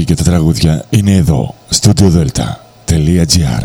μουσική και τα τραγούδια είναι εδώ, studio delta.gr.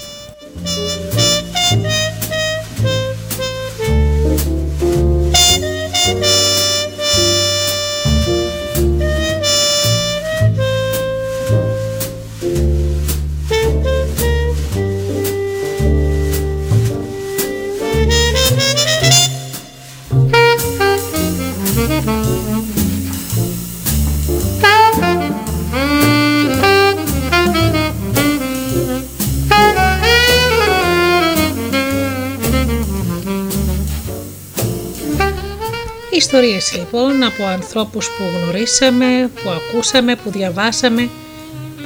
Ιστορίες λοιπόν από ανθρώπους που γνωρίσαμε, που ακούσαμε, που διαβάσαμε,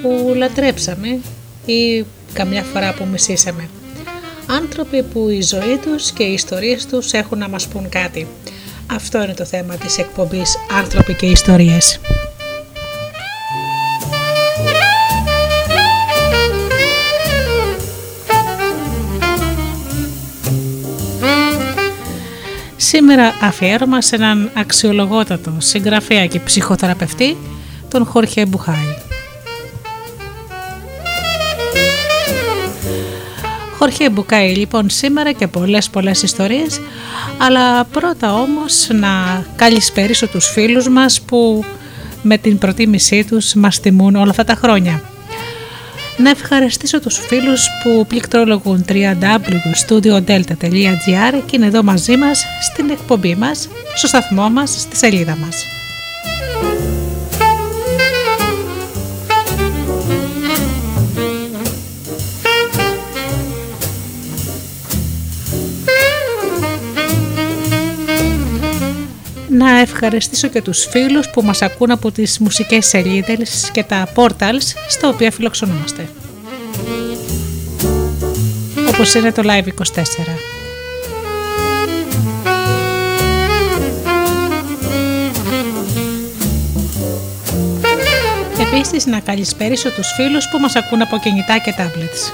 που λατρέψαμε ή καμιά φορά που μισήσαμε. Άνθρωποι που η ζωή τους και οι ιστορίες τους έχουν να μας πουν κάτι. Αυτό είναι το θέμα της εκπομπής «Άνθρωποι και ιστορίες». Σήμερα αφιέρωμα σε έναν αξιολογότατο συγγραφέα και ψυχοθεραπευτή, τον Χορχέ Μπουκάι. Χορχέ Μπουκάι λοιπόν σήμερα και πολλές ιστορίες, αλλά πρώτα όμως να καλησπερίσω τους φίλους μας που με την προτίμησή τους μας τιμούν όλα αυτά τα χρόνια. Να ευχαριστήσω τους φίλους που πληκτρολογούν www.studiodelta.gr και είναι εδώ μαζί μας στην εκπομπή μας, στο σταθμό μας, στη σελίδα μας. Να ευχαριστήσω και τους φίλους που μας ακούν από τις μουσικές σελίδες και τα portals στα οποία φιλοξενούμαστε. Όπως είναι το Live24. Επίσης να καλησπερίσω τους φίλους που μας ακούν από κινητά και tablets.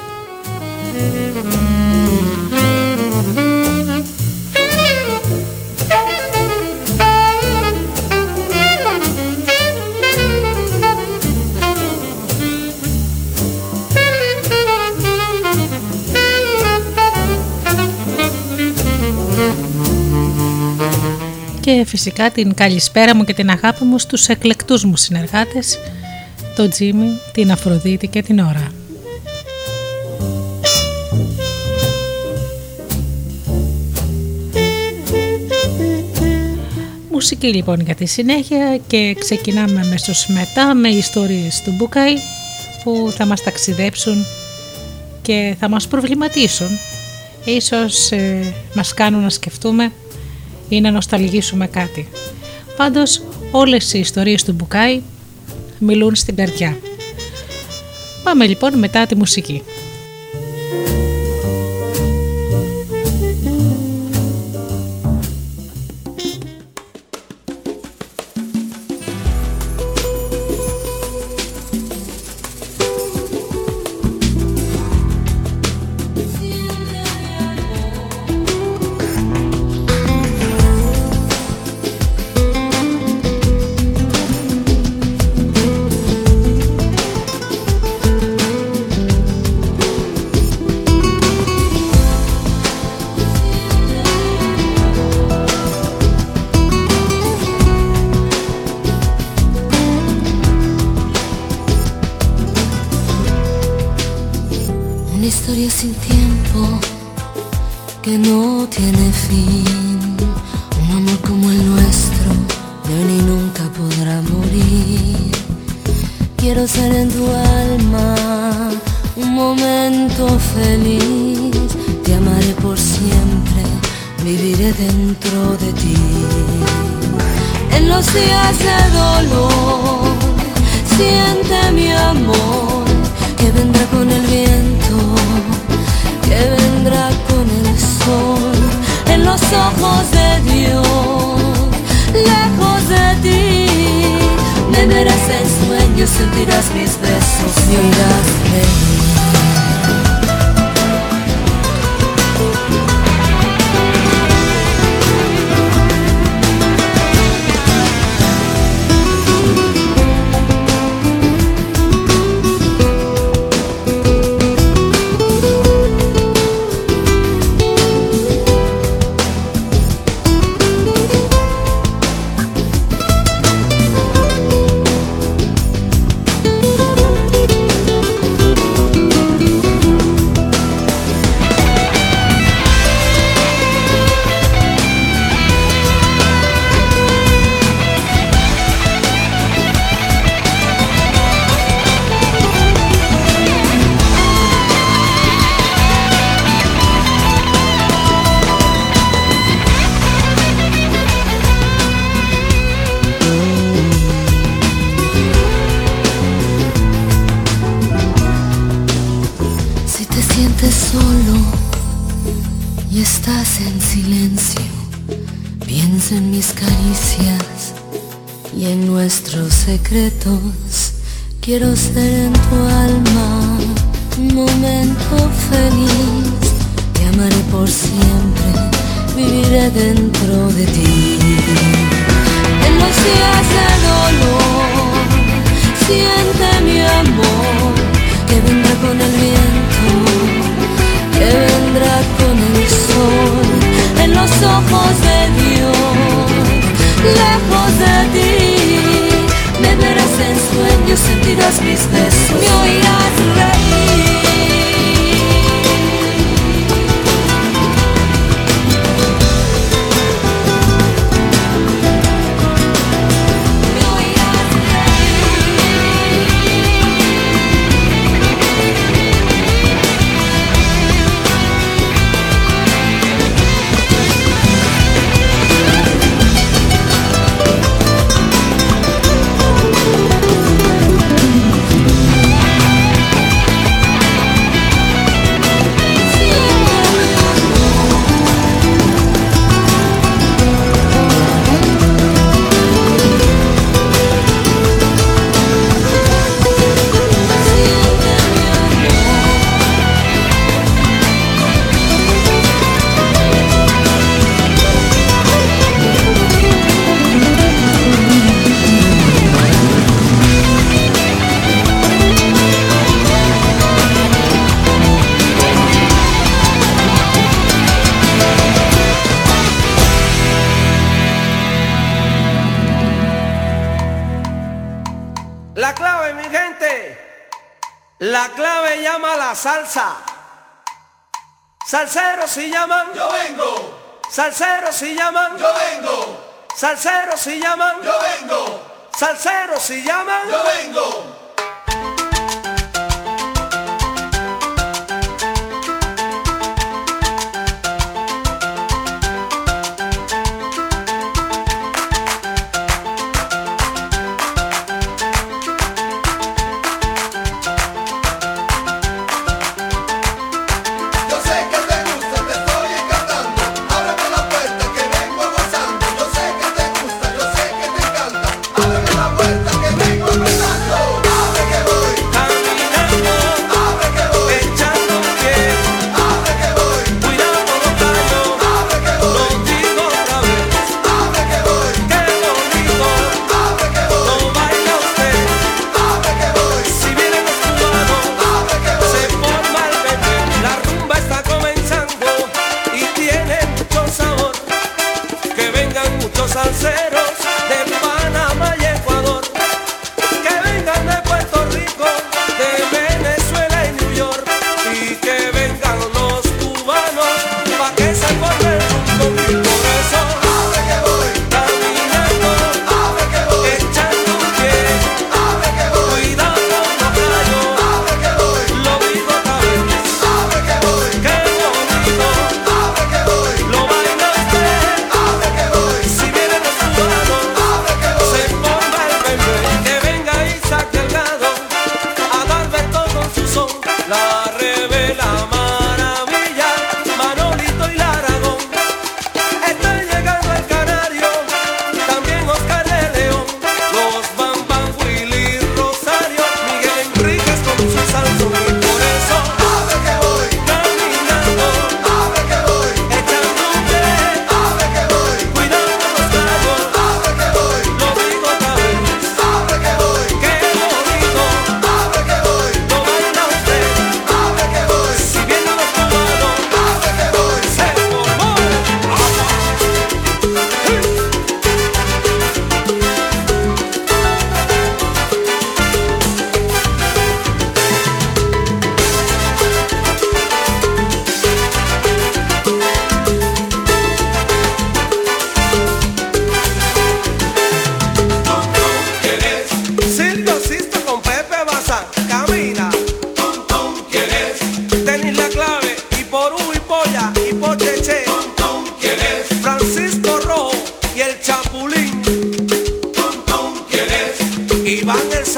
Και φυσικά την καλησπέρα μου και την αγάπη μου στους εκλεκτούς μου συνεργάτες, τον Τζίμι, την Αφροδίτη και την Ώρα. Μουσική λοιπόν για τη συνέχεια και ξεκινάμε αμέσως μετά με ιστορίες του Μπουκάι που θα μας ταξιδέψουν και θα μας προβληματίσουν. Ίσως μας κάνουν να σκεφτούμε ή να νοσταλγήσουμε κάτι. Πάντως όλες οι ιστορίες του Μπουκάι μιλούν στην καρδιά. Πάμε λοιπόν μετά τη μουσική. Una historia sin tiempo que no tiene fin. viviré dentro de ti. En los días de dolor, siente mi amor, que vendrá con el viento, que vendrá con el sol. En los ojos de Dios, lejos de ti, me verás en sueños, sentirás mis besos y oirás reír. Secretos, quiero ser en tu alma un momento feliz, te amaré por siempre, viviré dentro de ti. En los días de dolor, siente mi amor, que vendrá con el viento, que vendrá con el sol. En los ojos de Dios, lejos de ti, me verás en sueños, sentirás mis besos, me oirás reír. Me oirás reír. Salsa, salseros si llaman, yo vengo. Salseros si llaman, yo vengo. Salseros si llaman, yo vengo. Salseros si llaman, yo vengo. Let's go!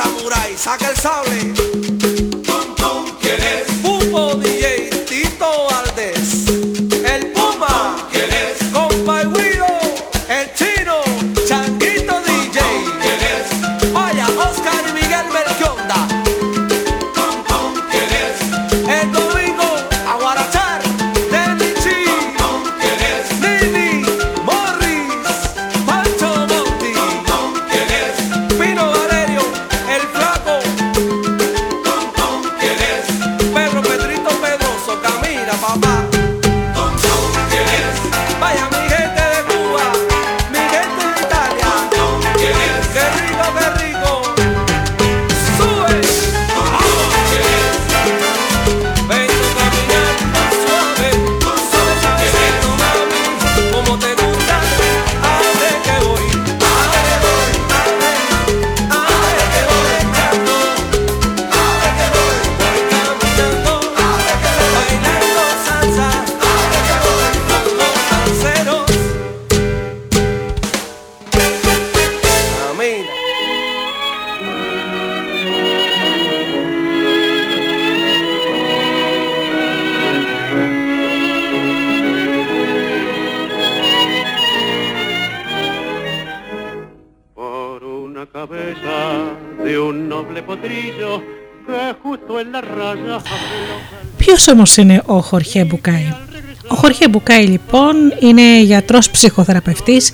samurái, saca el sable. Tom Tom, ¿quién es? Pumbo DJ Tito Valdés. El Puma, Tom, ¿quién es? Compa y Guido, el Chino, Changuito DJ. Tom, ¿quién es? Vaya, Oscar y Miguel Melchionda. Tom Tom, ¿quién es? El domingo, Aguarachar, Demichi. Tom Tom, ¿quién es? Nini, Morris, Pancho Monti. Tom Tom, ¿quién es? Pino Valerio, el Flaco. Tom Tom, ¿quién es? Pedro Pedrito Pedroso, camina papá. Tom Tom, ¿quién es? Vaya mi gente de Cuba, mi gente de Italia. Tom Tom, ¿quién es? Qué rico, qué rico. Sube. Vengo caminando suave, suave, suavecito, mami. Como te gusta, a ver que voy, a ver que voy echando, voy caminando, bailando salsa, con los salseros. Camina. Por una cabeza de un noble potrillo que justo en la raya habló. Ποιος όμως είναι ο Χορχέ Μπουκάι? Ο Χορχέ Μπουκάι λοιπόν είναι γιατρός ψυχοθεραπευτής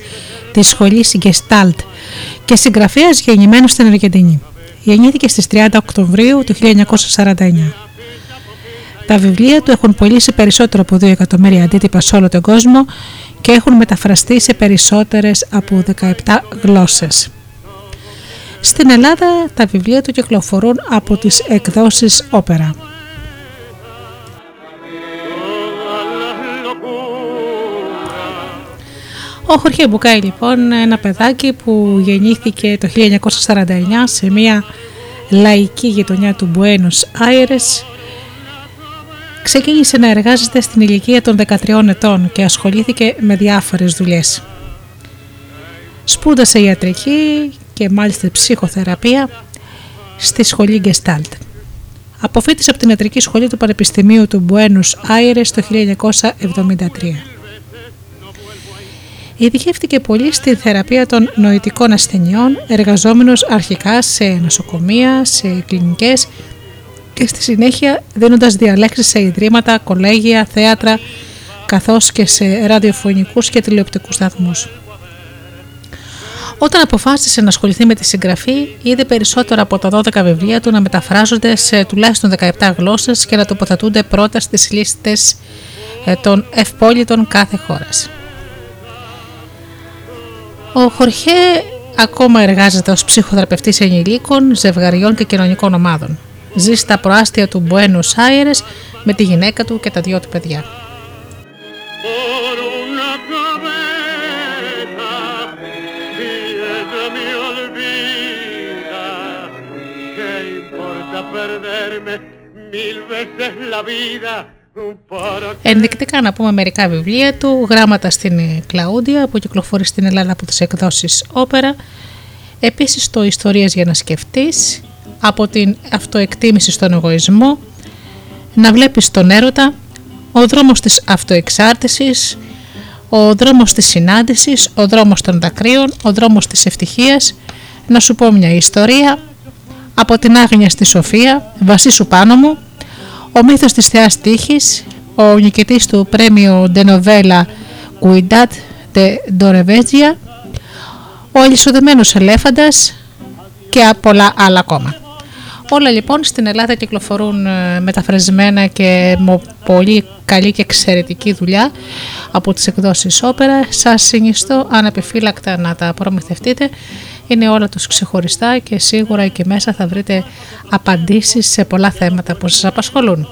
της σχολής Gestalt και συγγραφέας γεννημένος στην Αργεντινή. Γεννήθηκε στις 30 Οκτωβρίου του 1949. Τα βιβλία του έχουν πωλήσει περισσότερο από 2 εκατομμύρια αντίτυπα σε όλο τον κόσμο και έχουν μεταφραστεί σε περισσότερες από 17 γλώσσες. Στην Ελλάδα τα βιβλία του κυκλοφορούν από τις εκδόσεις Όπερα. Ο Χορχέ Μπουκάι λοιπόν, ένα παιδάκι που γεννήθηκε το 1949 σε μια λαϊκή γειτονιά του Buenos Aires, ξεκίνησε να εργάζεται στην ηλικία των 13 ετών και ασχολήθηκε με διάφορες δουλειές. Σπούδασε ιατρική και μάλιστα ψυχοθεραπεία στη σχολή Gestalt. Αποφοίτησε από την ιατρική σχολή του Πανεπιστημίου του Buenos Aires το 1973. Ειδικεύτηκε πολύ στη θεραπεία των νοητικών ασθενειών, εργαζόμενος αρχικά σε νοσοκομεία, σε κλινικές και στη συνέχεια δίνοντας διαλέξεις σε ιδρύματα, κολέγια, θέατρα, καθώς και σε ραδιοφωνικούς και τηλεοπτικούς σταθμούς. Όταν αποφάσισε να ασχοληθεί με τη συγγραφή, είδε περισσότερα από τα 12 βιβλία του να μεταφράζονται σε τουλάχιστον 17 γλώσσες και να τοποθετούνται πρώτα στις λίστες των ευπόλυτων κάθε χώρας. Ο Χορχέ ακόμα εργάζεται ως ψυχοθεραπευτής ενηλίκων, ζευγαριών και κοινωνικών ομάδων. Ζει στα προάστια του Buenos Aires με τη γυναίκα του και τα δυο του παιδιά. Ενδεικτικά να πούμε μερικά βιβλία του: Γράμματα στην Κλαούντια που κυκλοφορεί στην Ελλάδα από τις εκδόσεις Όπερα, επίσης το Ιστορίες για να σκεφτείς, από την αυτοεκτίμηση στον εγωισμό, Να βλέπεις τον έρωτα, Ο δρόμος της αυτοεξάρτησης, Ο δρόμος της συνάντησης, Ο δρόμος των δακρύων, Ο δρόμος της ευτυχίας, Να σου πω μια ιστορία, Από την άγνοια στη σοφία, Βασίσου πάνω μου, Ο μύθος της θεάς τύχης, ο νικητής του πρέμιο de novela Cuidad de Dorevegia, ο αλυσοδεμένος ελέφαντας και πολλά άλλα ακόμα. Όλα λοιπόν στην Ελλάδα κυκλοφορούν μεταφρασμένα και με πολύ καλή και εξαιρετική δουλειά από τις εκδόσεις Όπερα. Σας συνιστώ ανεπιφύλακτα να τα προμηθευτείτε. Είναι όλα τους ξεχωριστά και σίγουρα εκεί μέσα θα βρείτε απαντήσεις σε πολλά θέματα που σας απασχολούν.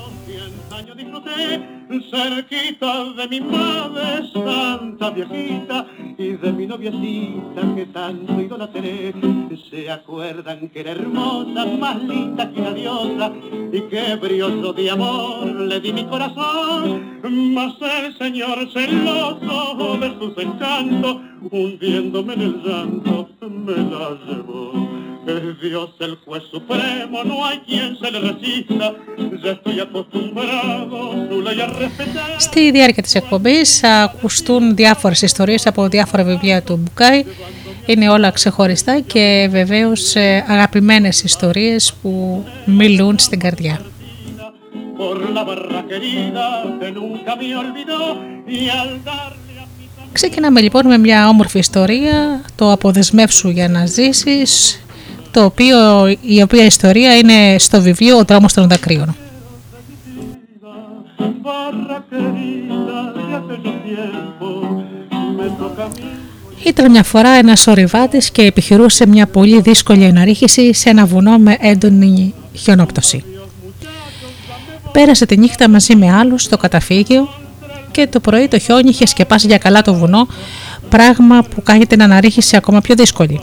Es Dios el juez supremo, no hay quien se le resista. Ya estoy acostumbrado, su ley a respetar. Στη διάρκεια της εκπομπής θα ακουστούν διάφορες ιστορίες από διάφορα βιβλία του Μπουκάι. Είναι όλα ξεχωριστά και βεβαίως αγαπημένες ιστορίες που μιλούν στην καρδιά. Ξεκινάμε λοιπόν με μια όμορφη ιστορία, το «Αποδεσμεύσου για να ζήσεις», η οποία ιστορία είναι στο βιβλίο «Ο τρόμος των δακρύων». Ήταν μια φορά ένας ορειβάτης και επιχειρούσε μια πολύ δύσκολη αναρρίχηση σε ένα βουνό με έντονη χιονόπτωση. Πέρασε τη νύχτα μαζί με άλλους στο καταφύγιο και το πρωί το χιόνι είχε σκεπάσει για καλά το βουνό, πράγμα που κάνει την αναρρίχηση ακόμα πιο δύσκολη.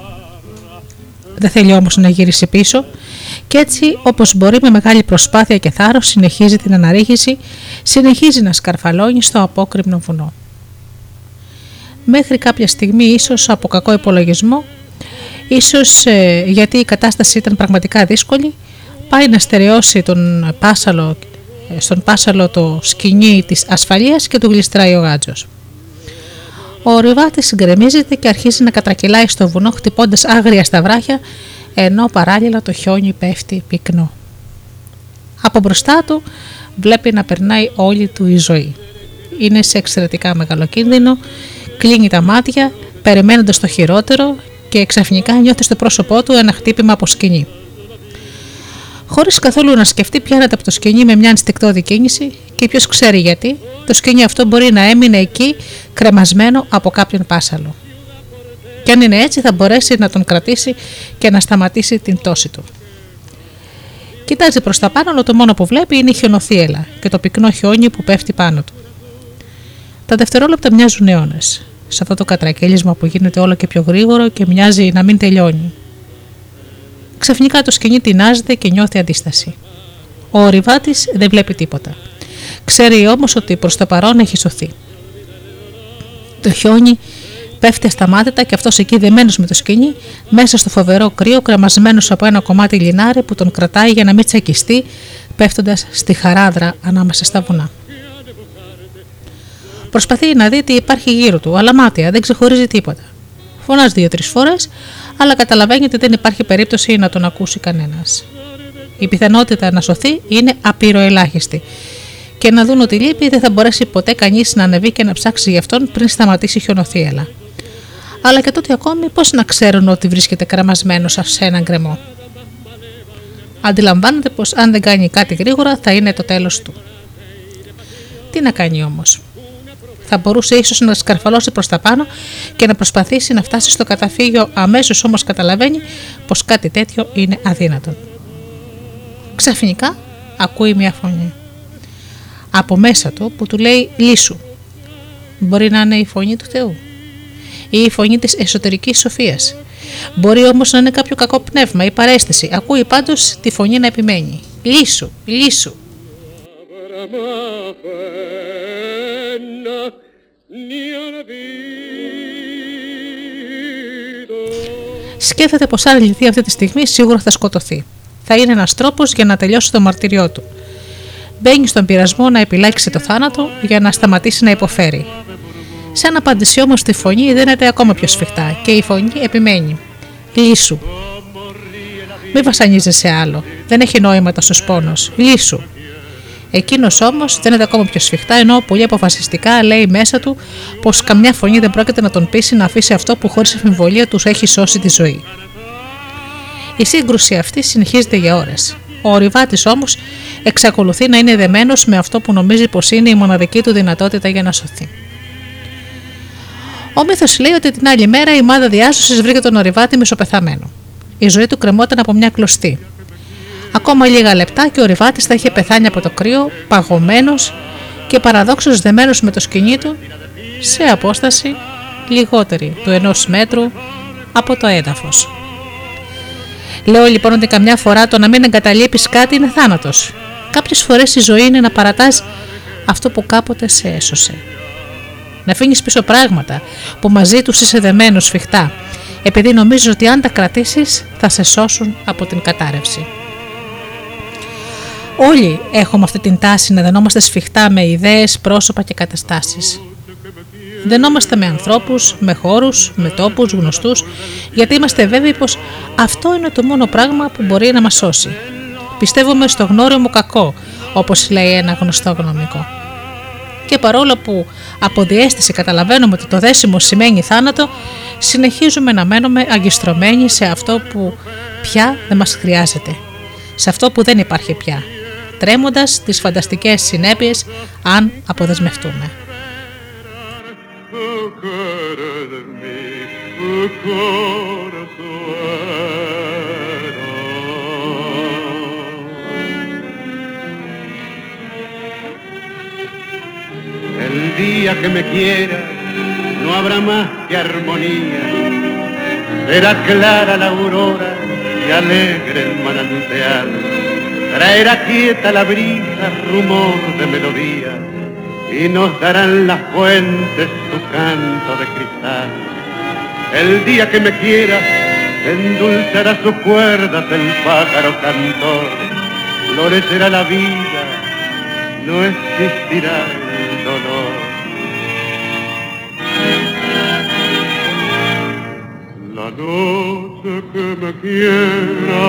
Δεν θέλει όμως να γυρίσει πίσω και έτσι όπως μπορεί με μεγάλη προσπάθεια και θάρρος συνεχίζει την αναρρίχηση, συνεχίζει να σκαρφαλώνει στο απόκρημνο βουνό. Μέχρι κάποια στιγμή, ίσως από κακό υπολογισμό, ίσως γιατί η κατάσταση ήταν πραγματικά δύσκολη, πάει να στερεώσει στον πάσαλο το σκοινί της ασφαλείας και του γλιστράει ο γάντζος. Ο ορειβάτης συγκρεμίζεται και αρχίζει να κατρακυλάει στο βουνό χτυπώντας άγρια στα βράχια, ενώ παράλληλα το χιόνι πέφτει πυκνό. Από μπροστά του βλέπει να περνάει όλη του η ζωή. Είναι σε εξαιρετικά μεγάλο κίνδυνο, κλείνει τα μάτια περιμένοντας το χειρότερο και ξαφνικά νιώθει στο πρόσωπό του ένα χτύπημα από σκοινί. Χωρίς καθόλου να σκεφτεί, πιάνεται από το σκοινί με μια ενστικτώδη κίνηση και ποιος ξέρει γιατί, το σκοινί αυτό μπορεί να έμεινε εκεί κρεμασμένο από κάποιον πάσαλο. Και αν είναι έτσι, θα μπορέσει να τον κρατήσει και να σταματήσει την πτώση του. Κοιτάζει προς τα πάνω, αλλά το μόνο που βλέπει είναι η χιονοθύελλα και το πυκνό χιόνι που πέφτει πάνω του. Τα δευτερόλεπτα μοιάζουν αιώνες, σε αυτό το κατρακύλισμα που γίνεται όλο και πιο γρήγορο και μοιάζει να μην τελειώνει. Ξαφνικά το σκοινί τεινάζεται και νιώθει αντίσταση. Ο ορειβάτης δεν βλέπει τίποτα. Ξέρει όμως ότι προς το παρόν έχει σωθεί. Το χιόνι πέφτει ασταμάτητα και αυτός εκεί δεμένος με το σκοινί, μέσα στο φοβερό κρύο, κρεμασμένος από ένα κομμάτι λινάρι που τον κρατάει για να μην τσακιστεί, πέφτοντας στη χαράδρα ανάμεσα στα βουνά. Προσπαθεί να δει τι υπάρχει γύρω του, αλλά μάτια, δεν ξεχωρίζει τίποτα. Φωνάζει 2-3 φορές, αλλά καταλαβαίνει ότι δεν υπάρχει περίπτωση να τον ακούσει κανένας. Η πιθανότητα να σωθεί είναι απειροελάχιστη και να δουν ότι λείπει δεν θα μπορέσει ποτέ κανείς να ανεβεί και να ψάξει γι' αυτόν πριν σταματήσει η χιονοθύελλα. Αλλά και τότε ακόμη πώς να ξέρουν ότι βρίσκεται κραμασμένος σε έναν γκρεμό. Αντιλαμβάνεται πως αν δεν κάνει κάτι γρήγορα θα είναι το τέλος του. Τι να κάνει όμως? Θα μπορούσε ίσως να σκαρφαλώσει προς τα πάνω και να προσπαθήσει να φτάσει στο καταφύγιο αμέσως, όμως καταλαβαίνει πως κάτι τέτοιο είναι αδύνατο. Ξαφνικά ακούει μια φωνή από μέσα του που του λέει «Λύσου». Μπορεί να είναι η φωνή του Θεού ή η φωνή της εσωτερικής σοφίας. Μπορεί όμως να είναι κάποιο κακό πνεύμα ή παρέστηση. Ακούει πάντως τη φωνή να επιμένει «Λύσου, λύσου». Σκέφτεται πως αν λυθεί αυτή τη στιγμή σίγουρα θα σκοτωθεί. Θα είναι ένας τρόπος για να τελειώσει το μαρτυριό του. Μπαίνει στον πειρασμό να επιλέξει το θάνατο για να σταματήσει να υποφέρει. Σαν απάντηση όμως τη φωνή δίνεται ακόμα πιο σφιχτά και η φωνή επιμένει «Λύσου». Μη βασανίζεσαι άλλο. Δεν έχει νόημα τόσο πόνος. Λύσου. Εκείνος όμως δίνεται ακόμα πιο σφιχτά, ενώ πολύ αποφασιστικά λέει μέσα του πως καμιά φωνή δεν πρόκειται να τον πείσει να αφήσει αυτό που χωρίς αμφιβολία τους έχει σώσει τη ζωή. Η σύγκρουση αυτή συνεχίζεται για ώρες. Ο ορειβάτης όμως εξακολουθεί να είναι δεμένος με αυτό που νομίζει πως είναι η μοναδική του δυνατότητα για να σωθεί. Ο μύθος λέει ότι την άλλη μέρα η ομάδα διάσωσης βρήκε τον ορειβάτη μισοπεθαμένο. Η ζωή του κρεμόταν από μια κλωστή. Ακόμα λίγα λεπτά και ο ορειβάτης θα είχε πεθάνει από το κρύο, παγωμένος και παραδόξως δεμένος με το σκοινί του σε απόσταση λιγότερη του 1 μέτρου από το έδαφος. Λέω λοιπόν ότι καμιά φορά το να μην εγκαταλείπεις κάτι είναι θάνατος. Κάποιες φορές η ζωή είναι να παρατάς αυτό που κάποτε σε έσωσε. Να αφήνεις πίσω πράγματα που μαζί τους είσαι δεμένος σφιχτά επειδή νομίζεις ότι αν τα κρατήσεις θα σε σώσουν από την κατάρρευση. Όλοι έχουμε αυτή την τάση να δενόμαστε σφιχτά με ιδέες, πρόσωπα και καταστάσεις. Δενόμαστε με ανθρώπους, με χώρους, με τόπους, γνωστούς, γιατί είμαστε βέβαιοι πως αυτό είναι το μόνο πράγμα που μπορεί να μας σώσει. Πιστεύουμε στο γνώριμο κακό, όπως λέει ένα γνωστό γνωμικό. Και παρόλο που από διαίσθηση καταλαβαίνουμε ότι το δέσιμο σημαίνει θάνατο, συνεχίζουμε να μένουμε αγκιστρωμένοι σε αυτό που πια δεν μας χρειάζεται. Σε αυτό που δεν υπάρχει πια, τρέμοντας τις φανταστικές συνέπειες αν αποδεσμευτούμε. El día que me quiera no habrá más que armonía, será clara la aurora y alegre el manantial, traerá quieta la brisa rumor de melodía y nos darán las fuentes su canto de cristal. El día que me quiera endulzará sus cuerdas el pájaro cantor, florecerá la vida, no existirá el dolor. La noche que me quiera,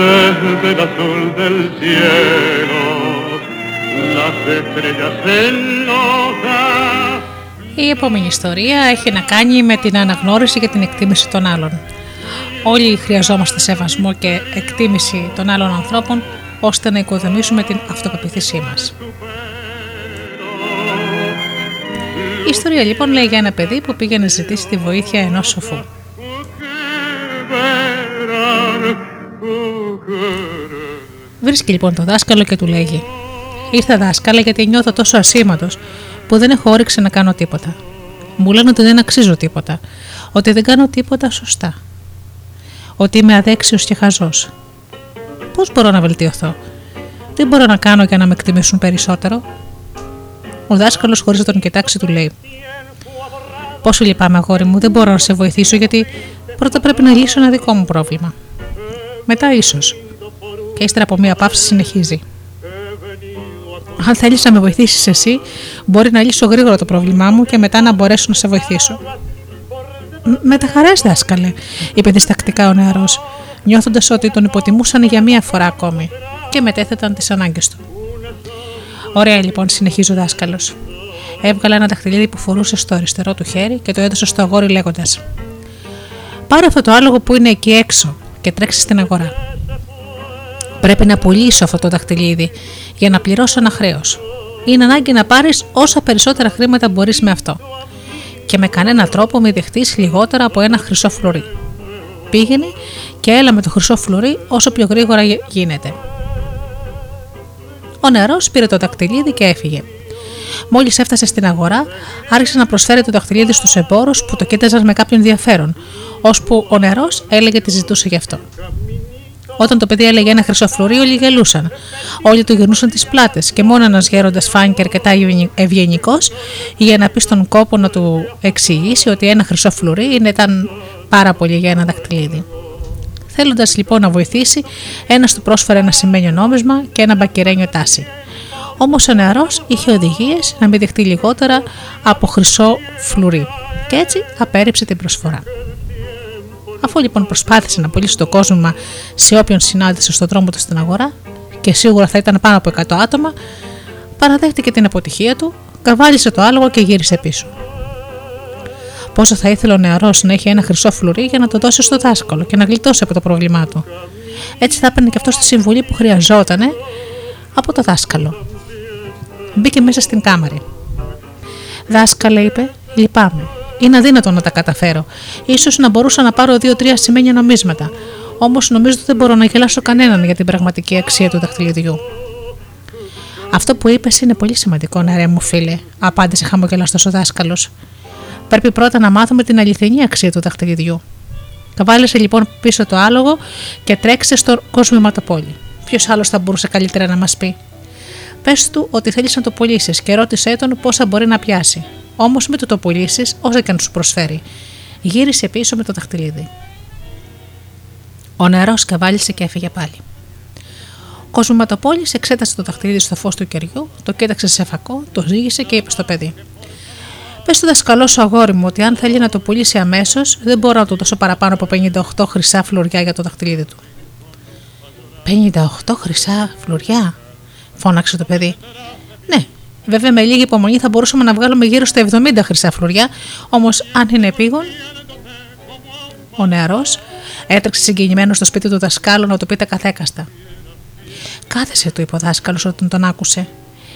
desde el azul del cielo, las estrellas enlocan. Η επόμενη ιστορία έχει να κάνει με την αναγνώριση και την εκτίμηση των άλλων. Όλοι χρειαζόμαστε σεβασμό και εκτίμηση των άλλων ανθρώπων, ώστε να οικοδομήσουμε την αυτοπεποίθησή μας. Η ιστορία λοιπόν λέει για ένα παιδί που πήγε να ζητήσει τη βοήθεια ενός σοφού. Βρίσκει λοιπόν τον δάσκαλο και του λέγει: «Ήρθα δάσκαλε γιατί νιώθω τόσο ασήμαντος που δεν έχω όρεξη να κάνω τίποτα. Μου λένε ότι δεν αξίζω τίποτα, ότι δεν κάνω τίποτα σωστά, ότι είμαι αδέξιος και χαζός. Πώς μπορώ να βελτιωθώ, τι μπορώ να κάνω για να με εκτιμήσουν περισσότερο?» Ο δάσκαλος, χωρίς να τον κοιτάξει, του λέει: «Πόσο λυπάμαι, αγόρι μου, δεν μπορώ να σε βοηθήσω γιατί πρώτα πρέπει να λύσω ένα δικό μου πρόβλημα. Μετά ίσως». Και ύστερα από μία παύση συνεχίζει: «Αν θέλεις να με βοηθήσεις εσύ, μπορεί να λύσω γρήγορα το πρόβλημά μου και μετά να μπορέσω να σε βοηθήσω». «Με τα χαράς, δάσκαλε», είπε διστακτικά ο νεαρός, νιώθοντας ότι τον υποτιμούσαν για μία φορά ακόμη και μετέθεταν τις ανάγκες του. «Ωραία λοιπόν», συνεχίζει ο δάσκαλος. Έβγαλε ένα δαχτυλίδι που φορούσε στο αριστερό του χέρι και το έδωσε στο αγόρι λέγοντας: «Πάρε αυτό το άλογο που είναι εκεί έξω και τρέξει στην αγορά. Πρέπει να πουλήσω αυτό το δαχτυλίδι για να πληρώσω ένα χρέος. Είναι ανάγκη να πάρεις όσα περισσότερα χρήματα μπορείς με αυτό. Και με κανένα τρόπο μη δεχτείς λιγότερα από ένα χρυσό φλουρί. Πήγαινε και έλα με το χρυσό φλουρί όσο πιο γρήγορα γίνεται». Ο νεαρός πήρε το δακτυλίδι και έφυγε. Μόλις έφτασε στην αγορά, άρχισε να προσφέρει το δακτυλίδι στους εμπόρους που το κοίταζαν με κάποιο ενδιαφέρον, ώσπου ο νεαρός έλεγε τι ζητούσε γι' αυτό. Όταν το παιδί έλεγε ένα χρυσό φλουρί, όλοι γελούσαν. Όλοι του γυρνούσαν τις πλάτες και μόνο ένας γέροντας φάνηκε αρκετά ευγενικός για να πει στον κόπο να του εξηγήσει ότι ένα χρυσό φλουρί ήταν πάρα πολύ για ένα δακτυλίδι. Θέλοντας λοιπόν να βοηθήσει, ένας του πρόσφερε ένα σημαίνιο νόμισμα και ένα μπακερένιο τάσι. Όμως ο νεαρός είχε οδηγίες να μην δεχτεί λιγότερα από χρυσό φλουρί και έτσι απέρριψε την προσφορά. Αφού λοιπόν προσπάθησε να πουλήσει το κόσμημα σε όποιον συνάντησε στον δρόμο του στην αγορά, και σίγουρα θα ήταν πάνω από 100 άτομα, παραδέχτηκε την αποτυχία του, καβάλισε το άλογο και γύρισε πίσω. Πόσο θα ήθελε ο νεαρός να είχε ένα χρυσό φλουρί για να το δώσει στο δάσκαλο και να γλιτώσει από το πρόβλημά του. Έτσι θα έπαιρνε και αυτό τη συμβουλή που χρειαζόταν από το δάσκαλο. Μπήκε μέσα στην κάμαρη. «Δάσκαλε», είπε, «λυπάμαι. Είναι αδύνατο να τα καταφέρω. Ίσως να μπορούσα να πάρω 2-3 σημαίνια νομίσματα. Όμως νομίζω ότι δεν μπορώ να γελάσω κανέναν για την πραγματική αξία του δαχτυλιδιού». «Αυτό που είπες είναι πολύ σημαντικό, νεαρέ μου φίλε», απάντησε χαμογελαστός ο δάσκαλος. «Πρέπει πρώτα να μάθουμε την αληθινή αξία του δαχτυλιδιού». Καβάλισε λοιπόν πίσω το άλογο και τρέξε στο κοσμηματοπόλι. Ποιος άλλος θα μπορούσε καλύτερα να μας πει? «Πες του ότι θέλεις να το πουλήσεις και ρώτησέ τον πόσα μπορεί να πιάσει. Όμως μην του το πουλήσεις όσα και αν σου προσφέρει. γύρισε πίσω με το δαχτυλίδι. Ο νερός καβάλισε και έφυγε πάλι. Ο κοσμηματοπόλης εξέτασε το δαχτυλίδι στο φως του κεριού, το κοίταξε σε φακό, το ζύγισε και είπε στο παιδί: «Πες στο δασκαλό σου, αγόρι μου, ότι αν θέλει να το πουλήσει αμέσως, δεν μπορώ να του δώσω παραπάνω από 58 χρυσά φλουριά για το δαχτυλίδι του». «58 χρυσά φλουριά», φώναξε το παιδί. «Ναι, βέβαια με λίγη υπομονή θα μπορούσαμε να βγάλουμε γύρω στα 70 χρυσά φλουριά, όμως αν είναι επίγον». Ο νεαρός έτρεξε συγκινημένος στο σπίτι του δασκάλου να του πει τα καθέκαστα. «Κάθεσε», του είπε ο δάσκαλος όταν τον άκουσε.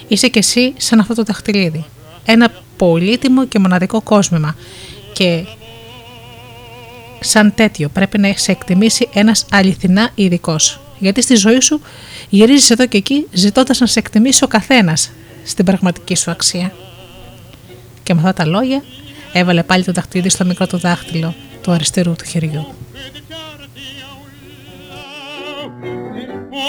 «Είσαι κι εσύ σαν αυτό το δαχτυλίδι. Ένα πολύτιμο και μοναδικό κόσμημα. Και σαν τέτοιο πρέπει να σε εκτιμήσει ένας αληθινά ειδικός. Γιατί στη ζωή σου γυρίζεις εδώ και εκεί ζητώντας να σε εκτιμήσει ο καθένας στην πραγματική σου αξία». Και με αυτά τα λόγια έβαλε πάλι το δαχτυλίδι στο μικρό του δάχτυλο του αριστερού του χεριού. Yo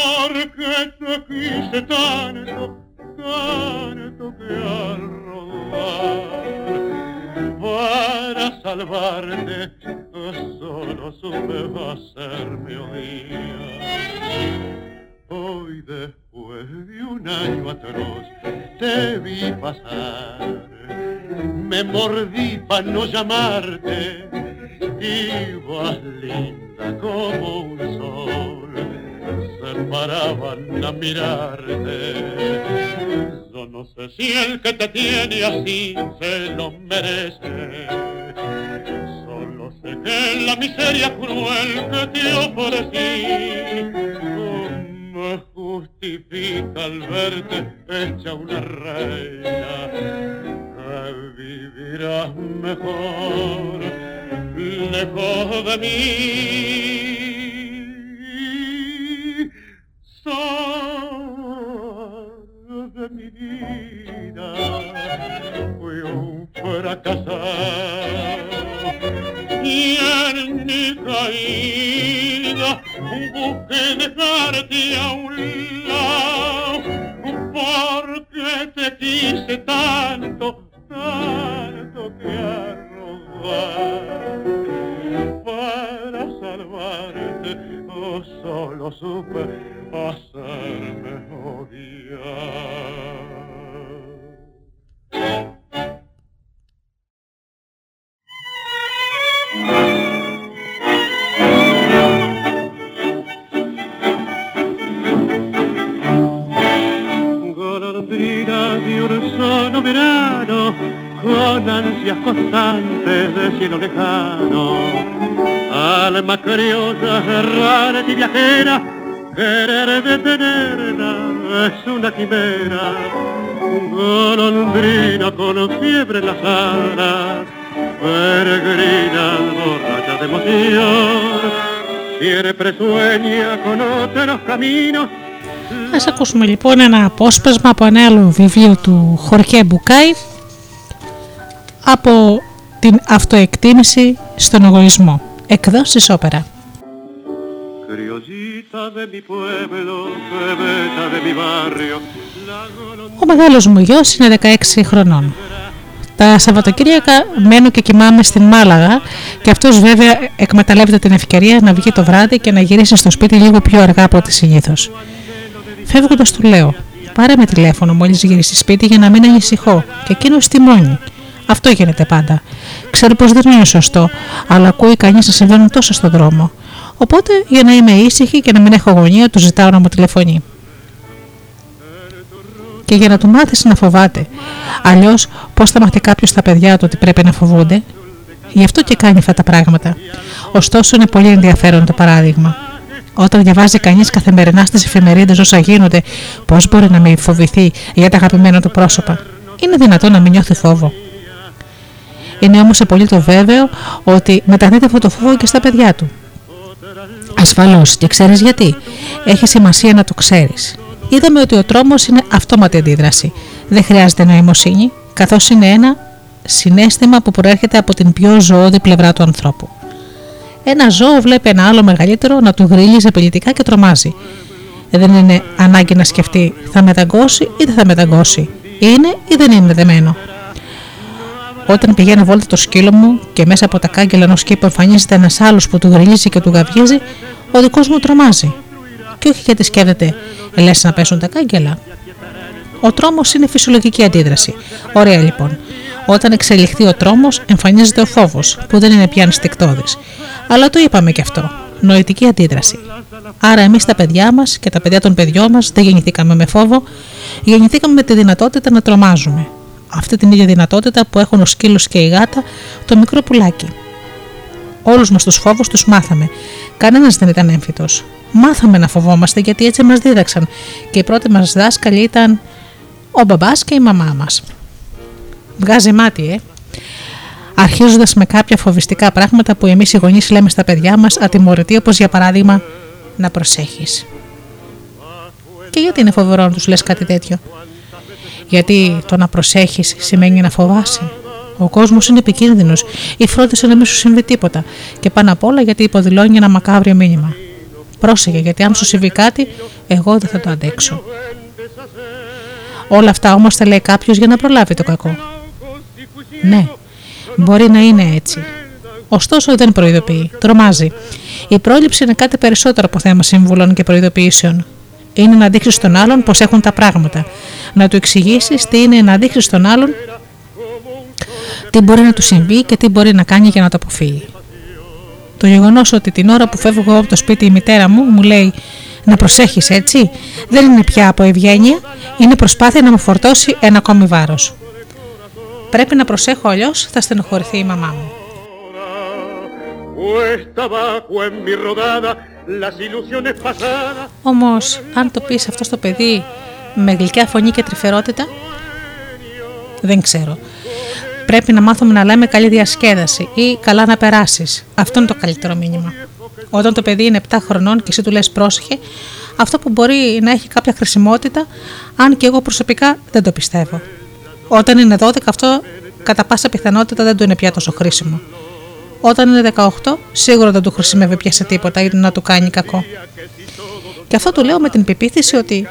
no sé si el que te tiene así se lo merece. Solo sé que la miseria cruel que te ofrecí no justifica al verte hecha una reina. Vivirás mejor lejos de mí. De mi vida fui un fracasado y en mi caída busqué dejarte a un lado porque te quise tanto, tanto que a robar para salvarte yo solo supe hacerme odiar. Golondrina de un solo verano, con ansias constantes de cielo lejano, alma curiosa, rara y viajera. Querer detenerla es una quimera, golondrina con fiebre en las alas, peregrina, borracha de emoción, siempre sueña con otros caminos. Ας ακούσουμε λοιπόν ένα απόσπασμα από ένα άλλο βιβλίο του Χορχέ Μπουκάι, από την αυτοεκτίμηση στον εγωισμό, εκδόσεις Όπερα. Ο μεγάλος μου γιος είναι 16 χρονών. Τα Σαββατοκύριακα μένω και κοιμάμαι στην Μάλαγα και αυτός βέβαια εκμεταλλεύεται την ευκαιρία να βγει το βράδυ και να γυρίσει στο σπίτι λίγο πιο αργά από ό,τι συνήθως. Φεύγοντας του λέω: «Πάρε με τηλέφωνο μόλις γυρίσεις σπίτι για να μην ανησυχώ», και εκείνος τιμώνει. Αυτό γίνεται πάντα. Ξέρω πως δεν είναι σωστό, αλλά ακούει κανείς να συμβαίνουν τόσο στον δρόμο. Οπότε για να είμαι ήσυχη και να μην έχω αγωνία, του ζητάω να μου τηλεφωνεί. Και για να του μάθεις να φοβάται. Αλλιώς πώς θα μάθει κάποιος στα παιδιά του ότι πρέπει να φοβούνται? Γι' αυτό και κάνει αυτά τα πράγματα. Ωστόσο είναι πολύ ενδιαφέρον το παράδειγμα. Όταν διαβάζει κανείς καθημερινά στις εφημερίδες όσα γίνονται, πώς μπορεί να μην φοβηθεί για τα αγαπημένα του πρόσωπα? Είναι δυνατόν να μην νιώθει φόβο? Είναι όμως απολύτως βέβαιο ότι μεταδίδει αυτό το φόβο και στα παιδιά του. Ασφαλώς, και ξέρεις γιατί. Έχει σημασία να το ξέρεις. Είδαμε ότι ο τρόμος είναι αυτόματη αντίδραση. Δεν χρειάζεται νοημοσύνη, καθώς είναι ένα συναίσθημα που προέρχεται από την πιο ζωώδη πλευρά του ανθρώπου. Ένα ζώο βλέπει ένα άλλο μεγαλύτερο να του γρυλίζει απειλητικά και τρομάζει. Δεν είναι ανάγκη να σκεφτεί θα μεταγκώσει ή δεν θα μεταγκώσει. Είναι ή δεν είναι δεμένο. Όταν πηγαίνω βόλτα το σκύλο μου και μέσα από τα κάγκελα ενός σκύπου εμφανίζεται ένας άλλος που του γριλίζει και του γαβγίζει, ο δικός μου τρομάζει. Και όχι γιατί σκέφτεται, λες να πέσουν τα κάγκελα. Ο τρόμος είναι φυσιολογική αντίδραση. Ωραία λοιπόν. Όταν εξελιχθεί ο τρόμος, εμφανίζεται ο φόβος, που δεν είναι πια ενστικτώδης. Αλλά το είπαμε και αυτό. Νοητική αντίδραση. Άρα, εμείς τα παιδιά μας και τα παιδιά των παιδιών μας δεν γεννηθήκαμε με φόβο, γεννηθήκαμε με τη δυνατότητα να τρομάζουμε. Αυτή την ίδια δυνατότητα που έχουν ο σκύλος και η γάτα, το μικρό πουλάκι. Όλους μας τους φόβους τους μάθαμε. Κανένας δεν ήταν έμφυτος. Μάθαμε να φοβόμαστε γιατί έτσι μας δίδαξαν και οι πρώτοι μας δάσκαλοι ήταν ο μπαμπάς και η μαμά μας. Βγάζει μάτι, αρχίζοντας με κάποια φοβιστικά πράγματα που εμείς οι γονείς λέμε στα παιδιά μας ατιμωρητοί, όπως για παράδειγμα να προσέχεις. Και γιατί είναι φοβερό να τους λες κάτι τέτοιο? Γιατί το να προσέχεις σημαίνει να φοβάσαι. Ο κόσμος είναι επικίνδυνος ή φρόντισε να μην σου συμβεί τίποτα. Και πάνω απ' όλα γιατί υποδηλώνει ένα μακάβριο μήνυμα. Πρόσεχε, γιατί αν σου συμβεί κάτι, εγώ δεν θα το αντέξω. Όλα αυτά όμως τα λέει κάποιος για να προλάβει το κακό. Ναι, μπορεί να είναι έτσι. Ωστόσο δεν προειδοποιεί, τρομάζει. Η πρόληψη είναι κάτι περισσότερο από θέμα συμβουλών και προειδοποιήσεων. Είναι να δείξεις στον άλλον πώς έχουν τα πράγματα. Να του εξηγήσεις τι είναι, να δείξεις στον άλλον τι μπορεί να του συμβεί και τι μπορεί να κάνει για να το αποφύγει. Το γεγονός ότι την ώρα που φεύγω από το σπίτι η μητέρα μου μου λέει να προσέχεις έτσι, δεν είναι πια από ευγένεια, είναι προσπάθεια να μου φορτώσει ένα ακόμη βάρος. Πρέπει να προσέχω, αλλιώς θα στενοχωρηθεί η μαμά μου. Όμως, αν το πεις αυτό στο παιδί με γλυκιά φωνή και τρυφερότητα, δεν ξέρω. Πρέπει να μάθουμε να λέμε καλή διασκέδαση ή καλά να περάσεις. Αυτό είναι το καλύτερο μήνυμα. Όταν το παιδί είναι 7 χρονών και εσύ του λες πρόσεχε, αυτό που μπορεί να έχει κάποια χρησιμότητα, αν και εγώ προσωπικά δεν το πιστεύω. Όταν είναι 12, αυτό κατά πάσα πιθανότητα δεν του είναι πια τόσο χρήσιμο. Όταν είναι 18, σίγουρα δεν του χρησιμεύει πια σε τίποτα ή να του κάνει κακό. Και αυτό το λέω με την πεποίθηση ότι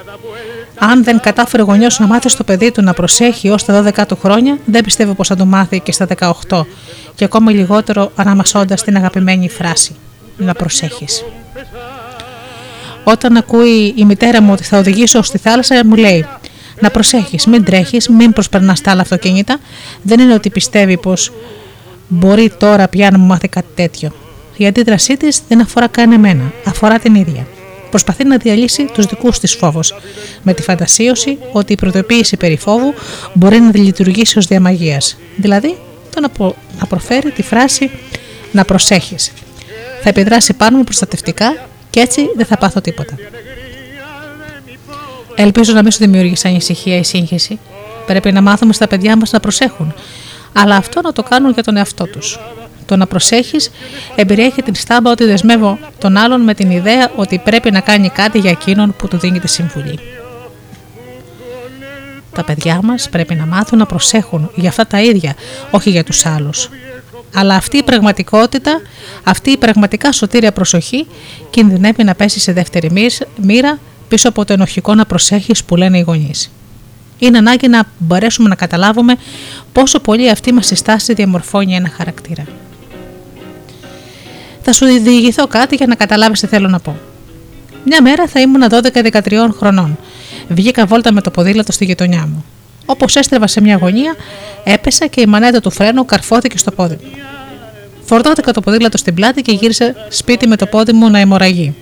αν δεν κατάφερε ο γονιός να μάθει στο παιδί του να προσέχει ως τα 12 του χρόνια, δεν πιστεύω πως θα το μάθει και στα 18, και ακόμα λιγότερο αναμασώντας την αγαπημένη φράση «να προσέχεις». Όταν ακούει η μητέρα μου ότι θα οδηγήσω στη θάλασσα, μου λέει «να προσέχεις, μην τρέχεις, μην προσπερνάς τα άλλα αυτοκίνητα». Δεν είναι ότι πιστεύει πως μπορεί τώρα πια να μου μάθει κάτι τέτοιο. Η αντίδρασή της δεν αφορά καν εμένα, αφορά την ίδια. Προσπαθεί να διαλύσει τους δικούς της φόβους, με τη φαντασίωση ότι η προειδοποίηση περί φόβου μπορεί να λειτουργήσει ως διαμαγείας. Δηλαδή, το να προφέρει τη φράση «να προσέχεις». Θα επιδράσει πάνω μου προστατευτικά και έτσι δεν θα πάθω τίποτα. Ελπίζω να μην σου δημιούργησε ανησυχία ή σύγχυση. Πρέπει να μάθουμε στα παιδιά μας να προσέχουν, αλλά αυτό να το κάνουν για τον εαυτό τους. Το να προσέχεις εμπεριέχει την στάμπα ότι δεσμεύω τον άλλον με την ιδέα ότι πρέπει να κάνει κάτι για εκείνον που του δίνει τη συμβουλή. Τα παιδιά μας πρέπει να μάθουν να προσέχουν για αυτά τα ίδια, όχι για τους άλλους. Αλλά αυτή η πραγματικότητα, αυτή η πραγματικά σωτήρια προσοχή κινδυνεύει να πέσει σε δεύτερη μοίρα πίσω από το ενοχικό να προσέχεις που λένε οι γονείς. Είναι ανάγκη να μπορέσουμε να καταλάβουμε πόσο πολύ αυτή μας η στάση διαμορφώνει ένα χαρακτήρα. Θα σου διηγηθώ κάτι για να καταλάβεις τι θέλω να πω. Μια μέρα θα ήμουν 12-13 χρονών. Βγήκα βόλτα με το ποδήλατο στη γειτονιά μου. Όπως έστρεβα σε μια γωνία, έπεσα και η μανέτα του φρένου καρφώθηκε στο πόδι μου. Φορτώθηκα το ποδήλατο στην πλάτη και γύρισα σπίτι με το πόδι μου να αιμορραγεί.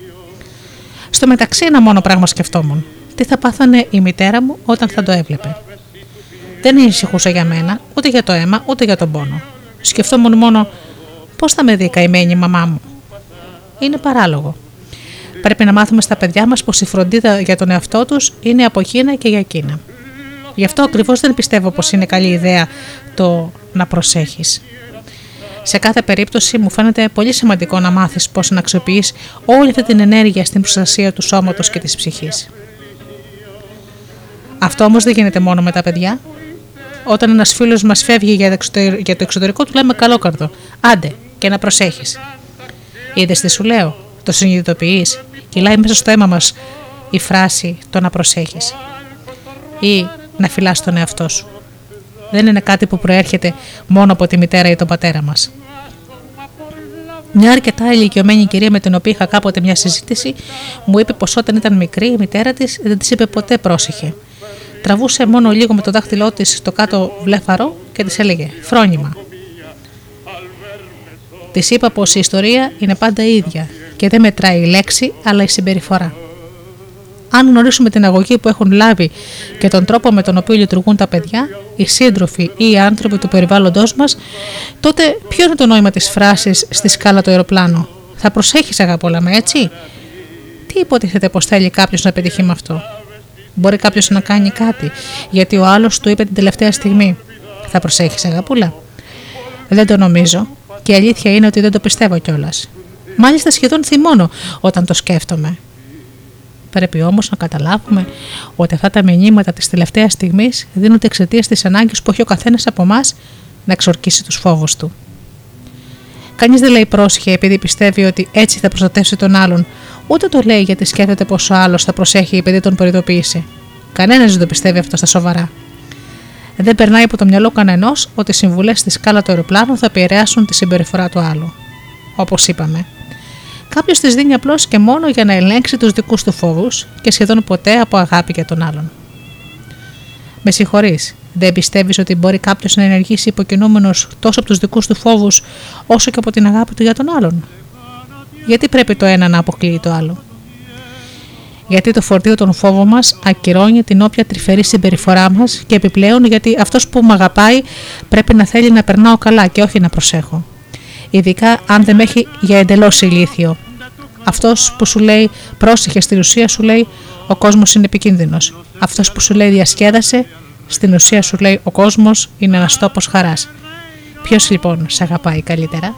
Στο μεταξύ, ένα μόνο πράγμα σκεφτόμουν. Τι θα πάθανε η μητέρα μου όταν θα το έβλεπε. Δεν ανησυχούσα για μένα, ούτε για το αίμα, ούτε για τον πόνο. Σκεφτόμουν μόνο πώς θα με δει η καημένη μαμά μου. Είναι παράλογο. Πρέπει να μάθουμε στα παιδιά μας πως η φροντίδα για τον εαυτό τους είναι από εκείνα και για εκείνα. Γι' αυτό ακριβώς δεν πιστεύω πως είναι καλή ιδέα το να προσέχεις. Σε κάθε περίπτωση μου φαίνεται πολύ σημαντικό να μάθεις πώς να αξιοποιείς όλη αυτή την ενέργεια στην προστασία του σώματος και της ψυχής. Αυτό όμως δεν γίνεται μόνο με τα παιδιά. Όταν ένας φίλος μας φεύγει για το εξωτερικό, του λέμε καλόκαρδο. Άντε και να προσέχεις. Είδες τι σου λέω, το συνειδητοποιείς, κυλάει μέσα στο αίμα μας η φράση το να προσέχεις. Ή να φυλάς τον εαυτό σου. Δεν είναι κάτι που προέρχεται μόνο από τη μητέρα ή τον πατέρα μας. Μια αρκετά ηλικιωμένη κυρία με την οποία είχα κάποτε μια συζήτηση μου είπε πως όταν ήταν μικρή η μητέρα της δεν της είπε ποτέ πρόσεχε. Τραβούσε μόνο λίγο με το δάχτυλό της στο κάτω βλέφαρο και της έλεγε «φρόνημα». Της είπα πως η ιστορία είναι πάντα η ίδια και δεν μετράει η λέξη αλλά η συμπεριφορά. Αν γνωρίσουμε την αγωγή που έχουν λάβει και τον τρόπο με τον οποίο λειτουργούν τα παιδιά, οι σύντροφοι ή οι άνθρωποι του περιβάλλοντός μας, τότε ποιο είναι το νόημα της φράσης στη σκάλα του αεροπλάνου? Θα προσέχεις αγαπόλα με, έτσι? Τι υποτίθεται πως θέλει κάποιος να πετύχει με αυτό? Μπορεί κάποιος να κάνει κάτι, γιατί ο άλλος του είπε την τελευταία στιγμή. Θα προσέχεις αγαπούλα? Δεν το νομίζω και η αλήθεια είναι ότι δεν το πιστεύω κιόλας. Μάλιστα σχεδόν θυμώνω όταν το σκέφτομαι. Πρέπει όμως να καταλάβουμε ότι αυτά τα μηνύματα της τελευταίας στιγμής δίνονται εξαιτίας της ανάγκης που έχει ο καθένας από εμάς να εξορκίσει τους φόβους του. Κανείς δεν λέει πρόσχε επειδή πιστεύει ότι έτσι θα προστατεύσει τον άλλον, ούτε το λέει γιατί σκέφτεται πως ο άλλος θα προσέχει επειδή τον προειδοποιήσει. Κανένας δεν το πιστεύει αυτό στα σοβαρά. Δεν περνάει από το μυαλό κανενός ότι οι συμβουλές στη σκάλα του αεροπλάνου θα επηρεάσουν τη συμπεριφορά του άλλου. Όπως είπαμε. Κάποιος τις δίνει απλώς και μόνο για να ελέγξει τους δικούς του φόβους και σχεδόν ποτέ από αγάπη για τον άλλον. Με συγχωρείς, δεν πιστεύεις ότι μπορεί κάποιος να ενεργήσει υποκινούμενος τόσο από τους δικούς του φόβους όσο και από την αγάπη του για τον άλλον? Γιατί πρέπει το ένα να αποκλείει το άλλο? Γιατί το φορτίο των φόβων μας ακυρώνει την όποια τρυφερή συμπεριφορά μας και επιπλέον γιατί αυτός που με αγαπάει πρέπει να θέλει να περνάω καλά και όχι να προσέχω. Ειδικά αν δεν με έχει για εντελώς ηλίθιο. Αυτός που σου λέει πρόσεχε στην ουσία σου λέει ο κόσμος είναι επικίνδυνος. Αυτός που σου λέει διασκέδασε στην ουσία σου λέει ο κόσμος είναι ένας τόπος χαράς. Ποιος λοιπόν σε αγαπάει καλύτερα?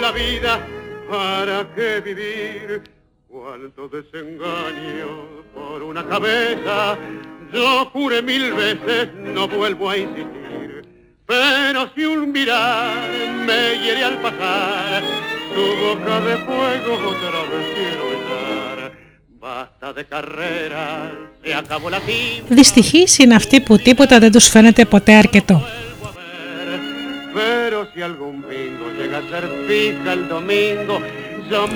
La vida para qué vivir, cuánto desengaño por una cabeza. Yo juré mil veces no vuelvo a insistir, pero si un mirar me hiere al pasar, tu boca de fuego otra vez quiero besar. Basta de carreras, se acabó la tinta. Δυστυχείς είναι αυτοί που τίποτα δεν τους φαίνεται ποτέ αρκετό. Pero si algún bingo llega a ser fija el domingo,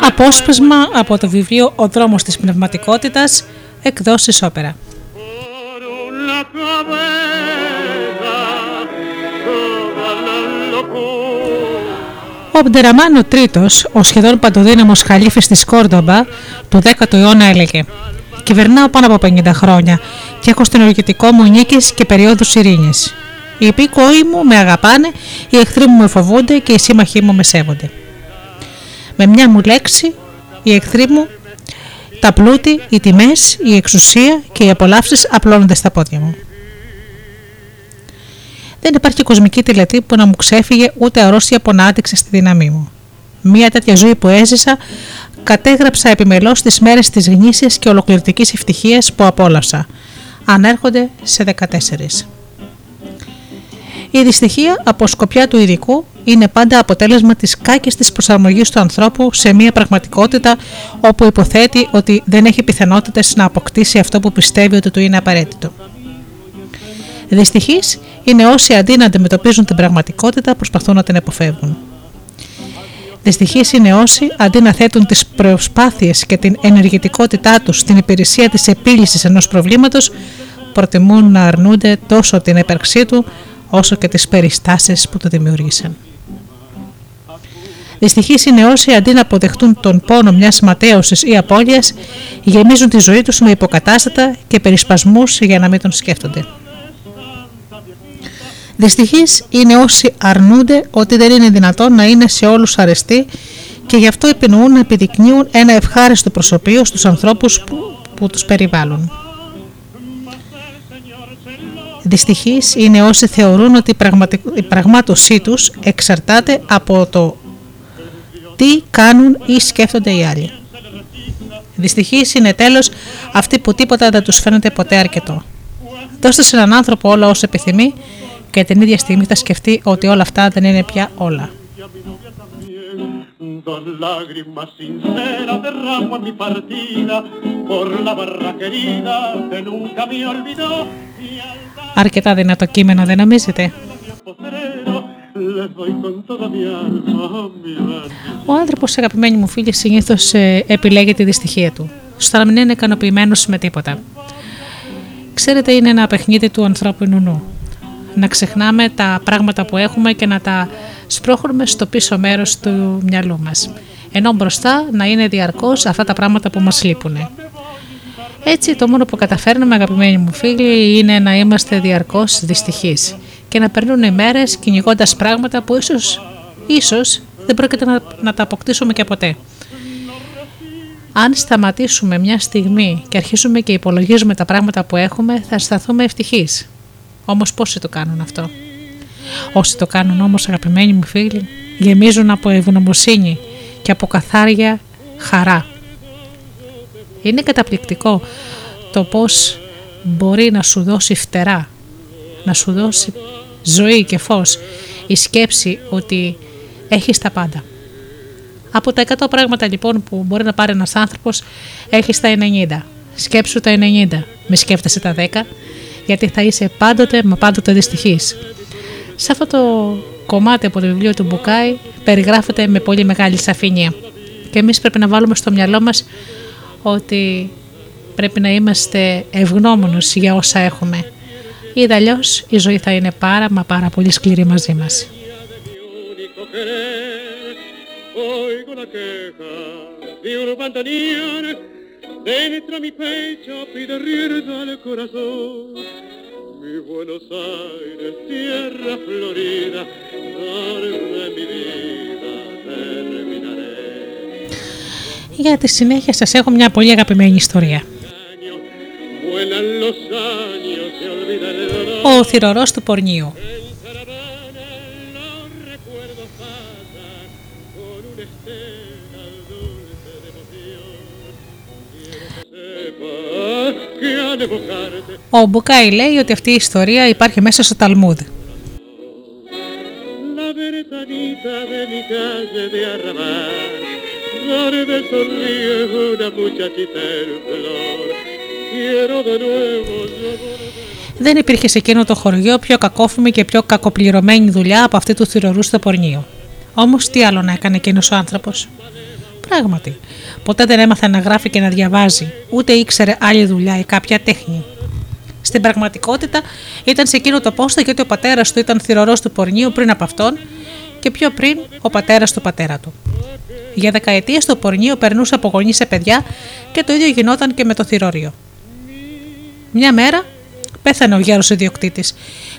Απόσπασμα από το βιβλίο «Ο δρόμος της πνευματικότητας», εκδόσεις Όπερα. Ο Μπντεραμάνο Τρίτος, ο σχεδόν παντοδύναμος χαλίφης της Κόρντομπα του 10ου αιώνα, έλεγε: «Κυβερνάω πάνω από 50 χρόνια και έχω στον οργητικό μου νίκες και περιόδους ειρήνης. Οι υπήκοοι μου με αγαπάνε, οι εχθροί μου με φοβούνται και οι σύμμαχοί μου με σέβονται. Με μια μου λέξη, οι εχθροί μου, τα πλούτη, οι τιμές, η εξουσία και οι απολαύσεις απλώνονται στα πόδια μου. Δεν υπάρχει κοσμική τελετή που να μου ξέφυγε, ούτε αρρώστια που να άντεξε στη δύναμή μου. Μια τέτοια ζωή που έζησα, κατέγραψα επιμελώς τις μέρες της γνήσιας και ολοκληρωτικής ευτυχίας που απόλαυσα. Ανέρχονται σε 14. Η δυστυχία από σκοπιά του ειδικού είναι πάντα αποτέλεσμα της κάκιστης προσαρμογής του ανθρώπου σε μια πραγματικότητα όπου υποθέτει ότι δεν έχει πιθανότητες να αποκτήσει αυτό που πιστεύει ότι του είναι απαραίτητο. Δυστυχείς είναι όσοι αντί να αντιμετωπίζουν την πραγματικότητα προσπαθούν να την αποφεύγουν. Δυστυχείς είναι όσοι αντί να θέτουν τις προσπάθειες και την ενεργητικότητά τους στην υπηρεσία της επίλυσης ενός προβλήματος προτιμούν να αρνούνται τόσο την ύπαρξή του όσο και τις περιστάσεις που το δημιούργησαν. Δυστυχείς είναι όσοι αντί να αποδεχτούν τον πόνο μιας ματέωσης ή απώλειας γεμίζουν τη ζωή τους με υποκατάστατα και περισπασμούς για να μην τον σκέφτονται. Δυστυχείς είναι όσοι αρνούνται ότι δεν είναι δυνατόν να είναι σε όλους αρεστοί και γι' αυτό επινοούν να επιδεικνύουν ένα ευχάριστο προσωπείο στους ανθρώπους που τους περιβάλλουν. Δυστυχείς είναι όσοι θεωρούν ότι η πραγμάτωσή τους εξαρτάται από το τι κάνουν ή σκέφτονται οι άλλοι. Δυστυχείς είναι τέλος αυτοί που τίποτα δεν τους φαίνεται ποτέ αρκετό. Δώστε σε έναν άνθρωπο όλα όσα επιθυμεί και την ίδια στιγμή θα σκεφτεί ότι όλα αυτά δεν είναι πια όλα. Αρκετά δυνατό κείμενο, δεν νομίζετε? Ο άνθρωπος, αγαπημένοι μου φίλοι, συνήθως επιλέγει τη δυστυχία του, στο να μην είναι ικανοποιημένος με τίποτα. Ξέρετε, είναι ένα παιχνίδι του ανθρώπινου νου. Να ξεχνάμε τα πράγματα που έχουμε και να τα σπρώχνουμε στο πίσω μέρος του μυαλού μας, ενώ μπροστά να είναι διαρκώς αυτά τα πράγματα που μας λείπουν. Έτσι, το μόνο που καταφέρνουμε, αγαπημένοι μου φίλοι, είναι να είμαστε διαρκώς δυστυχείς και να περνούν οι μέρες κυνηγώντας πράγματα που ίσως δεν πρόκειται να τα αποκτήσουμε και ποτέ. Αν σταματήσουμε μια στιγμή και αρχίσουμε και υπολογίζουμε τα πράγματα που έχουμε, θα αισθανθούμε ευτυχείς. Όμως πόσοι το κάνουν αυτό? Όσοι το κάνουν όμως, αγαπημένοι μου φίλοι, γεμίζουν από ευγνωμοσύνη και από καθάρια χαρά. Είναι καταπληκτικό το πώς μπορεί να σου δώσει φτερά, να σου δώσει ζωή και φως η σκέψη ότι έχεις τα πάντα. Από τα 100 πράγματα λοιπόν που μπορεί να πάρει ένας άνθρωπος, έχεις τα 90. Σκέψου τα 90, μη σκέφτεσαι τα 10, γιατί θα είσαι πάντοτε μα πάντοτε δυστυχής. Σε αυτό το κομμάτι από το βιβλίο του Μπουκάι περιγράφεται με πολύ μεγάλη σαφήνεια και εμείς πρέπει να βάλουμε στο μυαλό μας ότι πρέπει να είμαστε ευγνώμονες για όσα έχουμε, ή αλλιώς η ζωή θα είναι πάρα μα πάρα πολύ σκληρή μαζί μας. Dentro mi pecho pide rienda al corazón, mi Buenos Aires, tierra florida, darme mi vida, terminaré. Για τη συνέχεια σας έχω μια πολύ αγαπημένη ιστορία. Ο θυρωρός του Πορνίου. Ο Μπουκάι λέει ότι αυτή η ιστορία υπάρχει μέσα στο Ταλμούδ. Δεν υπήρχε σε εκείνο το χωριό πιο κακόφημη και πιο κακοπληρωμένη δουλειά από αυτή του θυρωρού στο Πορνίο. Όμως τι άλλο να έκανε εκείνος ο άνθρωπος? πράγματι. Ποτέ δεν έμαθε να γράφει και να διαβάζει, ούτε ήξερε άλλη δουλειά ή κάποια τέχνη. Στην πραγματικότητα ήταν σε εκείνο το πόστο γιατί ο πατέρας του ήταν θυρωρός του Πορνίου πριν από αυτόν και πιο πριν ο πατέρας του πατέρα του. Για δεκαετίες το Πορνίο περνούσε από γονείς σε παιδιά και το ίδιο γινόταν και με το θυρώριο. Μια μέρα πέθανε ο γέρος ιδιοκτήτης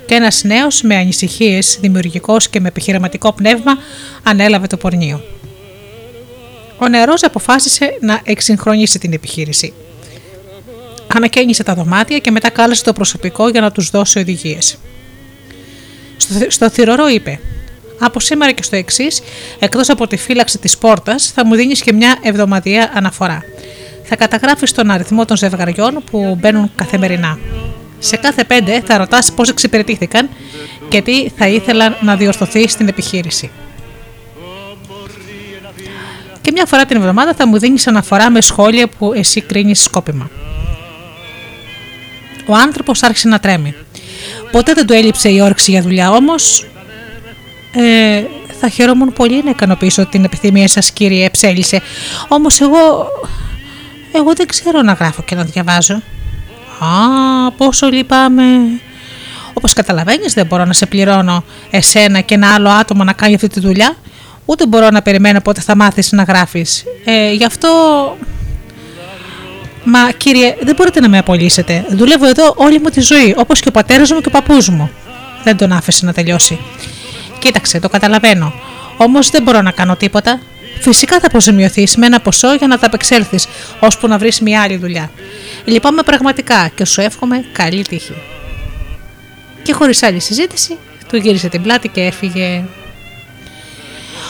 και ένας νέος με ανησυχίες, δημιουργικός και με επιχειρηματικό πνεύμα ανέλαβε το Πορνίο. Ο νεαρός αποφάσισε να εξυγχρονίσει την επιχείρηση. Ανακαίνισε τα δωμάτια και μετά κάλεσε το προσωπικό για να τους δώσει οδηγίες. Στο θυρωρό είπε: «Από σήμερα και στο εξής, εκτός από τη φύλαξη της πόρτας, θα μου δίνεις και μια εβδομαδιαία αναφορά. Θα καταγράφεις τον αριθμό των ζευγαριών που μπαίνουν καθημερινά. Σε κάθε 5 θα ρωτάς πώς εξυπηρετήθηκαν και τι θα ήθελαν να διορθωθεί στην επιχείρηση. Και μια φορά την εβδομάδα θα μου δίνεις αναφορά με σχόλια που εσύ κρίνεις σκόπιμα». Ο άνθρωπος άρχισε να τρέμει. Ποτέ δεν του έλειψε η όρεξη για δουλειά, όμως θα χαιρόμουν πολύ να ικανοποιήσω την επιθυμία σας, κύριε Ψέλισε. Όμως εγώ δεν ξέρω να γράφω και να διαβάζω. Α, πόσο λυπάμαι. Όπως καταλαβαίνεις, δεν μπορώ να σε πληρώνω εσένα και ένα άλλο άτομο να κάνει αυτή τη δουλειά. Ούτε μπορώ να περιμένω πότε θα μάθεις να γράφεις. Γι' αυτό... Μα κύριε, δεν μπορείτε να με απολύσετε. Δουλεύω εδώ όλη μου τη ζωή, όπως και ο πατέρας μου και ο παππούς μου. Δεν τον άφησε να τελειώσει. Κοίταξε, το καταλαβαίνω. Όμως δεν μπορώ να κάνω τίποτα. Φυσικά θα αποζημιωθείς με ένα ποσό για να τα απεξέλθεις, ώσπου να βρεις μια άλλη δουλειά. Λυπάμαι πραγματικά και σου εύχομαι καλή τύχη. Και χωρίς άλλη συζήτηση, του γύρισε την πλάτη και έφυγε.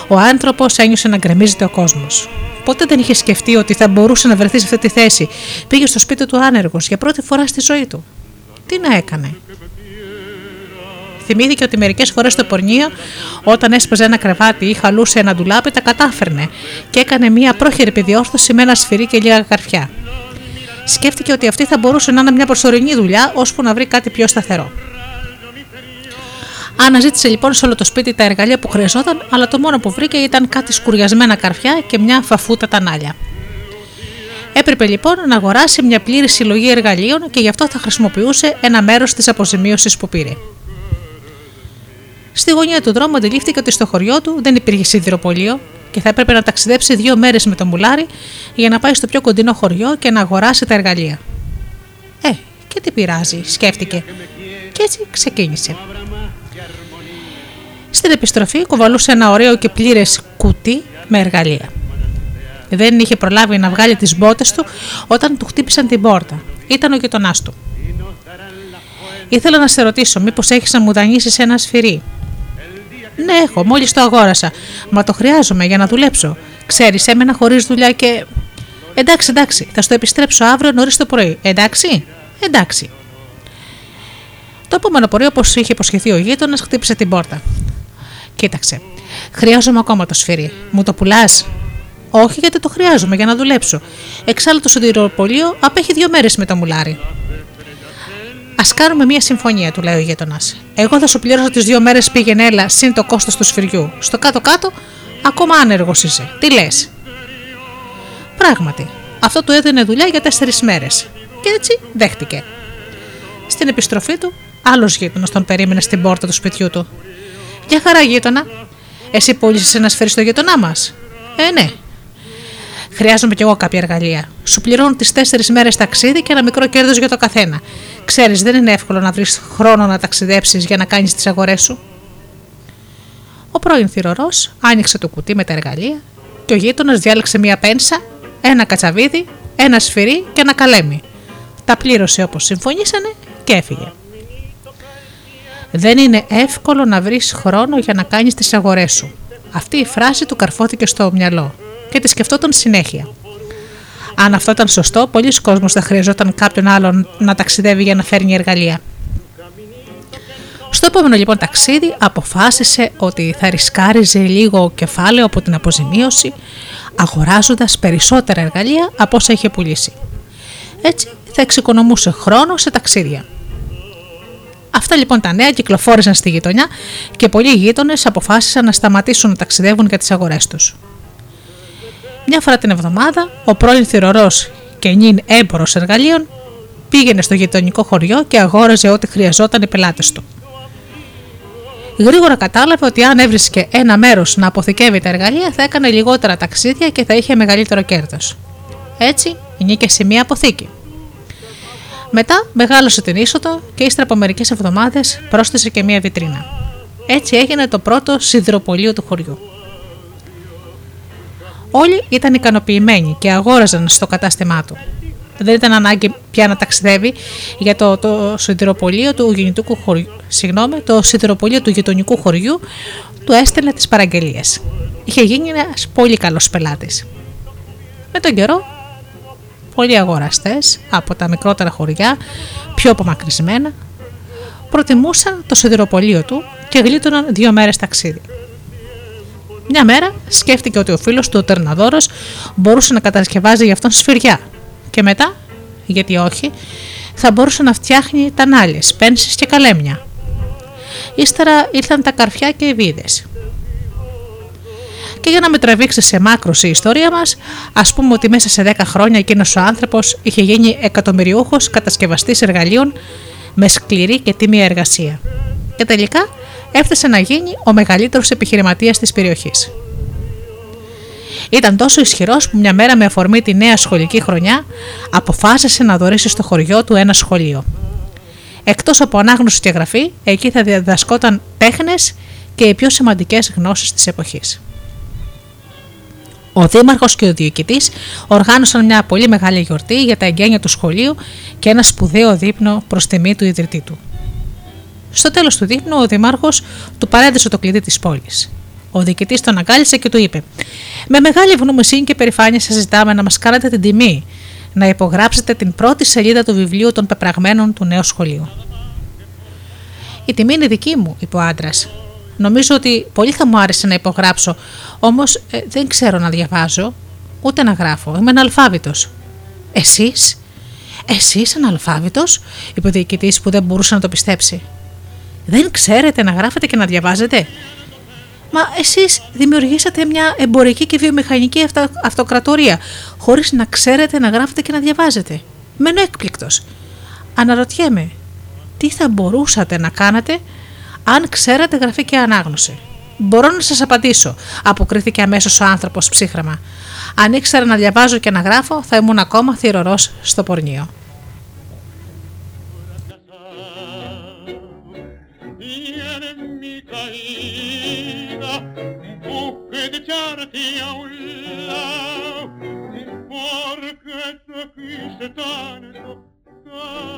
Ο άνθρωπος ένιωσε να γκρεμίζεται ο κόσμος. Ποτέ δεν είχε σκεφτεί ότι θα μπορούσε να βρεθεί σε αυτή τη θέση. Πήγε στο σπίτι του άνεργος για πρώτη φορά στη ζωή του. Τι να έκανε. Θυμήθηκε ότι μερικές φορές στο Πορνείο, όταν έσπαζε ένα κρεβάτι ή χαλούσε ένα ντουλάπι, τα κατάφερνε και έκανε μια πρόχειρη επιδιόρθωση με ένα σφυρί και λίγα καρφιά. Σκέφτηκε ότι αυτή θα μπορούσε να είναι μια προσωρινή δουλειά, ώσπου να βρει κάτι πιο σταθερό. Αναζήτησε λοιπόν σε όλο το σπίτι τα εργαλεία που χρειαζόταν, αλλά το μόνο που βρήκε ήταν κάτι σκουριασμένα καρφιά και μια φαφούτα τανάλια. Έπρεπε λοιπόν να αγοράσει μια πλήρη συλλογή εργαλείων και γι' αυτό θα χρησιμοποιούσε ένα μέρος της αποζημίωσης που πήρε. Στη γωνία του δρόμου αντιλήφθηκε ότι στο χωριό του δεν υπήρχε σιδηροπωλείο και θα έπρεπε να ταξιδέψει 2 μέρες με το μουλάρι για να πάει στο πιο κοντινό χωριό και να αγοράσει τα εργαλεία. Και τι πειράζει, σκέφτηκε. Και έτσι ξεκίνησε. Στην επιστροφή κουβαλούσε ένα ωραίο και πλήρες κουτί με εργαλεία. Δεν είχε προλάβει να βγάλει τις μπότες του όταν του χτύπησαν την πόρτα. Ήταν ο γειτονάς του. «Ήθελα να σε ρωτήσω, μήπως έχεις να μου δανείσεις ένα σφυρί?» «Ναι, έχω, μόλις το αγόρασα. Μα το χρειάζομαι για να δουλέψω. Ξέρεις, έμενα χωρίς δουλειά και...» Εντάξει, θα στο επιστρέψω αύριο νωρίς το πρωί. Εντάξει. Το επόμενο πρωί, όπως είχε υποσχεθεί ο γείτονας, χτύπησε την πόρτα. «Κοίταξε, χρειάζομαι ακόμα το σφυρί. Μου το πουλάς?» «Όχι, γιατί το χρειάζομαι για να δουλέψω. Εξάλλου το σιδηροπωλείο απέχει 2 μέρες με το μουλάρι». «Ας κάνουμε μια συμφωνία», του λέει ο γείτονας. «Εγώ θα σου πληρώσω τις 2 μέρες πήγαινε έλα συν το κόστος του σφυριού. Στο κάτω-κάτω, ακόμα άνεργος είσαι. Τι λες?» Πράγματι, αυτό του έδινε δουλειά για 4 μέρες. Και έτσι δέχτηκε. Στην επιστροφή του, άλλος γείτονας τον περίμενε στην πόρτα του σπιτιού του. «Για χαρά, γείτονα. Εσύ πούλησες ένα σφυρί στο γείτονά μας?» Ναι. «Χρειάζομαι κι εγώ κάποια εργαλεία. Σου πληρώνω τις 4 μέρες ταξίδι και ένα μικρό κέρδος για το καθένα. Ξέρεις, δεν είναι εύκολο να βρεις χρόνο να ταξιδέψεις για να κάνεις τις αγορές σου». Ο πρώην θυρωρός άνοιξε το κουτί με τα εργαλεία και ο γείτονας διάλεξε μια πένσα, ένα κατσαβίδι, ένα σφυρί και ένα καλέμι. Τα πλήρωσε όπως συμφωνήσανε και έφυγε. «Δεν είναι εύκολο να βρεις χρόνο για να κάνεις τις αγορές σου». Αυτή η φράση του καρφώθηκε στο μυαλό και τη σκεφτόταν συνέχεια. Αν αυτό ήταν σωστό, πολλοί κόσμος θα χρειαζόταν κάποιον άλλον να ταξιδεύει για να φέρνει εργαλεία. Στο επόμενο λοιπόν ταξίδι αποφάσισε ότι θα ρισκάριζε λίγο κεφάλαιο από την αποζημίωση, αγοράζοντας περισσότερα εργαλεία από όσα είχε πουλήσει. Έτσι θα εξοικονομούσε χρόνο σε ταξίδια. Αυτά λοιπόν τα νέα κυκλοφόρησαν στη γειτονιά και πολλοί γείτονες αποφάσισαν να σταματήσουν να ταξιδεύουν για τις αγορές τους. Μια φορά την εβδομάδα, ο πρώην θυρωρός και νυν έμπορος εργαλείων πήγαινε στο γειτονικό χωριό και αγόραζε ό,τι χρειαζόταν οι πελάτες του. Γρήγορα κατάλαβε ότι αν έβρισκε ένα μέρος να αποθηκεύει τα εργαλεία, θα έκανε λιγότερα ταξίδια και θα είχε μεγαλύτερο κέρδος. Έτσι, νίκησε σε μία αποθήκη. Μετά μεγάλωσε την είσοδο και ύστερα από μερικές εβδομάδες πρόσθεσε και μία βιτρίνα. Έτσι έγινε το πρώτο σιδηροπωλείο του χωριού. Όλοι ήταν ικανοποιημένοι και αγόραζαν στο κατάστημά του. Δεν ήταν ανάγκη πια να ταξιδεύει για το σιδηροπωλείο του γειτονικού χωριού του έστελνε τις παραγγελίες. Είχε γίνει ένας πολύ καλός πελάτης. Με τον καιρό, πολλοί αγοραστές από τα μικρότερα χωριά, πιο απομακρυσμένα, προτιμούσαν το σιδηροπωλείο του και γλίτωναν 2 μέρες ταξίδι. Μια μέρα σκέφτηκε ότι ο φίλος του, ο Τερναδόρος, μπορούσε να κατασκευάζει για αυτόν σφυριά. Και μετά, γιατί όχι, θα μπορούσε να φτιάχνει τανάλιες, πένσες και καλέμια. Ύστερα ήρθαν τα καρφιά και οι βίδες. Και για να με τραβήξει σε μάκρος η ιστορία μας, ας πούμε ότι μέσα σε 10 χρόνια εκείνος ο άνθρωπος είχε γίνει εκατομμυριούχος κατασκευαστής εργαλείων με σκληρή και τίμια εργασία. Και τελικά έφτασε να γίνει ο μεγαλύτερος επιχειρηματίας της περιοχής. Ήταν τόσο ισχυρός που μια μέρα με αφορμή τη νέα σχολική χρονιά αποφάσισε να δωρήσει στο χωριό του ένα σχολείο. Εκτός από ανάγνωση και γραφή, εκεί θα διδασκόταν τέχνες και οι πιο σημαντικές γνώσεις της εποχής. Ο δήμαρχος και ο διοικητής οργάνωσαν μια πολύ μεγάλη γιορτή για τα εγγένεια του σχολείου και ένα σπουδαίο δείπνο προς τιμή του ιδρυτή του. Στο τέλος του δείπνου, ο δημάρχος του παρέδωσε το κλειδί της πόλης. Ο διοικητής τον αγκάλισε και του είπε: «Με μεγάλη ευγνωμοσύνη και περηφάνεια σας ζητάμε να μας κάνετε την τιμή να υπογράψετε την πρώτη σελίδα του βιβλίου των πεπραγμένων του νέου σχολείου». «Η τιμή είναι δική μου», είπε ο άντρας. «Νομίζω ότι πολύ θα μου άρεσε να υπογράψω, όμως δεν ξέρω να διαβάζω, ούτε να γράφω. Είμαι αναλφάβητος». Εσείς αναλφάβητος», είπε ο διοικητής που δεν μπορούσε να το πιστέψει. «Δεν ξέρετε να γράφετε και να διαβάζετε. Μα εσείς δημιουργήσατε μια εμπορική και βιομηχανική αυτοκρατορία, χωρίς να ξέρετε να γράφετε και να διαβάζετε. Μένω έκπληκτος. Αναρωτιέμαι, τι θα μπορούσατε να κάνατε αν ξέρατε γραφή και ανάγνωση?» «Μπορώ να σας απαντήσω», αποκρίθηκε αμέσως ο άνθρωπος ψύχραμα. «Αν ήξερα να διαβάζω και να γράφω, θα ήμουν ακόμα θυρωρός στο Πορνείο». Hoy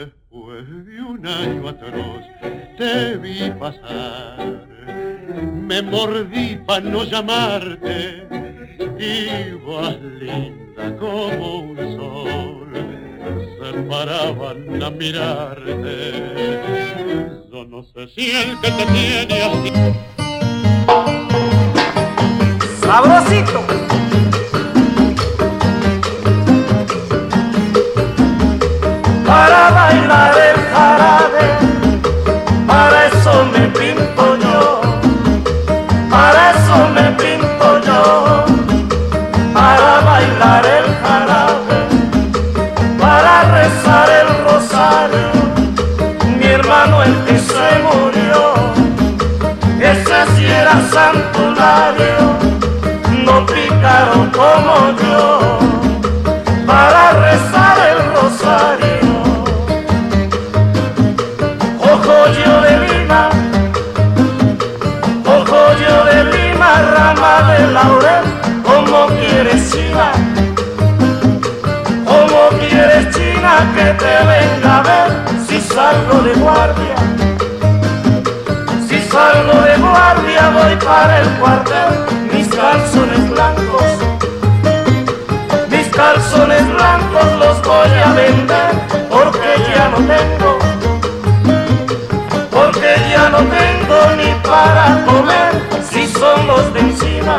después de un año atroz te vi pasar, me mordí para no llamarte, ibas linda como un sol, se paraban a mirarte, yo no sé si el que te tiene así. ¡Sabrosito! Para bailar el jarabe, para eso me pinto yo, para eso me pinto yo, para bailar el jarabe, para rezar el rosario, mi hermano el que se murió, ese sí era santuario, no pícaro como yo, para rezar el rosario. Rama de laurel, como quieres China, como quieres China que te venga a ver, si salgo de guardia, si salgo de guardia voy para el cuartel, mis calzones blancos, mis calzones blancos los voy a vender, porque ya no tengo, porque ya no tengo ni para comer. Si son los de encima,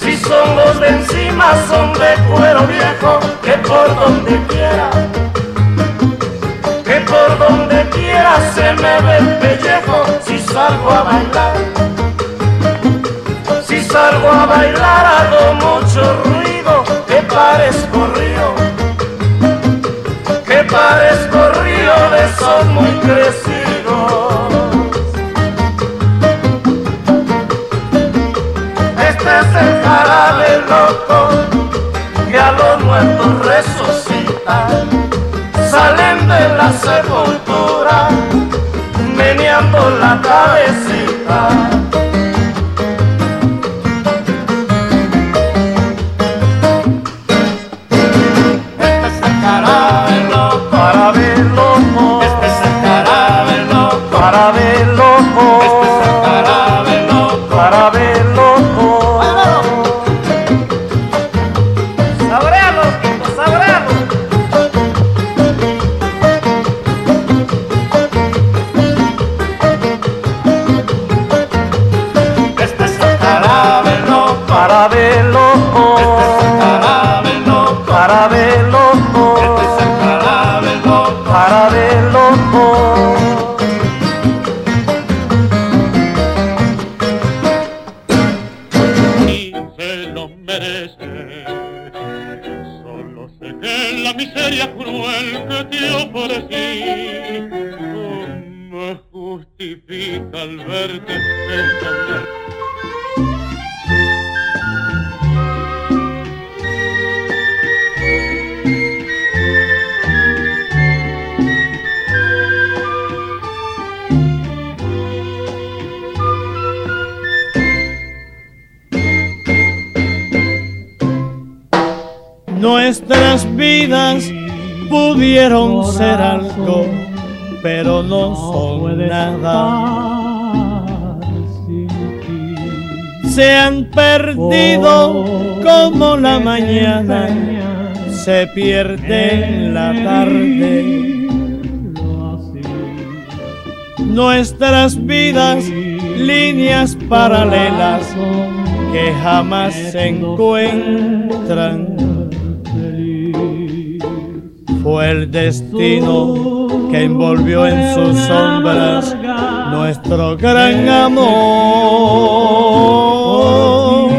si son los de encima, son de cuero viejo por donde quiera, que por donde quiera se me ve el pellejo si salgo a bailar, si salgo a bailar hago mucho ruido, que parezco río, que parezco río de sol muy crecido. Este es el jarabe loco que a los muertos resucita, salen de la sepultura meneando la cabecita. Este es el jarabe loco, jarabe loco. Este es el jarabe loco, jarabe loco. Este es el jarabe loco, jarabe loco. Nuestras vidas pudieron ser algo, pero no son nada. Se han perdido como la mañana, se pierde en la tarde. Nuestras vidas, líneas paralelas que jamás se encuentran. Fue el destino que envolvió en sus sombras nuestro gran amor.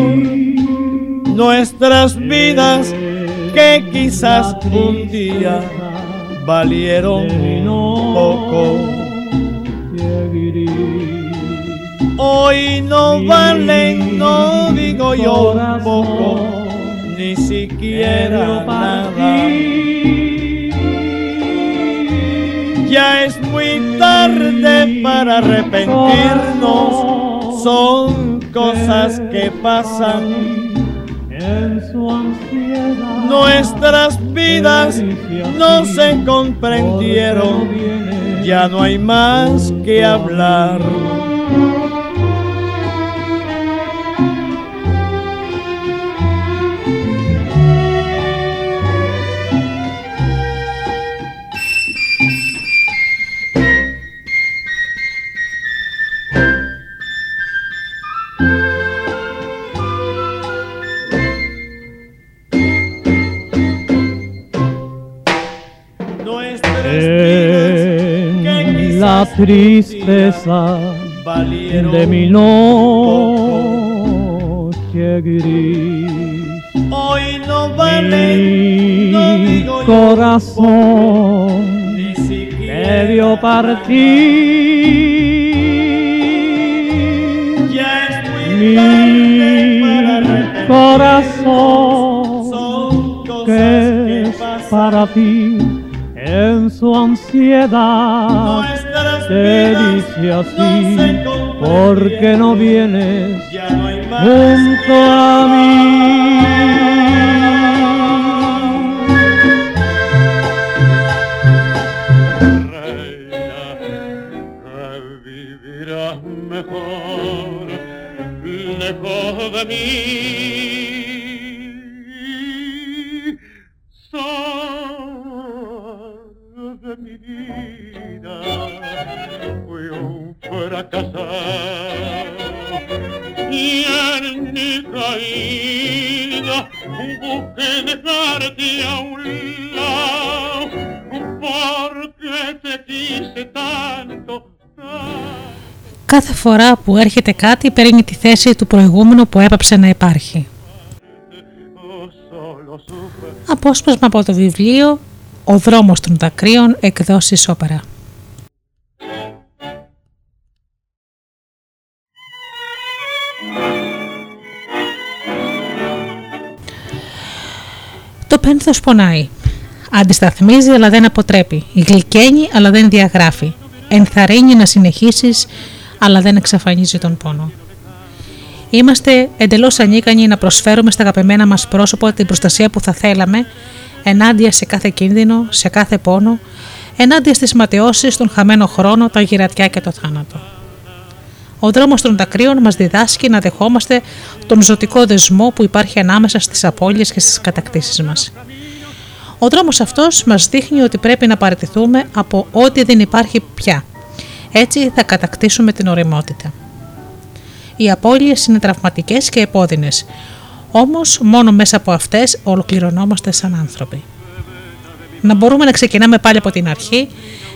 Nuestras vidas que quizás un día valieron un poco, hoy no valen, no digo yo un poco, ni siquiera nada. Ya es muy tarde para arrepentirnos, son cosas que pasan. Nuestras vidas no se comprendieron, ya no hay más que hablar. Tristeza de mi noche gris, hoy no vale, no digo corazón, ni siquiera me dio partir. Ya es muy tarde para repetir, corazón, son cosas que es para ti, en su ansiedad. No te dice así, porque no vienes junto a mí. Reina, vivirás mejor lejos de mí. Sal de mi vida. Fui un fracasado y en mi caída hubo que dejarte a un lado, porque te quise tanto. Κάθε φορά που έρχεται κάτι παίρνει τη θέση του προηγούμενου που έπαψε να υπάρχει. Απόσπασμα από το βιβλίο «Ο δρόμος των δακρύων», εκδόσεις Όπερα. Το πένθος πονάει. Αντισταθμίζει αλλά δεν αποτρέπει. Γλυκαίνει αλλά δεν διαγράφει. Ενθαρρύνει να συνεχίσεις αλλά δεν εξαφανίζει τον πόνο. Είμαστε εντελώς ανίκανοι να προσφέρουμε στα αγαπημένα μας πρόσωπα την προστασία που θα θέλαμε, ενάντια σε κάθε κίνδυνο, σε κάθε πόνο, ενάντια στις ματαιώσεις, τον χαμένο χρόνο, τα γυρατιά και το θάνατο. Ο δρόμος των δακρύων μας διδάσκει να δεχόμαστε τον ζωτικό δεσμό που υπάρχει ανάμεσα στις απώλειες και στις κατακτήσεις μας. Ο δρόμος αυτός μας δείχνει ότι πρέπει να παραιτηθούμε από ό,τι δεν υπάρχει πια. Έτσι θα κατακτήσουμε την ωριμότητα. Οι απώλειες είναι τραυματικές και επώδυνες, όμως μόνο μέσα από αυτές ολοκληρωνόμαστε σαν άνθρωποι. Να μπορούμε να ξεκινάμε πάλι από την αρχή,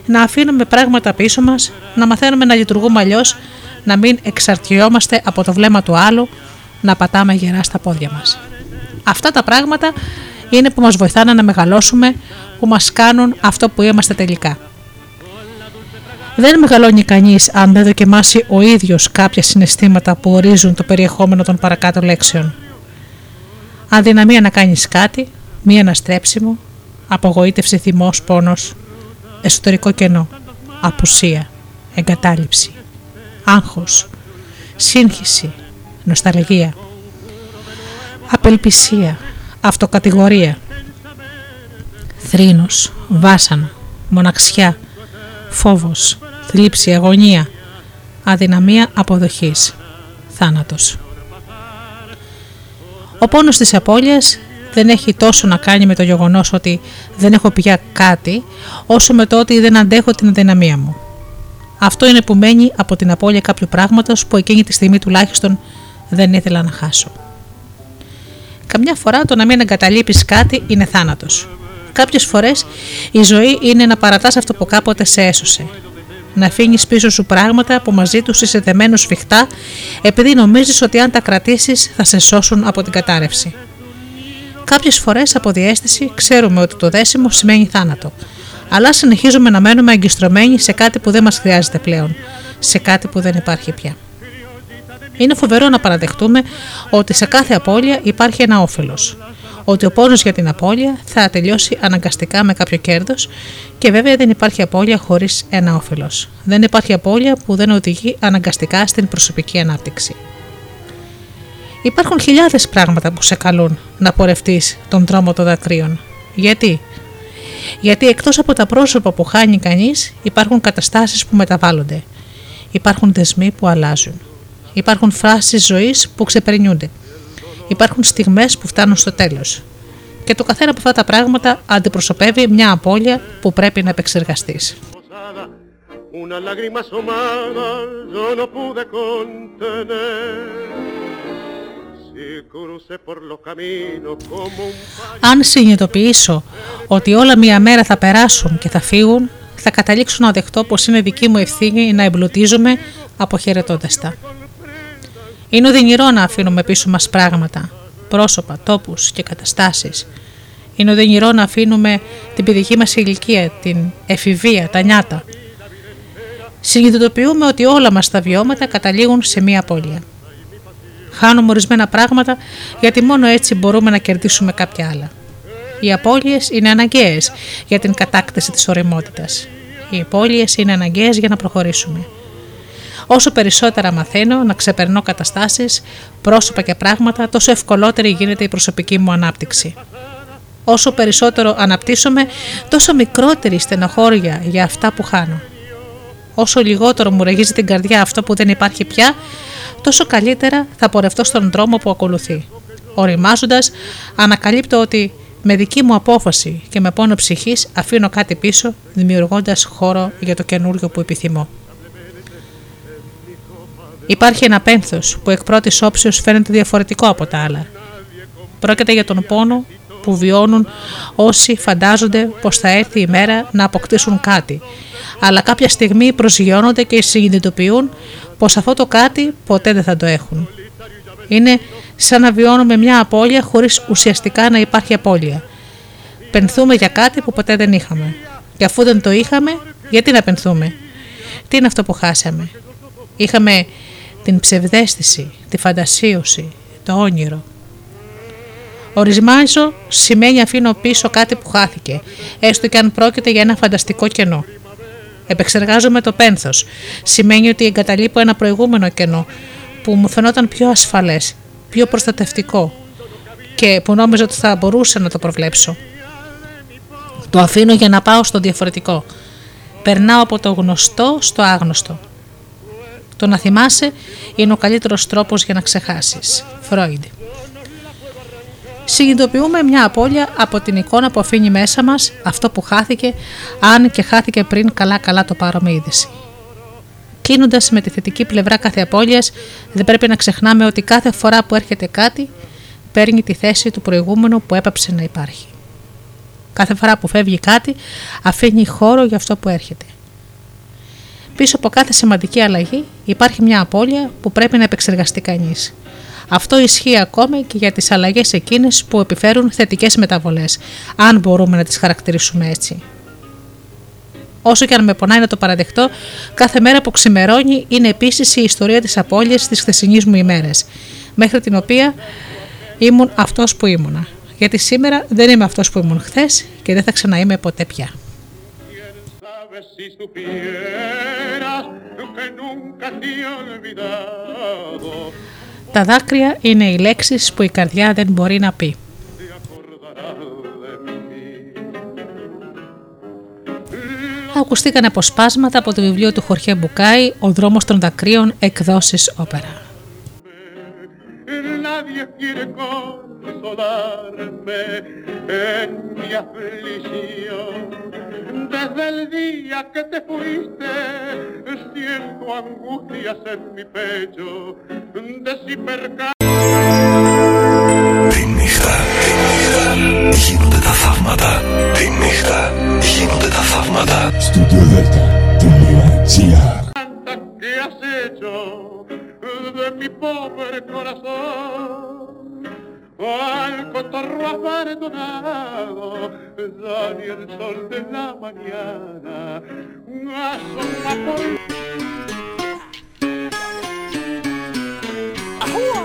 να αφήνουμε πράγματα πίσω μας, να μαθαίνουμε να λειτουργούμε αλλιώς, να μην εξαρτιόμαστε από το βλέμμα του άλλου, να πατάμε γερά στα πόδια μας. Αυτά τα πράγματα είναι που μας βοηθάνε να μεγαλώσουμε, που μας κάνουν αυτό που είμαστε τελικά. Δεν μεγαλώνει κανείς αν δεν δοκιμάσει ο ίδιος κάποια συναισθήματα που ορίζουν το περιεχόμενο των παρακάτω λέξεων. Αδυναμία να κάνεις κάτι, μη αναστρέψιμο, απογοήτευση, θυμός, πόνος, εσωτερικό κενό, απουσία, εγκατάλειψη, άγχος, σύγχυση, νοσταλγία, απελπισία, αυτοκατηγορία, θρήνος, βάσανο, μοναξιά, φόβος, θλίψη, αγωνία, αδυναμία αποδοχής, θάνατος. Ο πόνος της απώλειας δεν έχει τόσο να κάνει με το γεγονός ότι δεν έχω πια κάτι, όσο με το ότι δεν αντέχω την αδυναμία μου. Αυτό είναι που μένει από την απώλεια κάποιου πράγματος που εκείνη τη στιγμή τουλάχιστον δεν ήθελα να χάσω. Καμιά φορά το να μην εγκαταλείπεις κάτι είναι θάνατος. Κάποιες φορές η ζωή είναι να παρατάς αυτό που κάποτε σε έσωσε. Να αφήνεις πίσω σου πράγματα που μαζί τους είσαι δεμένος σφιχτά, επειδή νομίζεις ότι αν τα κρατήσεις θα σε σώσουν από την κατάρρευση. Κάποιες φορές από διαίσθηση ξέρουμε ότι το δέσιμο σημαίνει θάνατο, αλλά συνεχίζουμε να μένουμε αγκιστρωμένοι σε κάτι που δεν μας χρειάζεται πλέον, σε κάτι που δεν υπάρχει πια. Είναι φοβερό να παραδεχτούμε ότι σε κάθε απώλεια υπάρχει ένα όφελος. Ότι ο πόνος για την απώλεια θα τελειώσει αναγκαστικά με κάποιο κέρδος, και βέβαια δεν υπάρχει απώλεια χωρίς ένα όφελος. Δεν υπάρχει απώλεια που δεν οδηγεί αναγκαστικά στην προσωπική ανάπτυξη. Υπάρχουν χιλιάδες πράγματα που σε καλούν να πορευτείς τον δρόμο των δακρύων. Γιατί? Γιατί εκτός από τα πρόσωπα που χάνει κανείς, υπάρχουν καταστάσεις που μεταβάλλονται. Υπάρχουν δεσμοί που αλλάζουν. Υπάρχουν φράσεις ζωής που ξεπερνιούνται. Υπάρχουν στιγμές που φτάνουν στο τέλος. Και το καθένα από αυτά τα πράγματα αντιπροσωπεύει μια απώλεια που πρέπει να επεξεργαστείς. Αν συνειδητοποιήσω ότι όλα μια μέρα θα περάσουν και θα φύγουν, θα καταλήξω να δεχτώ πως είναι δική μου ευθύνη να εμπλουτίζομαι αποχαιρετώντας τα. Είναι οδυνηρό να αφήνουμε πίσω μας πράγματα, πρόσωπα, τόπους και καταστάσεις. Είναι οδυνηρό να αφήνουμε την παιδική μας ηλικία, την εφηβεία, τα νιάτα. Συνειδητοποιούμε ότι όλα μας τα βιώματα καταλήγουν σε μία απώλεια. Χάνουμε ορισμένα πράγματα γιατί μόνο έτσι μπορούμε να κερδίσουμε κάποια άλλα. Οι απώλειες είναι αναγκαίες για την κατάκτηση της ωριμότητας. Οι απώλειες είναι αναγκαίες για να προχωρήσουμε. Όσο περισσότερα μαθαίνω να ξεπερνώ καταστάσεις, πρόσωπα και πράγματα, τόσο ευκολότερη γίνεται η προσωπική μου ανάπτυξη. Όσο περισσότερο αναπτύσσομαι, τόσο μικρότερη στενοχώρια για αυτά που χάνω. Όσο λιγότερο μου ραγίζει την καρδιά αυτό που δεν υπάρχει πια, τόσο καλύτερα θα πορευτώ στον δρόμο που ακολουθεί. Οριμάζοντας, ανακαλύπτω ότι με δική μου απόφαση και με πόνο ψυχής αφήνω κάτι πίσω, δημιουργώντας χώρο για το καινούργιο που επιθυμώ. Υπάρχει ένα πένθος που εκ πρώτης όψεως φαίνεται διαφορετικό από τα άλλα. Πρόκειται για τον πόνο που βιώνουν όσοι φαντάζονται πως θα έρθει η μέρα να αποκτήσουν κάτι. Αλλά κάποια στιγμή προσγειώνονται και συνειδητοποιούν πως αυτό το κάτι ποτέ δεν θα το έχουν. Είναι σαν να βιώνουμε μια απώλεια χωρίς ουσιαστικά να υπάρχει απώλεια. Πενθούμε για κάτι που ποτέ δεν είχαμε. Και αφού δεν το είχαμε, γιατί να πενθούμε? Τι είναι αυτό που χάσαμε? Είχαμε την ψευδαίσθηση, τη φαντασίωση, το όνειρο. Ορισμάζω σημαίνει αφήνω πίσω κάτι που χάθηκε, έστω και αν πρόκειται για ένα φανταστικό κενό. Επεξεργάζομαι το πένθος. Σημαίνει ότι εγκαταλείπω ένα προηγούμενο κενό που μου φαινόταν πιο ασφαλές, πιο προστατευτικό και που νόμιζα ότι θα μπορούσα να το προβλέψω. Το αφήνω για να πάω στο διαφορετικό. Περνάω από το γνωστό στο άγνωστο. Το να θυμάσαι είναι ο καλύτερος τρόπος για να ξεχάσεις. Φρόιντ. Συνειδητοποιούμε μια απώλεια από την εικόνα που αφήνει μέσα μας αυτό που χάθηκε, αν και χάθηκε πριν καλά-καλά το πάρουμε είδηση. Κλείνοντας με τη θετική πλευρά κάθε απώλειας, δεν πρέπει να ξεχνάμε ότι κάθε φορά που έρχεται κάτι, παίρνει τη θέση του προηγούμενου που έπαψε να υπάρχει. Κάθε φορά που φεύγει κάτι, αφήνει χώρο για αυτό που έρχεται. Πίσω από κάθε σημαντική αλλαγή υπάρχει μια απώλεια που πρέπει να επεξεργαστεί κανείς. Αυτό ισχύει ακόμη και για τις αλλαγές εκείνες που επιφέρουν θετικές μεταβολές, αν μπορούμε να τις χαρακτηρίσουμε έτσι. Όσο και αν με πονάει να το παραδεχτώ, κάθε μέρα που ξημερώνει είναι επίσης η ιστορία της απώλειας της χθεσινής μου ημέρας, μέχρι την οποία ήμουν αυτός που ήμουνα. Γιατί σήμερα δεν είμαι αυτός που ήμουν χθες και δεν θα ξαναείμαι ποτέ πια. Τα δάκρυα είναι οι λέξεις που η καρδιά δεν μπορεί να πει. Ακουστήκαν αποσπάσματα από το βιβλίο του Χορχέ Μπουκάι «Ο δρόμος των δακρύων», εκδόσεις Όπερα. Τη νύχτα γίνονται τα θαύματα. Τη νύχτα γίνονται τα θαύματα. Studio delta.gr. Al cotorro abandonado sale el sol de la mañana. Asoma por... ¡Ajúa!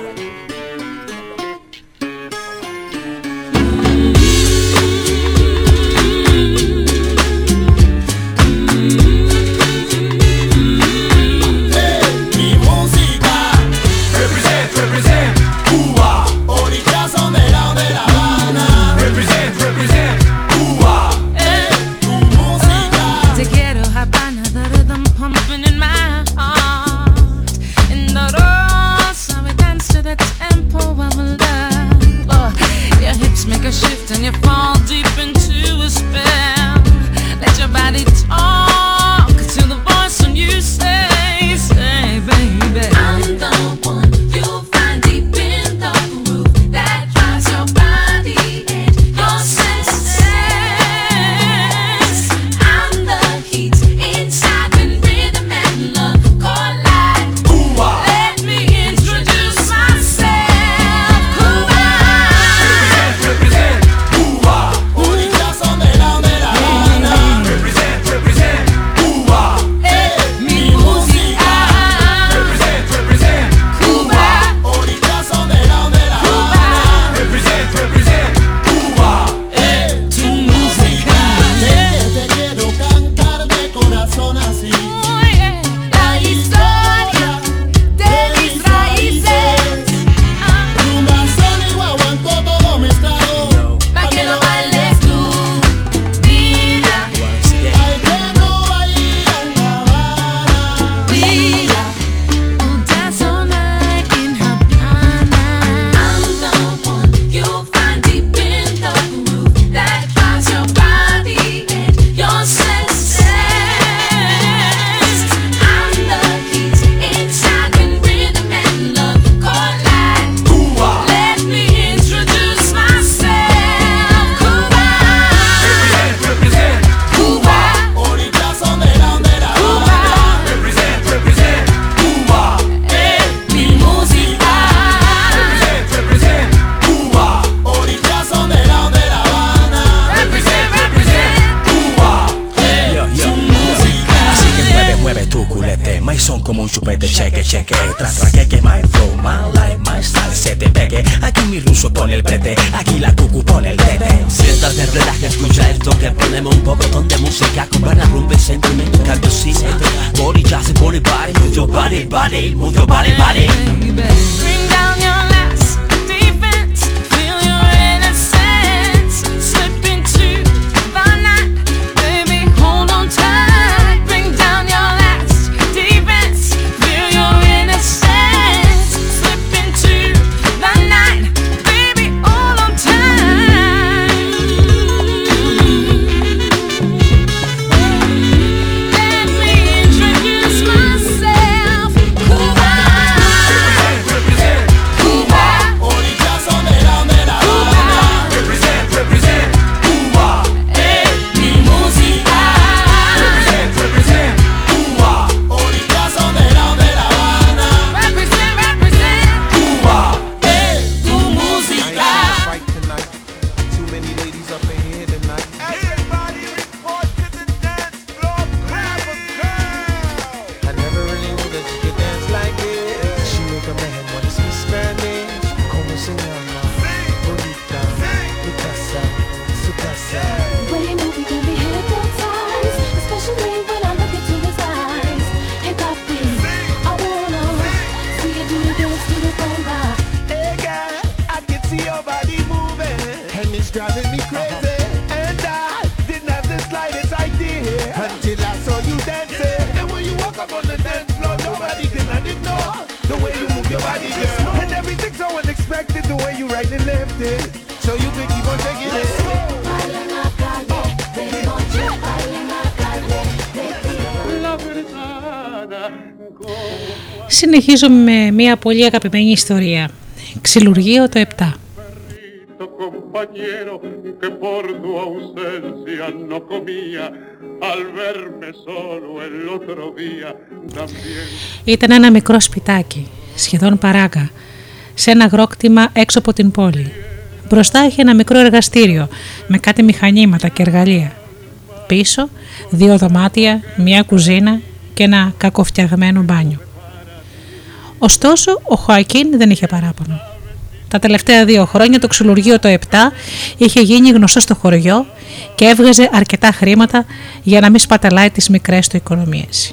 Mi música represent, represent Cuba. Son de la Habana. Represent, represent Cuba. Tu música. my song como un chupete, cheque, cheque. Tras traqueque, my flow, my life, my style, se te pegue. Aquí mi ruso pone el prete, aquí la cucu pone el tete. Siéntate, relaja, escucha el toque. Ponemos un pocotón de música cubana, rumba y sentimiento, cambio cito. Body ya se pone body, move your body, body, move your body, body. Bring down your last defense, feel your innocence, slip into the night, baby, hold on tight. Bring down your last defense, feel your innocence, slip into the night, baby, hold on tight. Let me introduce myself, represent Cuba, orillas son de la mera Cuba, represent Cuba, es mi música. Represent Cuba, orillas son de la mera Habana, represent, represent Cuba, es tu música. Everybody report to the dance floor, grab a girl. I never really knew that you could dance like this. She make a man wanna speak Spanish. Como se llama? Bonita, tu casa, su casa. When you move, we can be hypnotized, especially when I look into his eyes. Hey papi, I wanna see you do the dance to the conga. Hey girl, I can see your body moving, and it's driving me crazy. And I didn't have the slightest idea until I saw you dancing. And when you walk up on the dance floor, nobody can ignore the way you move your body, girl. And everything's so unexpected, the way you right and left it, so you can keep on taking it. Baila en la calle, de noche, baila en la calle, de día. Συνεχίζω με μια πολύ αγαπημένη ιστορία. Ξυλουργείο το 7. Perrito compañero que por tu ausencia no comía al verme solo el otro día también. Ήταν ένα μικρό σπιτάκι, σχεδόν παράγκα, σε ένα αγρόκτημα έξω από την πόλη. Μπροστά είχε ένα μικρό εργαστήριο με κάτι μηχανήματα και εργαλεία. Πίσω, δύο δωμάτια, μια κουζίνα και ένα κακοφτιαγμένο μπάνιο. Ωστόσο, ο Χωακίν δεν είχε παράπονο. Τα τελευταία 2 χρόνια το ξυλουργείο το 7 είχε γίνει γνωστό στο χωριό και έβγαζε αρκετά χρήματα για να μην σπαταλάει τις μικρές του οικονομίες.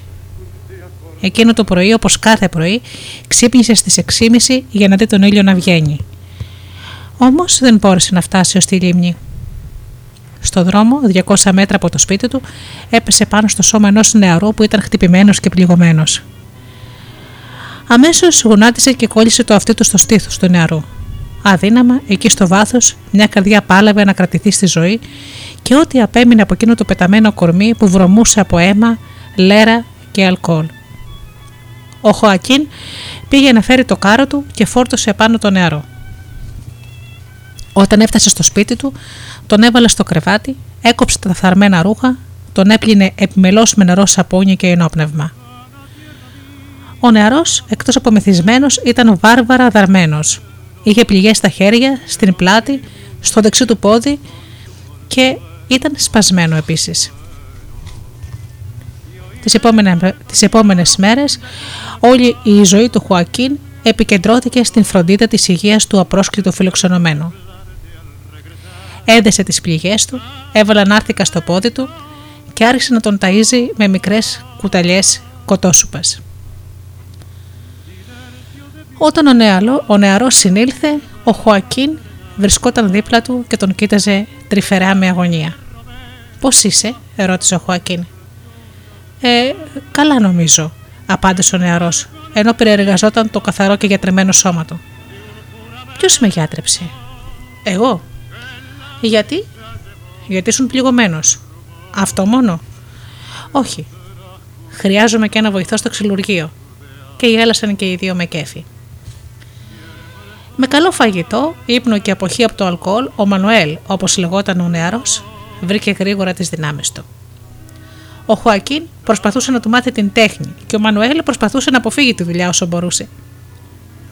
Εκείνο το πρωί, όπως κάθε πρωί, ξύπνησε στις 6.30 για να δει τον ήλιο να βγαίνει. Όμως δεν μπόρεσε να φτάσει ως τη λίμνη. Στο δρόμο, 200 μέτρα από το σπίτι του, έπεσε πάνω στο σώμα ενός νεαρού που ήταν χτυπημένος και πληγωμένος. Αμέσως γουνάτισε και κόλλησε το αυτί του στο στήθος του νεαρού. Αδύναμα, εκεί στο βάθος, μια καρδιά πάλευε να κρατηθεί στη ζωή και ό,τι απέμεινε από εκείνο το πεταμένο κορμί που βρωμούσε από αίμα, λέρα και αλκοόλ. Ο Χωακίν πήγε να φέρει το κάρο του και φόρτωσε επάνω το νεαρό. Όταν έφτασε στο σπίτι του, τον έβαλε στο κρεβάτι, έκοψε τα φθαρμένα ρούχα, τον έπλυνε επιμελώς με νερό σαπούνι και ενόπνευμα. Ο νεαρός, εκτός από μεθυσμένος, ήταν βάρβαρα δαρμένος. Είχε πληγές στα χέρια, στην πλάτη, στο δεξί του πόδι και ήταν σπασμένο επίσης. Τις επόμενες μέρες, όλη η ζωή του Χωακίν επικεντρώθηκε στην φροντίδα της υγείας του απρόσκλητου φιλοξενωμένου. Έδεσε τις πληγές του, έβαλε ανάρτηκα στο πόδι του και άρχισε να τον ταΐζει με μικρές κουταλιές κοτόσουπας. Όταν ο νεαρός συνήλθε, ο Χωακίν βρισκόταν δίπλα του και τον κοίταζε τρυφερά με αγωνία. «Πώς είσαι?» ερώτησε ο Χωακίν. «Καλά νομίζω», απάντησε ο νεαρός, ενώ περιεργαζόταν το καθαρό και γιατρεμένο σώμα του. «Ποιος με γιατρέψε?» «Εγώ». «Γιατί?» «Γιατί ήσουν πληγωμένος». «Αυτό μόνο?» «Όχι. Χρειάζομαι και ένα βοηθό στο ξυλουργείο». Και γέλασαν και οι δύο με κέφι. Με καλό φαγητό, ύπνο και αποχή από το αλκοόλ, ο Μανουέλ, όπως λεγόταν ο νεαρός, βρήκε γρήγορα τις δυνάμεις του. Ο Χωακίν προσπαθούσε να του μάθει την τέχνη και ο Μανουέλ προσπαθούσε να αποφύγει τη δουλειά όσο μπορούσε.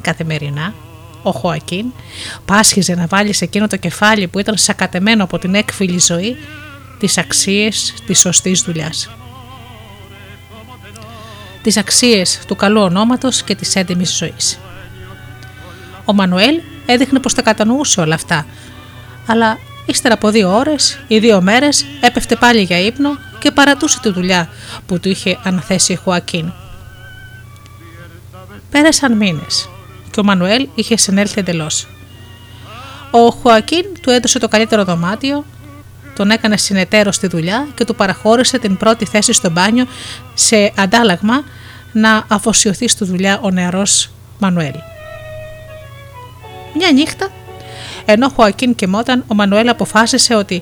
Καθημερινά, ο Χωακίν πάσχιζε να βάλει σε εκείνο το κεφάλι που ήταν σακατεμένο από την έκφυλη ζωή τις αξίες της σωστής δουλειάς. τις αξίες του καλού ονόματος και της έντιμης ζωής. Ο Μανουέλ έδειχνε πως τα κατανοούσε όλα αυτά, αλλά ύστερα από 2 μέρες έπεφτε πάλι για ύπνο και παρατούσε τη δουλειά που του είχε αναθέσει η Χουακίν. Πέρασαν μήνες και ο Μανουέλ είχε συνέλθει εντελώς. Ο Χουακίν του έδωσε το καλύτερο δωμάτιο, τον έκανε συνεταίρο στη δουλειά και του παραχώρησε την πρώτη θέση στο μπάνιο σε αντάλλαγμα να αφοσιωθεί στη δουλειά ο νεαρός Μανουέλ. Μια νύχτα, ενώ ο Χουακίν κοιμόταν, ο Μανουέλ αποφάσισε ότι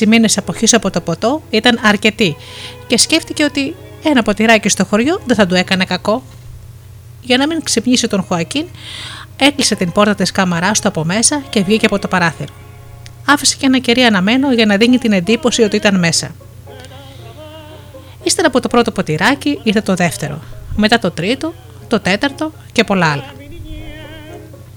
6 μήνες αποχής από το ποτό ήταν αρκετοί και σκέφτηκε ότι ένα ποτηράκι στο χωριό δεν θα του έκανε κακό. Για να μην ξυπνήσει τον Χουακίν, έκλεισε την πόρτα της κάμαράς του από μέσα και βγήκε από το παράθυρο. Άφησε και ένα κερί αναμένο για να δίνει την εντύπωση ότι ήταν μέσα. Ύστερα από το πρώτο ποτηράκι ήρθε το δεύτερο, μετά το τρίτο, το τέταρτο και πολλά άλλα.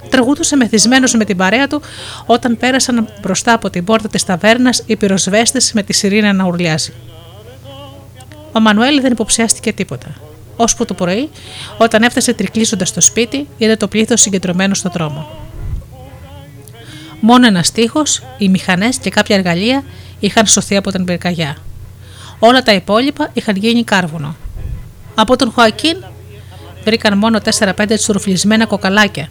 Τραγούδουσε μεθυσμένος με την παρέα του όταν πέρασαν μπροστά από την πόρτα της ταβέρνας οι πυροσβέστες με τη σιρήνα να ουρλιάζει. Ο Μανουέλ δεν υποψιάστηκε τίποτα. Ώσπου το πρωί, όταν έφτασε τρικλίζοντας στο σπίτι, είδε το πλήθος συγκεντρωμένο στο δρόμο. Μόνο ένας τοίχος, οι μηχανές και κάποια εργαλεία είχαν σωθεί από την πυρκαγιά. Όλα τα υπόλοιπα είχαν γίνει κάρβουνο. Από τον Χουακίν βρήκαν μόνο 4-5 τσουρουφλισμένα κοκαλάκια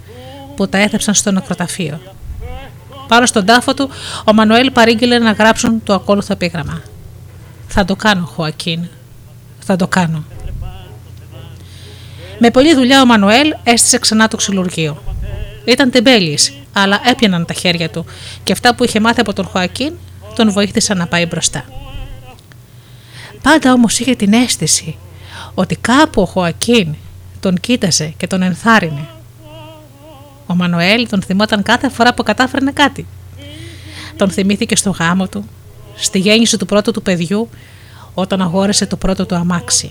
που τα έθεψαν στο νεκροταφείο. Πάνω στον τάφο του, ο Μανουέλ παρήγγειλε να γράψουν το ακόλουθο επίγραμμα. «Θα το κάνω, Χουακίν. Θα το κάνω». Με πολλή δουλειά ο Μανουέλ έστησε ξανά το ξυλουργείο. Ήταν τεμπέλης, αλλά έπιαναν τα χέρια του και αυτά που είχε μάθει από τον Χουακίν τον βοήθησαν να πάει μπροστά. Πάντα όμως είχε την αίσθηση ότι κάπου ο Χουακίν τον κοίταζε και τον ενθάρρυνε. Ο Μανουέλ τον θυμόταν κάθε φορά που κατάφερνε κάτι. Τον θυμήθηκε στο γάμο του, στη γέννηση του πρώτου του παιδιού, όταν αγόρασε το πρώτο του αμάξι.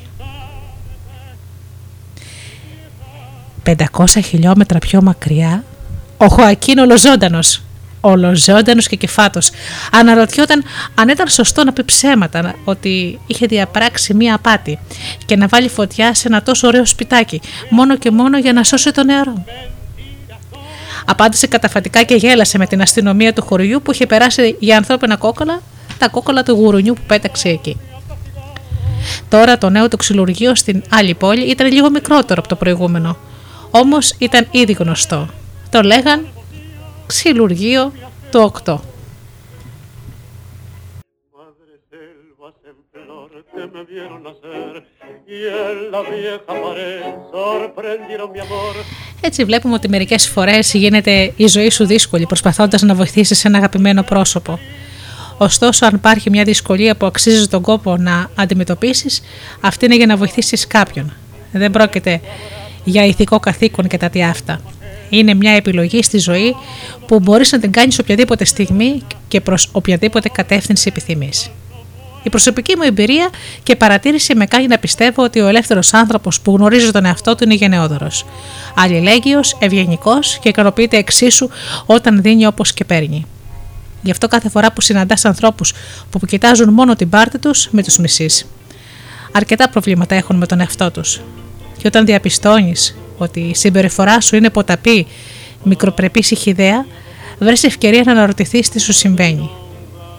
500 χιλιόμετρα πιο μακριά, ο Χουακίν ολοζώντανος και κεφάτος, αναρωτιόταν αν ήταν σωστό να πει ψέματα ότι είχε διαπράξει μία απάτη και να βάλει φωτιά σε ένα τόσο ωραίο σπιτάκι, μόνο και μόνο για να σώσει τον νεαρό. Απάντησε καταφατικά και γέλασε με την αστυνομία του χωριού που είχε περάσει για ανθρώπινα κόκολα, τα κόκολα του γουρουνιού που πέταξε εκεί. Τώρα το νέο του ξυλουργείο στην άλλη πόλη ήταν λίγο μικρότερο από το προηγούμενο. Όμως ήταν ήδη γνωστό. Το λέγαν «Ξυλουργείο το 8». Έτσι βλέπουμε ότι μερικές φορές γίνεται η ζωή σου δύσκολη προσπαθώντας να βοηθήσεις ένα αγαπημένο πρόσωπο. Ωστόσο, αν υπάρχει μια δυσκολία που αξίζει τον κόπο να αντιμετωπίσεις, αυτή είναι για να βοηθήσεις κάποιον. Δεν πρόκειται για ηθικό καθήκον και τα τι αυτά. Είναι μια επιλογή στη ζωή που μπορείς να την κάνεις οποιαδήποτε στιγμή και προς οποιαδήποτε κατεύθυνση επιθυμείς. Η προσωπική μου εμπειρία και παρατήρηση με κάνει να πιστεύω ότι ο ελεύθερος άνθρωπος που γνωρίζει τον εαυτό του είναι γενναιόδωρος, αλληλέγγυος, ευγενικός και ικανοποιείται εξίσου όταν δίνει όπως και παίρνει. Γι' αυτό κάθε φορά που συναντάς ανθρώπους που κοιτάζουν μόνο την πάρτη τους, μην τους μισείς. Αρκετά προβλήματα έχουν με τον εαυτό τους. Και όταν διαπιστώνεις ότι η συμπεριφορά σου είναι ποταπή, μικροπρεπής ή χυδαία, βρες ευκαιρία να αναρωτηθείς τι σου συμβαίνει.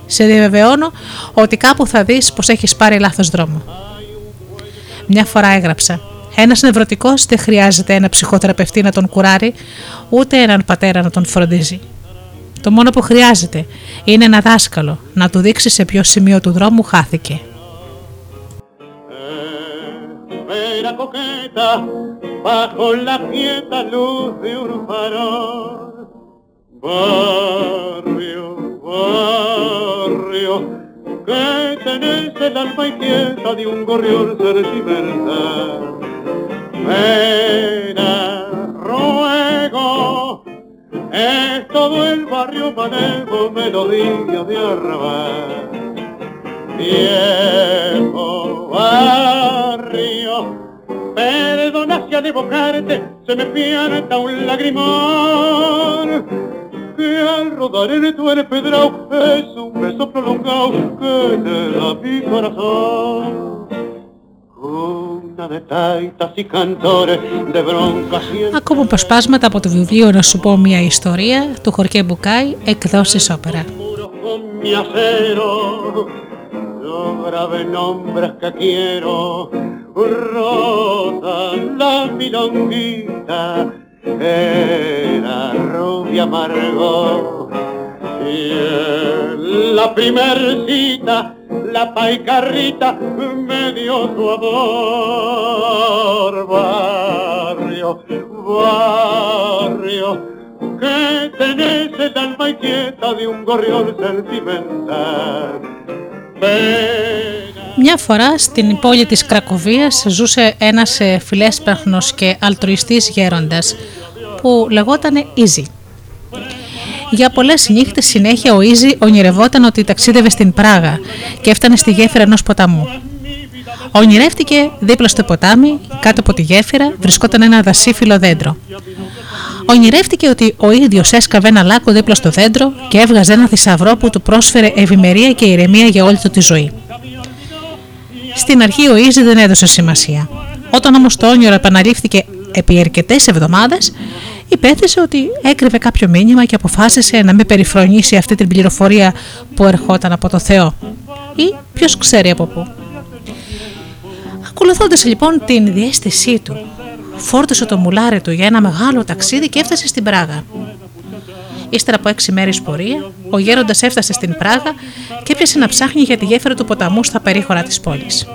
Σε διαβεβαιώνω ότι κάπου θα δεις πως έχεις πάρει λάθος δρόμο. Μια φορά έγραψα: ένας νευρωτικός δεν χρειάζεται ένα ψυχοθεραπευτή να τον κουράρει, ούτε έναν πατέρα να τον φροντίζει. Το μόνο που χρειάζεται είναι ένα δάσκαλο να του δείξει σε ποιο σημείο του δρόμου χάθηκε. Es todo el barrio manejo, melodía de arrabal. Viejo barrio, perdona si al evocarte se me pianta un lagrimón. Que al rodar en tu empedrao es un beso prolongado que te da mi corazón. Con Ακόμα αποσπάσματα από το βιβλίο «Να σου πω μια ιστορία» του Χορχέ Μπουκάι, εκδόσεις Όπερα. La primer cita, la paicarrita me dio tu amor, barrio, barrio, que tenés el alma inquieta de un gorrión sentimental. Μια φορά στην πόλη της Κρακοβίας ζούσε ένας φιλέσπραχνος και αλτρουιστής γέροντας που λεγότανε Ίζη. Για πολλές νύχτες συνέχεια ο Ίζη ονειρευόταν ότι ταξίδευε στην Πράγα και έφτανε στη γέφυρα ενός ποταμού. Ονειρεύτηκε δίπλα στο ποτάμι, κάτω από τη γέφυρα, βρισκόταν ένα δασίφυλλο δέντρο. Ονειρεύτηκε ότι ο ίδιος έσκαβε ένα λάκκο δίπλα στο δέντρο και έβγαζε ένα θησαυρό που του πρόσφερε ευημερία και ηρεμία για όλη του τη ζωή. Στην αρχή ο Ίζη δεν έδωσε σημασία. Όταν όμως το όνειρο επαναλήφθηκε επί αρκετές εβδομάδες, υπέθεσε ότι έκρυβε κάποιο μήνυμα και αποφάσισε να μην περιφρονήσει αυτή την πληροφορία που ερχόταν από το Θεό ή ποιος ξέρει από πού. Ακολουθώντας λοιπόν την διέστησή του, φόρτωσε το μουλάρι του για ένα μεγάλο ταξίδι και έφτασε στην Πράγα. Ύστερα από 6 μέρες πορεία, ο γέροντας έφτασε στην Πράγα και έπιασε να ψάχνει για τη γέφυρα του ποταμού στα περίχωρα της πόλης.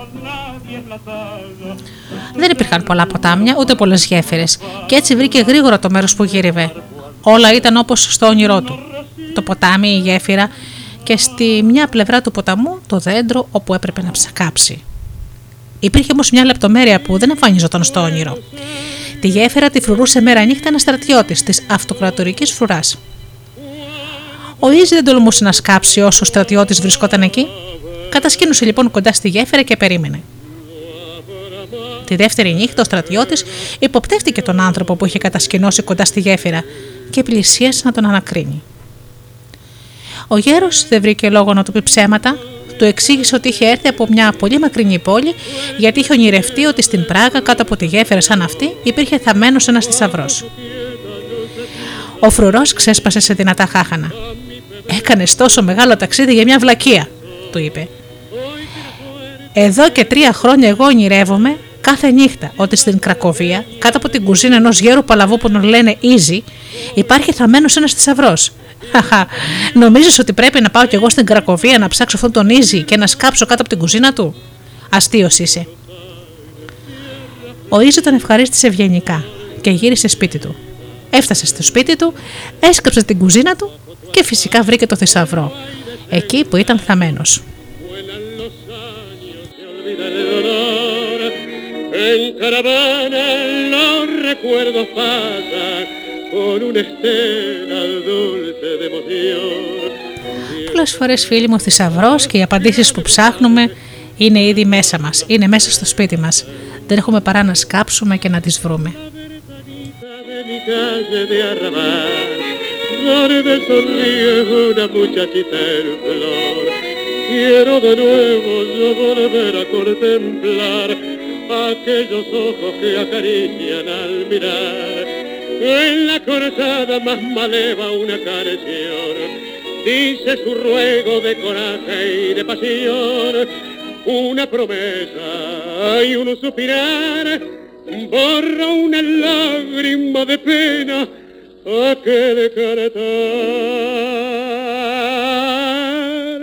Δεν υπήρχαν πολλά ποτάμια ούτε πολλές γέφυρες και έτσι βρήκε γρήγορα το μέρος που γύριβε. Όλα ήταν όπως στο όνειρό του. Το ποτάμι, η γέφυρα και στη μια πλευρά του ποταμού το δέντρο όπου έπρεπε να ψακάψει. Υπήρχε όμως μια λεπτομέρεια που δεν εμφανίζονταν στο όνειρο. Τη γέφυρα τη φρουρούσε μέρα νύχτα ένας στρατιώτης της αυτοκρατορικής φρουράς. Ο Ίζη δεν τολμούσε να σκάψει όσο ο στρατιώτης βρισκόταν εκεί. Κατασκήνωσε λοιπόν κοντά στη γέφυρα και περίμενε. Τη δεύτερη νύχτα ο στρατιώτης υποπτεύτηκε τον άνθρωπο που είχε κατασκηνώσει κοντά στη γέφυρα και πλησίασε να τον ανακρίνει. Ο γέρος δεν βρήκε λόγο να του πει ψέματα, του εξήγησε ότι είχε έρθει από μια πολύ μακρινή πόλη γιατί είχε ονειρευτεί ότι στην Πράγα κάτω από τη γέφυρα σαν αυτή υπήρχε θαμμένος ένας θησαυρός. Ο φρουρός ξέσπασε σε δυνατά χάχανα. «Έκανες τόσο μεγάλο ταξίδι για μια βλακεία», του είπε. «Εδώ και 3 χρόνια εγώ ονειρεύομαι κάθε νύχτα ότι στην Κρακοβία, κάτω από την κουζίνα ενός γέρου παλαβού που τον λένε Ίζη, υπάρχει θαμμένος ένας θησαυρός. Χαχα, νομίζεις ότι πρέπει να πάω κι εγώ στην Κρακοβία να ψάξω αυτόν τον Ίζη και να σκάψω κάτω από την κουζίνα του? Αστείος είσαι». Ο Ίζη τον ευχαρίστησε ευγενικά και γύρισε σπίτι του. Έφτασε στο σπίτι του, έσκαψε την κουζίνα του και φυσικά βρήκε το θησαυρό, εκεί που ήταν θαμμένος. En caravana los recuerdos pasan con una escena dulce de emoción. Πολλές φορές, φίλοι μου, ο θησαυρός και οι απαντήσεις που ψάχνουμε είναι ήδη μέσα μας, είναι μέσα στο σπίτι μας. Δεν έχουμε παρά να σκάψουμε και να τις βρούμε. Aquellos ojos que acarician al mirar, en la corazada más maleva una canción, dice su ruego de coraje y de pasión, una promesa y un suspirar, borra una lágrima de pena, aquel cantar,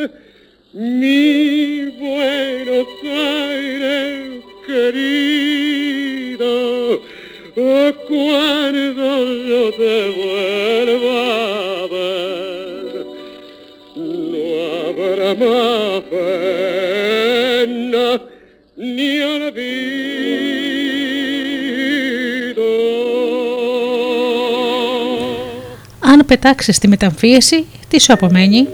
mi Buenos Aires. Αν πετάξεις τη μεταμφίεση, τι σου απομένει?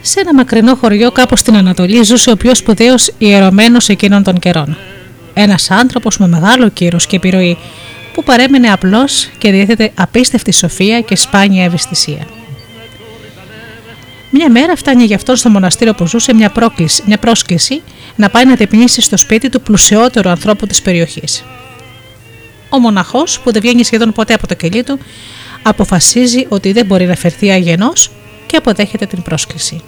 Σε ένα μακρινό χωριό κάπου στην Ανατολή ζούσε ο πιο σπουδαίος ιερωμένος εκείνων των καιρών. Ένας άνθρωπος με μεγάλο κύρος και επιρροή που παρέμεινε απλός και διέθετε απίστευτη σοφία και σπάνια ευαισθησία. Μια μέρα φτάνει για αυτόν στο μοναστήριο που ζούσε μια πρόσκληση να πάει να τεπνήσει στο σπίτι του πλουσιότερου ανθρώπου της περιοχής. Ο μοναχός, που δεν βγαίνει σχεδόν ποτέ από το κελί του, αποφασίζει ότι δεν μπορεί να φερθεί αγενός και αποδέχεται την πρόσκληση.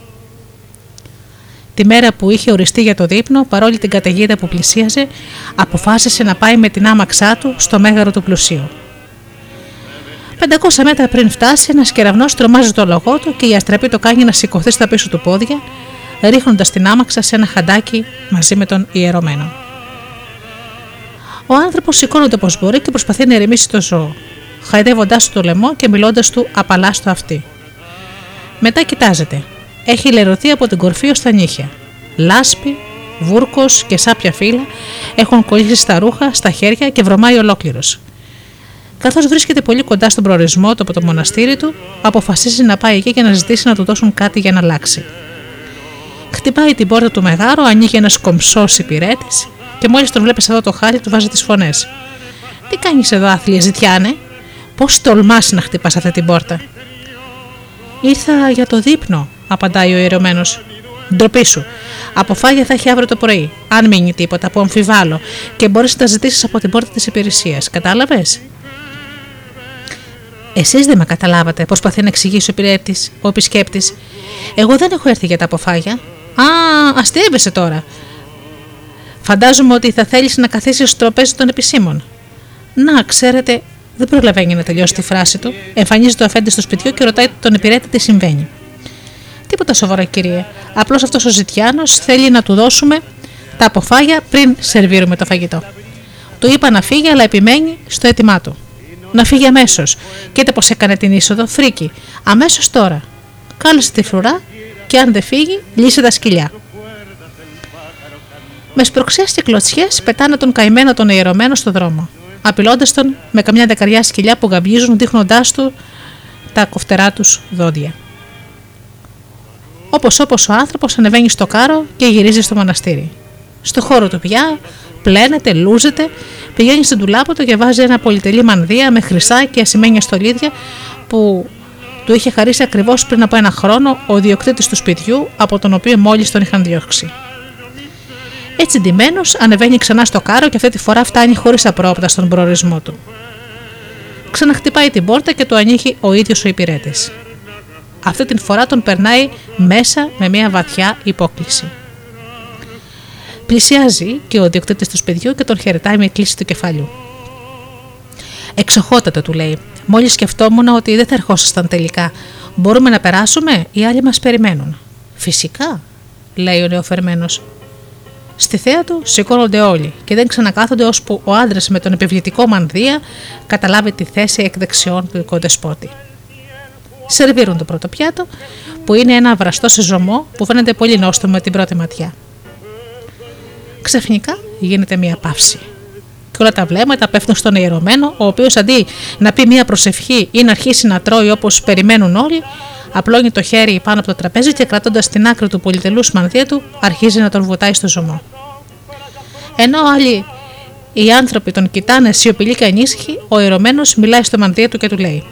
Τη μέρα που είχε οριστεί για το δείπνο, παρόλη την καταιγίδα που πλησίαζε, αποφάσισε να πάει με την άμαξά του στο μέγαρο του πλουσίου. 500 μέτρα πριν φτάσει, ένας κεραυνός τρομάζει το λογό του και η αστραπή το κάνει να σηκωθεί στα πίσω του πόδια, ρίχνοντας την άμαξα σε ένα χαντάκι μαζί με τον ιερωμένο. Ο άνθρωπος σηκώνεται όπως μπορεί και προσπαθεί να ερεμήσει το ζώο, χαϊδεύοντάς του το λαιμό και μιλώντας του απαλά στο αυτί. Μετά κοιτάζεται. Έχει λερωθεί από την κορφή ως τα νύχια. Λάσπη, βούρκος και σάπια φύλλα έχουν κολλήσει στα ρούχα, στα χέρια και βρωμάει ολόκληρος. Καθώς βρίσκεται πολύ κοντά στον προορισμό του από το μοναστήρι του, αποφασίζει να πάει εκεί και να ζητήσει να του δώσουν κάτι για να αλλάξει. Χτυπάει την πόρτα του μεγάρου, ανοίγει ένας κομψός υπηρέτης και μόλις τον βλέπει εδώ το χάρι, του βάζει τις φωνές. Τι κάνεις εδώ, άθλιε ζητιάνε, πώς τολμάς να χτυπάς αυτή την πόρτα? Ήρθα για το δείπνο, απαντάει ο ιερωμένος. Ντροπή σου. Αποφάγια θα έχει αύριο το πρωί, αν μείνει τίποτα που αμφιβάλλω, και μπορείς να τα ζητήσεις από την πόρτα της υπηρεσίας. Κατάλαβες? Εσείς δεν με καταλάβατε, προσπαθεί να εξηγήσει ο επισκέπτης. Εγώ δεν έχω έρθει για τα αποφάγια. Α, αστείευεσαι τώρα. Φαντάζομαι ότι θα θέλεις να καθίσεις στο τραπέζι των επισήμων. Να, ξέρετε, δεν προλαβαίνει να τελειώσει τη φράση του. Εμφανίζεται ο αφέντης στο σπιτιό και ρωτάει τον υπηρέτη τι συμβαίνει. Τίποτα σοβαρό, κύριε. Απλώς αυτός ο Ζητιάνος θέλει να του δώσουμε τα αποφάγια πριν σερβίρουμε το φαγητό. Του είπα να φύγει, αλλά επιμένει στο αίτημά του. Να φύγει αμέσως. Κοίτα πως έκανε την είσοδο, φρίκι. Αμέσως τώρα. Κάλεσε τη φρουρά και αν δεν φύγει, λύσε τα σκυλιά. Με σπροξές και κλωτσιές πετάνε τον καημένο τον ιερωμένο στο δρόμο, απειλώντας τον με καμιά δεκαριά σκυλιά που γαμπίζουν, δείχνοντάς του τα κοφτερά τους δόντια. Όπως ο άνθρωπος ανεβαίνει στο κάρο και γυρίζει στο μοναστήρι. Στο χώρο του πια, πλένεται, λούζεται, πηγαίνει στην ντουλάπα του και βάζει ένα πολυτελή μανδύα με χρυσά και ασημένια στολίδια που του είχε χαρίσει ακριβώς πριν από ένα χρόνο ο ιδιοκτήτης του σπιτιού, από τον οποίο μόλις τον είχαν διώξει. Έτσι ντυμένος, ανεβαίνει ξανά στο κάρο και αυτή τη φορά φτάνει χωρίς απρόοπτα στον προορισμό του. Ξαναχτυπάει την πόρτα και του ανοίγει ο ίδιος ο υπηρέτης. Αυτή την φορά τον περνάει μέσα με μια βαθιά υπόκλιση. Πλησιάζει και ο ιδιοκτήτης του σπιτιού και τον χαιρετάει με κλίση του κεφαλιού. «Εξοχότατο», του λέει, «μόλις σκεφτόμουν ότι δεν θα ερχόσασταν τελικά. Μπορούμε να περάσουμε, οι άλλοι μας περιμένουν». «Φυσικά», λέει ο νεοφερμένος. Στη θέα του σηκώνονται όλοι και δεν ξανακάθονται ώσπου ο άντρας με τον επιβλητικό μανδύα καταλάβει τη θέση εκ δεξιών του οικοδεσπότη. Σερβίρουν το πρώτο πιάτο, που είναι ένα βραστό σε ζωμό που φαίνεται πολύ νόστιμο με την πρώτη ματιά. Ξαφνικά γίνεται μία παύση και όλα τα βλέμματα πέφτουν στον ιερωμένο, ο οποίος αντί να πει μία προσευχή ή να αρχίσει να τρώει όπως περιμένουν όλοι, απλώνει το χέρι πάνω από το τραπέζι και κρατώντας την άκρη του πολυτελούς μανδύα του, αρχίζει να τον βουτάει στο ζωμό. Ενώ άλλοι οι άνθρωποι τον κοιτάνε σιωπηλοί και ανήσυχοι, ο ιερωμένος μιλάει στο μανδύα του και του λέει: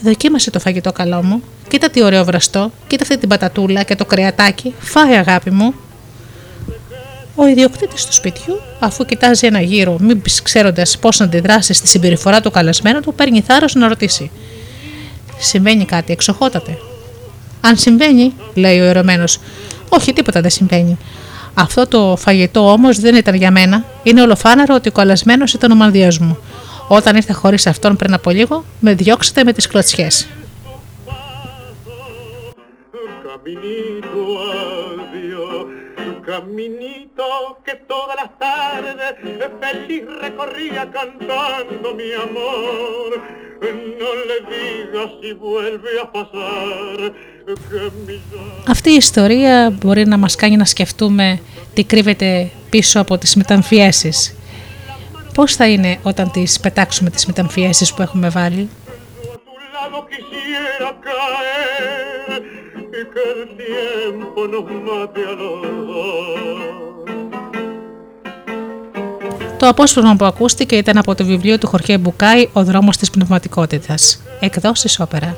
«Δοκίμασε το φαγητό, καλό μου. Κοίτα τι ωραίο βραστό, κοίτα αυτή την πατατούλα και το κρεατάκι. Φάε, αγάπη μου». Ο ιδιοκτήτης του σπιτιού, αφού κοιτάζει ένα γύρο, μην ξέροντας πώς να αντιδράσει στη συμπεριφορά του καλεσμένου του, παίρνει θάρρος να ρωτήσει: «Συμβαίνει κάτι, εξοχότατε?» «Αν συμβαίνει», λέει ο ιερωμένος, «όχι, τίποτα δεν συμβαίνει. Αυτό το φαγητό όμως δεν ήταν για μένα. Είναι ολοφάναρο ότι ο καλεσμένος ήταν ο μανδύας μου. Όταν ήρθα χωρίς αυτόν πριν από λίγο, με διώξετε με τις κλωτσιές». Αυτή η ιστορία μπορεί να μας κάνει να σκεφτούμε τι κρύβεται πίσω από τις μεταμφιέσεις. Πώς θα είναι όταν τις πετάξουμε τις μεταμφιέσεις που έχουμε βάλει? Το απόσπασμα που ακούστηκε ήταν από το βιβλίο του Χορχέ Μπουκάι «Ο δρόμος της πνευματικότητας», εκδόσεις Όπερα.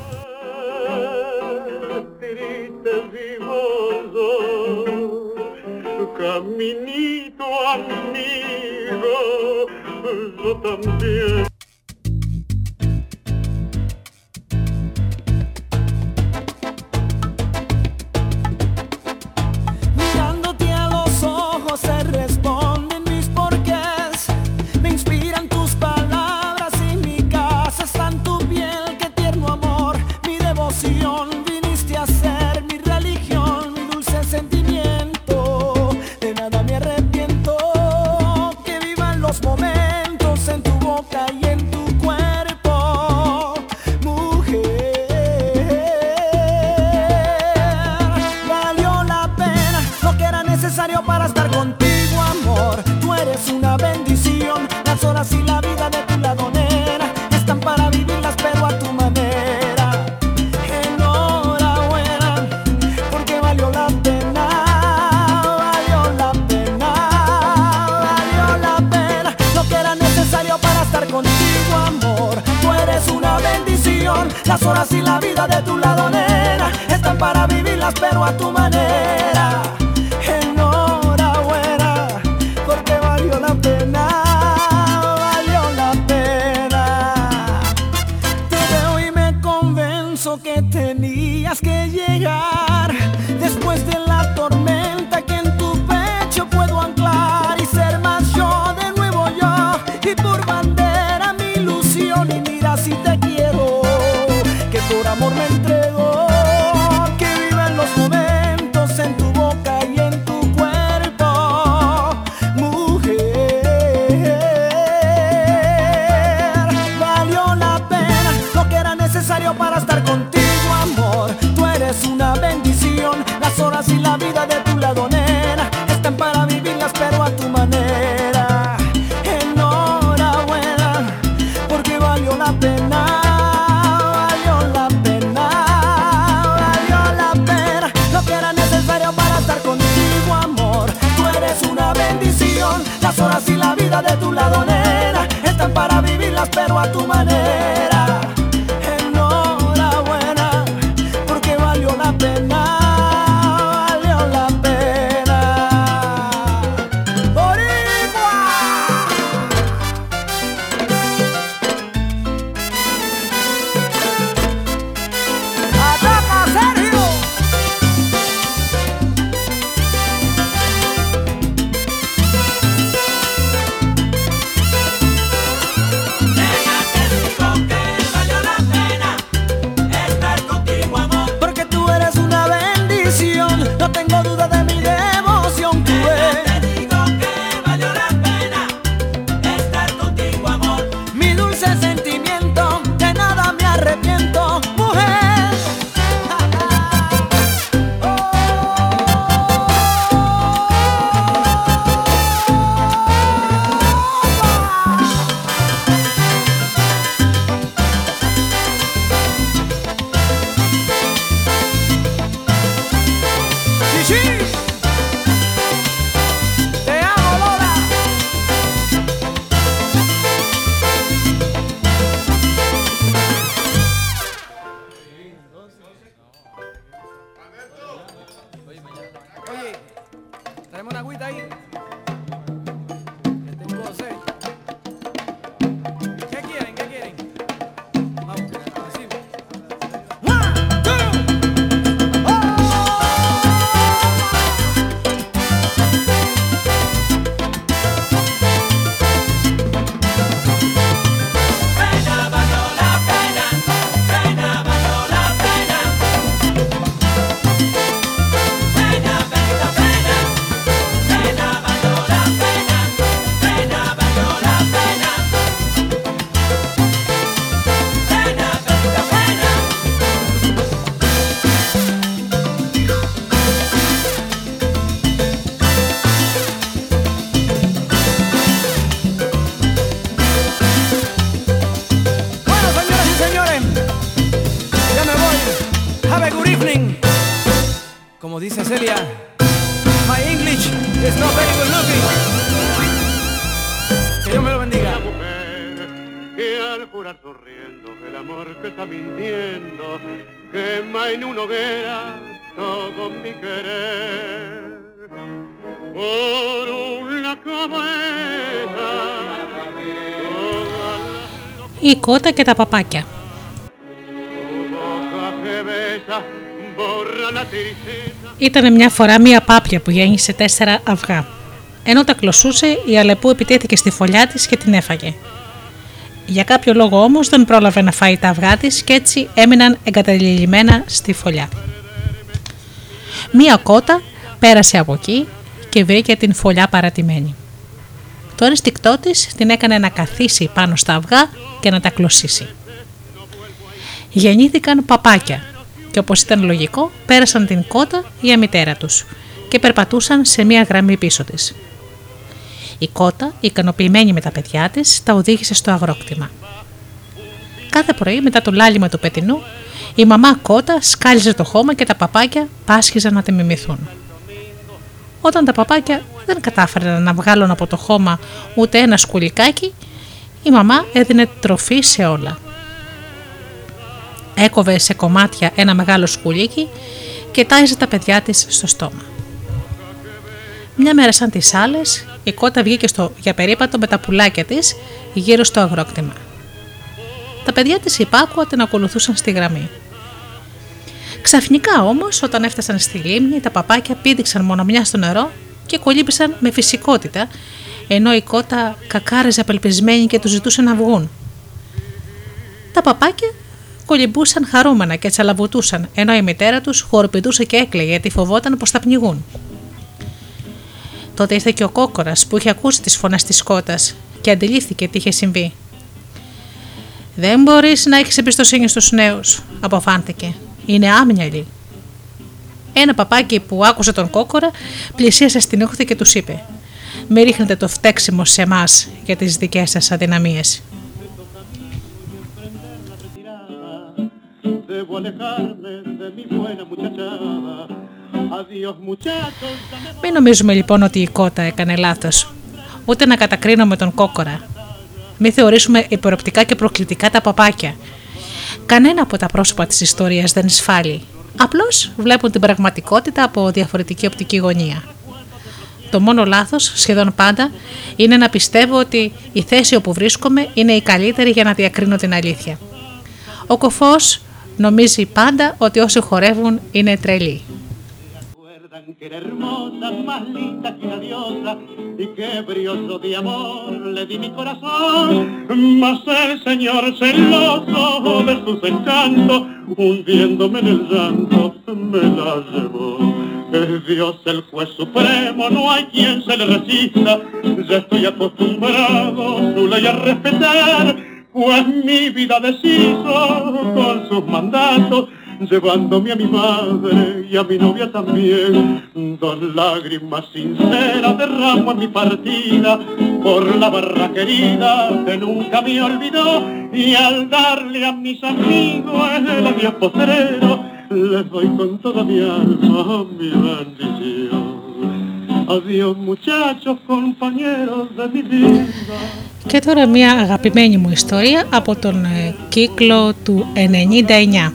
Η κότα και τα παπάκια. Ήταν μια φορά μια πάπια που γέννησε 4 αυγά. Ενώ τα κλωσούσε, η Αλεπού επιτέθηκε στη φωλιά της και την έφαγε. Για κάποιο λόγο όμως δεν πρόλαβε να φάει τα αυγά της και έτσι έμειναν εγκαταλελειμμένα στη φωλιά. Μία κότα πέρασε από εκεί και βρήκε την φωλιά παρατημένη. Το ένστικτό της την έκανε να καθίσει πάνω στα αυγά και να τα κλωσίσει. Γεννήθηκαν παπάκια και όπως ήταν λογικό πέρασαν την κότα για μητέρα τους και περπατούσαν σε μία γραμμή πίσω της. Η κότα, ικανοποιημένη με τα παιδιά της, τα οδήγησε στο αγρόκτημα. Κάθε πρωί μετά το λάλημα του πετινού, η μαμά κότα σκάλιζε το χώμα και τα παπάκια πάσχιζαν να τη μιμηθούν. Όταν τα παπάκια δεν κατάφεραν να βγάλουν από το χώμα ούτε ένα σκουλικάκι, η μαμά έδινε τροφή σε όλα. Έκοβε σε κομμάτια ένα μεγάλο σκουλίκι και τάιζε τα παιδιά της στο στόμα. Μια μέρα σαν τις άλλες, η κότα βγήκε για περίπατο με τα πουλάκια της γύρω στο αγρόκτημα. Τα παιδιά της υπάκουα την ακολουθούσαν στη γραμμή. Ξαφνικά όμως, όταν έφτασαν στη λίμνη, τα παπάκια πήδηξαν μονομιά στο νερό και κολύμπησαν με φυσικότητα, ενώ η κότα κακάριζε απελπισμένη και τους ζητούσε να βγουν. Τα παπάκια κολυμπούσαν χαρούμενα και τσαλαβουτούσαν, ενώ η μητέρα τους χοροπηδούσε και έκλαιγε γιατί φοβόταν πως θα πνιγούν. Τότε ήρθε και ο κόκορας που είχε ακούσει τις φωνές της κότας και αντιλήφθηκε τι είχε συμβεί. «Δεν μπορείς να έχεις εμπιστοσύνη στους νέους», αποφάνθηκε. «Είναι άμυαλοι». Ένα παπάκι που άκουσε τον κόκορα πλησίασε στην όχθη και τους είπε: «Μη ρίχνετε το φταίξιμο σε εμάς για τις δικές σας αδυναμίες». Μην νομίζουμε λοιπόν ότι η κότα έκανε λάθος, ούτε να κατακρίνουμε τον κόκορα. Μην θεωρήσουμε υπεροπτικά και προκλητικά τα παπάκια. Κανένα από τα πρόσωπα της ιστορίας δεν εισφάλει. Απλώς βλέπουν την πραγματικότητα από διαφορετική οπτική γωνία. Το μόνο λάθος, σχεδόν πάντα, είναι να πιστεύω ότι η θέση όπου βρίσκομαι είναι η καλύτερη για να διακρίνω την αλήθεια. Ο κοφός νομίζει πάντα ότι όσοι χορεύουν είναι τρελοί. Pues mi vida deshizo con sus mandatos, llevándome a mi madre y a mi novia también. Dos lágrimas sinceras derramo en mi partida por la barra querida que nunca me olvidó. Y al darle a mis amigos el adiós postrero, les doy con toda mi alma mi bendición. Και τώρα μια αγαπημένη μου ιστορία από τον κύκλο του 99.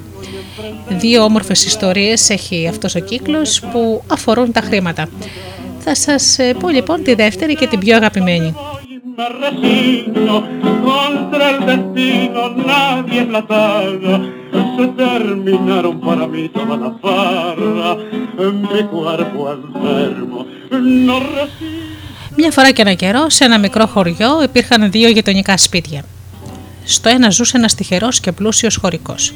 Δύο όμορφες ιστορίες έχει αυτός ο κύκλος που αφορούν τα χρήματα. Θα σας πω λοιπόν τη δεύτερη και την πιο αγαπημένη. Se terminaron para mí toda la farra, mi cuerpo enfermo, no resisto. Μια φορά και ένα καιρό, σε ένα μικρό χωριό υπήρχαν δύο γειτονικά σπίτια. Στο ένα ζούσε ένας τυχερός και πλούσιος χωρικός.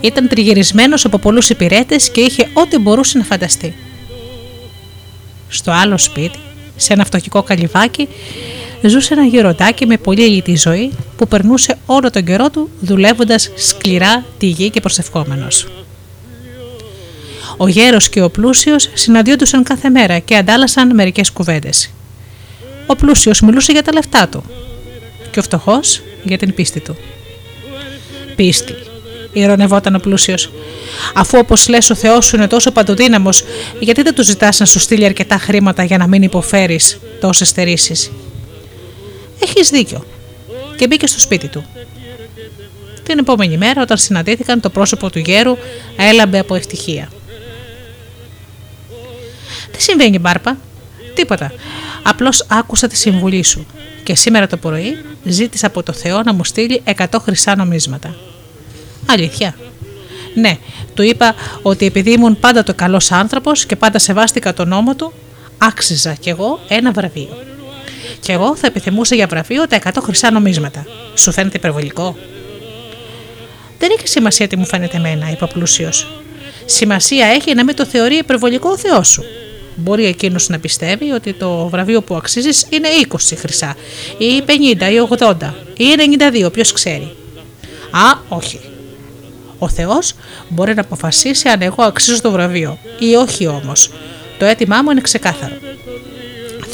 Ήταν τριγυρισμένος από πολλούς υπηρέτες και είχε ό,τι μπορούσε να φανταστεί. Στο άλλο σπίτι, σε ένα φτωχικό καλυβάκι, ζούσε ένα γεροντάκι με πολύ ηλιτή ζωή που περνούσε όλο τον καιρό του δουλεύοντας σκληρά τη γη και προσευχόμενος. Ο γέρος και ο πλούσιος συναντιόντουσαν κάθε μέρα και αντάλλασαν μερικές κουβέντες. Ο πλούσιος μιλούσε για τα λεφτά του και ο φτωχός για την πίστη του. «Πίστη», ειρωνευόταν ο πλούσιος, «αφού όπως λες ο Θεός σου είναι τόσο παντοδύναμος, γιατί δεν του ζητάς να σου στείλει αρκετά χρήματα για να μην υποφέρεις τόσες στερήσεις?» «Έχεις δίκιο», και μπήκε στο σπίτι του. Την επόμενη μέρα όταν συναντήθηκαν, το πρόσωπο του γέρου έλαμπε από ευτυχία. «Τι συμβαίνει, Μπάρπα?» Τίποτα. Απλώς άκουσα τη συμβουλή σου και σήμερα το πρωί ζήτησα από το Θεό να μου στείλει 100 χρυσά νομίσματα. Αλήθεια. Ναι, του είπα ότι επειδή ήμουν πάντα το καλός άνθρωπος και πάντα σεβάστηκα τον νόμο του, άξιζα κι εγώ ένα βραβείο. Κι εγώ θα επιθυμούσα για βραβείο τα 100 χρυσά νομίσματα. Σου φαίνεται υπερβολικό? Δεν έχει σημασία τι μου φαίνεται εμένα, είπε ο πλούσιος. Σημασία έχει να μην το θεωρεί υπερβολικό ο Θεός σου. Μπορεί εκείνος να πιστεύει ότι το βραβείο που αξίζεις είναι 20 χρυσά, ή 50, ή 80, ή 92, ποιος ξέρει. Α, όχι. Ο Θεός μπορεί να αποφασίσει αν εγώ αξίζω το βραβείο ή όχι όμως. Το αίτημά μου είναι ξεκάθαρο.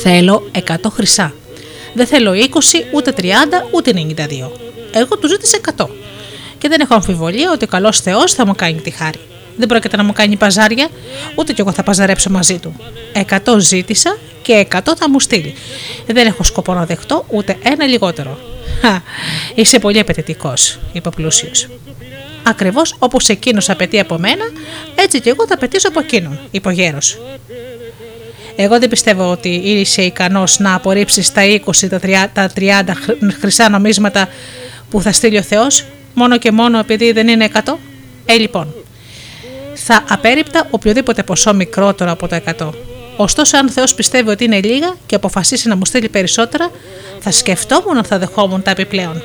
Θέλω 100 χρυσά. Δεν θέλω 20, ούτε 30, ούτε 92. Εγώ του ζήτησα 100. Και δεν έχω αμφιβολία ότι ο καλός Θεός θα μου κάνει τη χάρη. Δεν πρόκειται να μου κάνει παζάρια, ούτε κι εγώ θα παζαρέψω μαζί του. 100 ζήτησα και 100 θα μου στείλει. Δεν έχω σκοπό να δεχτώ ούτε ένα λιγότερο. Είσαι πολύ απαιτητικός, είπε ο πλούσιος. Ακριβώς όπως εκείνος απαιτεί από μένα, έτσι κι εγώ θα απαιτήσω από εκείνον, είπε ο γέρος. Εγώ δεν πιστεύω ότι είσαι ικανός να απορρίψεις τα 20, τα 30 χρυσά νομίσματα που θα στείλει ο Θεός, μόνο και μόνο επειδή δεν είναι 100. Λοιπόν, θα απέρριπτα οποιοδήποτε ποσό μικρότερο από το 100. Ωστόσο, αν ο Θεός πιστεύει ότι είναι λίγα και αποφασίσει να μου στείλει περισσότερα, θα σκεφτόμουν αν θα δεχόμουν τα επιπλέον.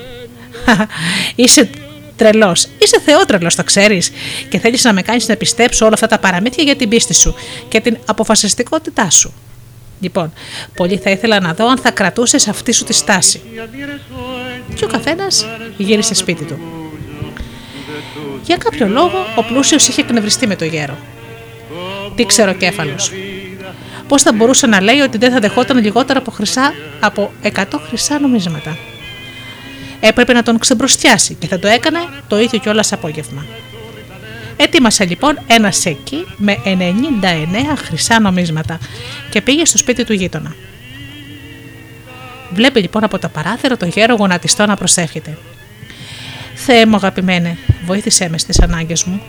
Είσαι τρελός. Είσαι θεότρελος, το ξέρεις. Και θέλεις να με κάνεις να πιστέψω όλα αυτά τα παραμύθια για την πίστη σου και την αποφασιστικότητά σου. Λοιπόν, πολύ θα ήθελα να δω αν θα κρατούσες αυτή σου τη στάση. Και ο καθένας γύρισε σπίτι του. Για κάποιο λόγο ο πλούσιος είχε εκνευριστεί με το γέρο. Τι ξεροκέφαλος. Πώς θα μπορούσε να λέει ότι δεν θα δεχόταν λιγότερα από 100 χρυσά νομίσματα. Έπρεπε να τον ξεμπροστιάσει και θα το έκανε το ίδιο κιόλας απόγευμα. Ετοίμασε λοιπόν ένα σεκί με 99 χρυσά νομίσματα και πήγε στο σπίτι του γείτονα. Βλέπει λοιπόν από το παράθυρο το γέρο γονατιστό να προσεύχεται. Θεέ μου αγαπημένε, βοήθησέ με στις ανάγκες μου.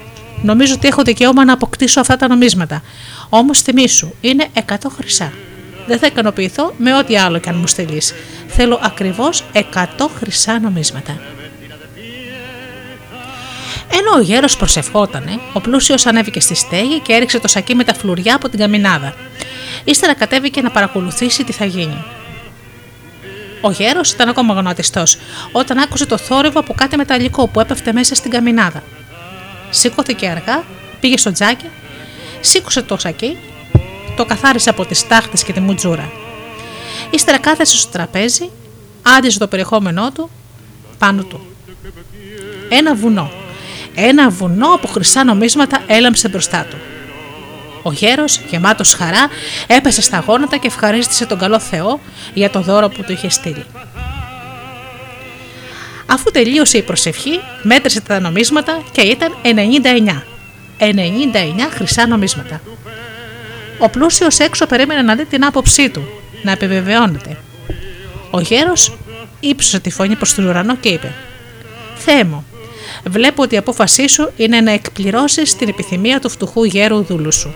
Νομίζω ότι έχω δικαίωμα να αποκτήσω αυτά τα νομίσματα. Όμως θυμήσου, είναι 100 χρυσά. Δεν θα ικανοποιηθώ με ό,τι άλλο κι αν μου στείλεις. Θέλω ακριβώς 100 χρυσά νομίσματα. Ενώ ο γέρος προσευχότανε, ο πλούσιος ανέβηκε στη στέγη και έριξε το σακί με τα φλουριά από την καμινάδα. Ύστερα κατέβηκε να παρακολουθήσει τι θα γίνει. Ο γέρος ήταν ακόμα γονατιστός όταν άκουσε το θόρυβο από κάτι μεταλλικό που έπεφτε μέσα στην καμινάδα. Σήκωθηκε αργά, πήγε στο τζάκι, σήκωσε το σακί, το καθάρισε από τις τάχτες και τη μουτζούρα. Ύστερα κάθεσε στο τραπέζι, άντιζε το περιεχόμενό του πάνω του. Ένα βουνό από χρυσά νομίσματα έλαμψε μπροστά του. Ο γέρος, γεμάτος χαρά, έπεσε στα γόνατα και ευχαρίστησε τον καλό Θεό για το δώρο που του είχε στείλει. Αφού τελείωσε η προσευχή, μέτρησε τα νομίσματα και ήταν 99. 99 χρυσά νομίσματα. Ο πλούσιος έξω περίμενε να δει την άποψή του, να επιβεβαιώνεται. Ο γέρος ύψωσε τη φωνή προς τον ουρανό και είπε «Θεέ μου, βλέπω ότι η απόφασή σου είναι να εκπληρώσεις την επιθυμία του φτωχού γέρου δούλου σου.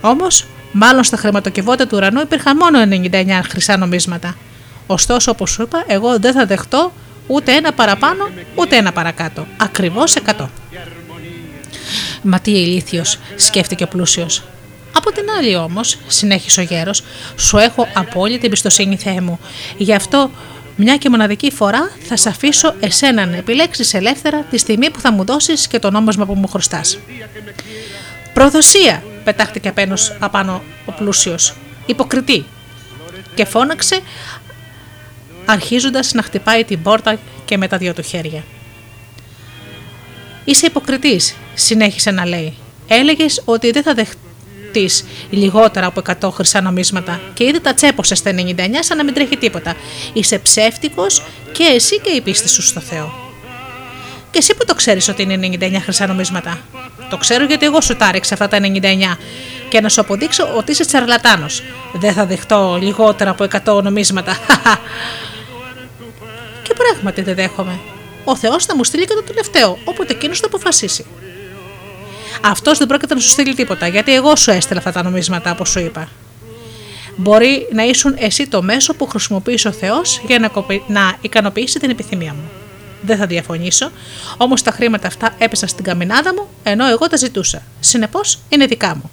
Όμως, μάλλον στα χρηματοκιβώτια του ουρανού υπήρχαν μόνο 99 χρυσά νομίσματα. Ωστόσο, όπως σου είπα, εγώ δεν θα δεχτώ ούτε ένα παραπάνω, ούτε ένα παρακάτω. Ακριβώς 100. Μα τι ηλίθιος, σκέφτηκε ο πλούσιος. Από την άλλη όμως, συνέχισε ο γέρος, σου έχω απόλυτη εμπιστοσύνη, Θεέ μου. Γι' αυτό μια και μοναδική φορά θα σ' αφήσω εσένα να επιλέξεις ελεύθερα τη στιγμή που θα μου δώσεις και το νόμισμα που μου χρωστάς. Προδοσία, πετάχτηκε απάνω ο πλούσιος, υποκριτή, και φώναξε αρχίζοντας να χτυπάει την πόρτα και με τα δυο του χέρια. Είσαι υποκριτής, συνέχισε να λέει. Έλεγες ότι δεν θα δεχτείς λιγότερα από 100 χρυσά νομίσματα και ήδη τα τσέπωσες στα 99 σαν να μην τρέχει τίποτα. Είσαι ψεύτικος και εσύ και η πίστη σου στο Θεό. Και εσύ που το ξέρεις ότι είναι 99 χρυσά νομίσματα? Το ξέρω γιατί εγώ σου τάρεξα αυτά τα 99 και να σου αποδείξω ότι είσαι τσαρλατάνος. Δεν θα δεχτώ λιγότερα από 100 νομίσματα. Και πράγματι δεν δέχομαι. Ο Θεός θα μου στείλει και το τελευταίο, όποτε εκείνος το αποφασίσει. Αυτός δεν πρόκειται να σου στείλει τίποτα, γιατί εγώ σου έστειλα αυτά τα νομίσματα όπως σου είπα. μπορεί να ήσουν εσύ το μέσο που χρησιμοποιείς ο Θεός για να ικανοποιήσει την επιθυμία μου. Δεν θα διαφωνήσω, όμως τα χρήματα αυτά έπεσαν στην καμινάδα μου ενώ εγώ τα ζητούσα. Συνεπώς είναι δικά μου.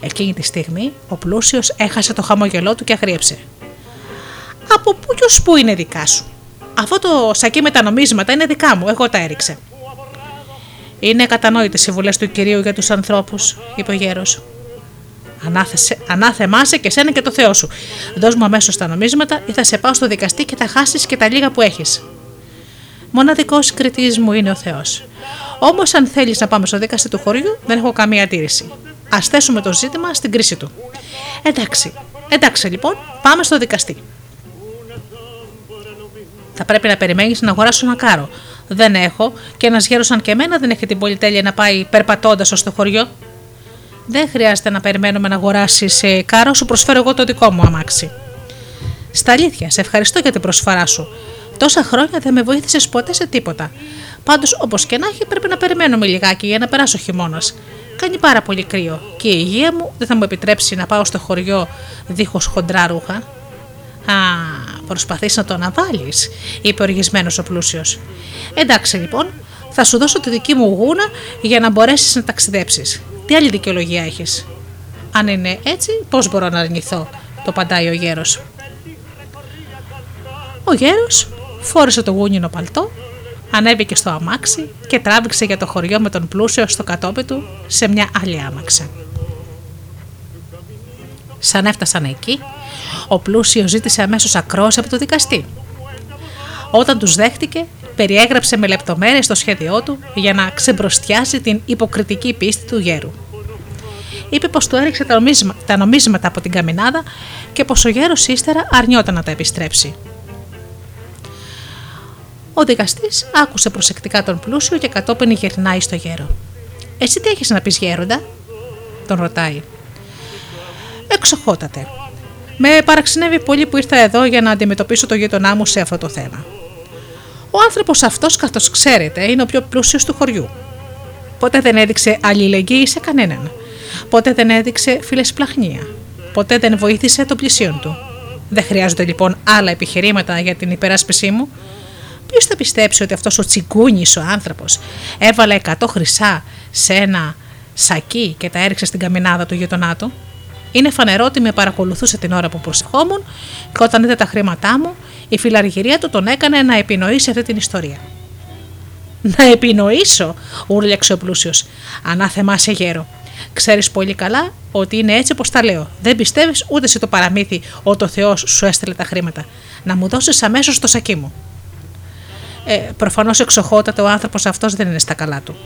Εκείνη τη στιγμή ο πλούσιος έχασε το χαμόγελό του και αγρίεψε. Από πού και ως πού είναι δικά σου? Αυτό το σακί με τα νομίσματα είναι δικά μου, εγώ τα έριξα. Είναι κατανόητες οι βουλές του Κυρίου για τους ανθρώπους, είπε ο γέρος. Ανάθεμάσαι και σένα και το Θεό σου. Δώσ' μου αμέσως τα νομίσματα ή θα σε πάω στο δικαστή και θα χάσεις και τα λίγα που έχεις. Μοναδικός κριτής μου είναι ο Θεός. Όμως, αν θέλεις να πάμε στο δίκαστή του χωριού, δεν έχω καμία αντίρρηση. Ας θέσουμε το ζήτημα στην κρίση του. Εντάξει λοιπόν, πάμε στο δικαστή. Θα πρέπει να περιμένεις να αγοράσω ένα κάρο. Δεν έχω και ένας γέρος σαν και εμένα δεν έχει την πολυτέλεια να πάει περπατώντας ως το χωριό. Δεν χρειάζεται να περιμένουμε να αγοράσεις κάρο, σου προσφέρω εγώ το δικό μου αμάξι. Στα αλήθεια, σε ευχαριστώ για την προσφορά σου. Τόσα χρόνια δεν με βοήθησες ποτέ σε τίποτα. Πάντως, όπως και να έχει, πρέπει να περιμένουμε λιγάκι για να περάσει ο χειμώνας. Κάνει πάρα πολύ κρύο και η υγεία μου δεν θα μου επιτρέψει να πάω στο χωριό δίχως χοντρά ρούχα. Α, προσπαθείς να το αναβάλεις, είπε οργισμένος ο πλούσιος. Εντάξει λοιπόν, θα σου δώσω τη δική μου γούνα για να μπορέσεις να ταξιδέψεις. Τι άλλη δικαιολογία έχεις? Αν είναι έτσι, πώς μπορώ να αρνηθώ? Το παντάει ο γέρος. Ο γέρος φόρεσε το γούνινο παλτό, ανέβηκε στο αμάξι και τράβηξε για το χωριό με τον πλούσιο στο κατόπι του σε μια άλλη άμαξα. Σαν έφτασαν εκεί, ο πλούσιος ζήτησε αμέσως ακρόαση από το δικαστή. Όταν τους δέχτηκε, περιέγραψε με λεπτομέρειες το σχέδιό του για να ξεμπροστιάσει την υποκριτική πίστη του γέρου. Είπε πως του έριξε τα νομίσματα από την καμινάδα και πως ο γέρος ύστερα αρνιόταν να τα επιστρέψει. Ο δικαστής άκουσε προσεκτικά τον πλούσιο και κατόπιν γυρνάει στο γέρο. «Εσύ τι έχεις να πεις, γέροντα?» τον ρωτάει. «Εξοχότατε. Με παραξενεύει πολύ που ήρθα εδώ για να αντιμετωπίσω το γείτονά μου σε αυτό το θέμα. Ο άνθρωπος αυτός, καθώς ξέρετε, είναι ο πιο πλούσιος του χωριού. Ποτέ δεν έδειξε αλληλεγγύη σε κανέναν. Ποτέ δεν έδειξε φιλεσπλαχνία. Ποτέ δεν βοήθησε τον πλησίον του. Δεν χρειάζονται λοιπόν άλλα επιχειρήματα για την υπεράσπιση μου. Ποιος θα πιστέψει ότι αυτός ο τσιγκούνης ο άνθρωπος έβαλε 100 χρυσά σε ένα σακί και τα έριξε στην καμινάδα του γειτονά του? Είναι φανερό ότι με παρακολουθούσε την ώρα που προσεχόμουν και όταν είδε τα χρήματά μου, η φιλαργυρία του τον έκανε να επινοήσει αυτή την ιστορία». «Να επινοήσω?» ούρλιαξε ο πλούσιος. «Ανάθεμά σε γέρο. Ξέρεις πολύ καλά ότι είναι έτσι όπως τα λέω. Δεν πιστεύεις ούτε σε το παραμύθι ότι ο Θεός σου έστειλε τα χρήματα. Να μου δώσεις αμέσως το σακί μου». Προφανώς εξοχότατα ο άνθρωπος αυτός δεν είναι στα καλά του.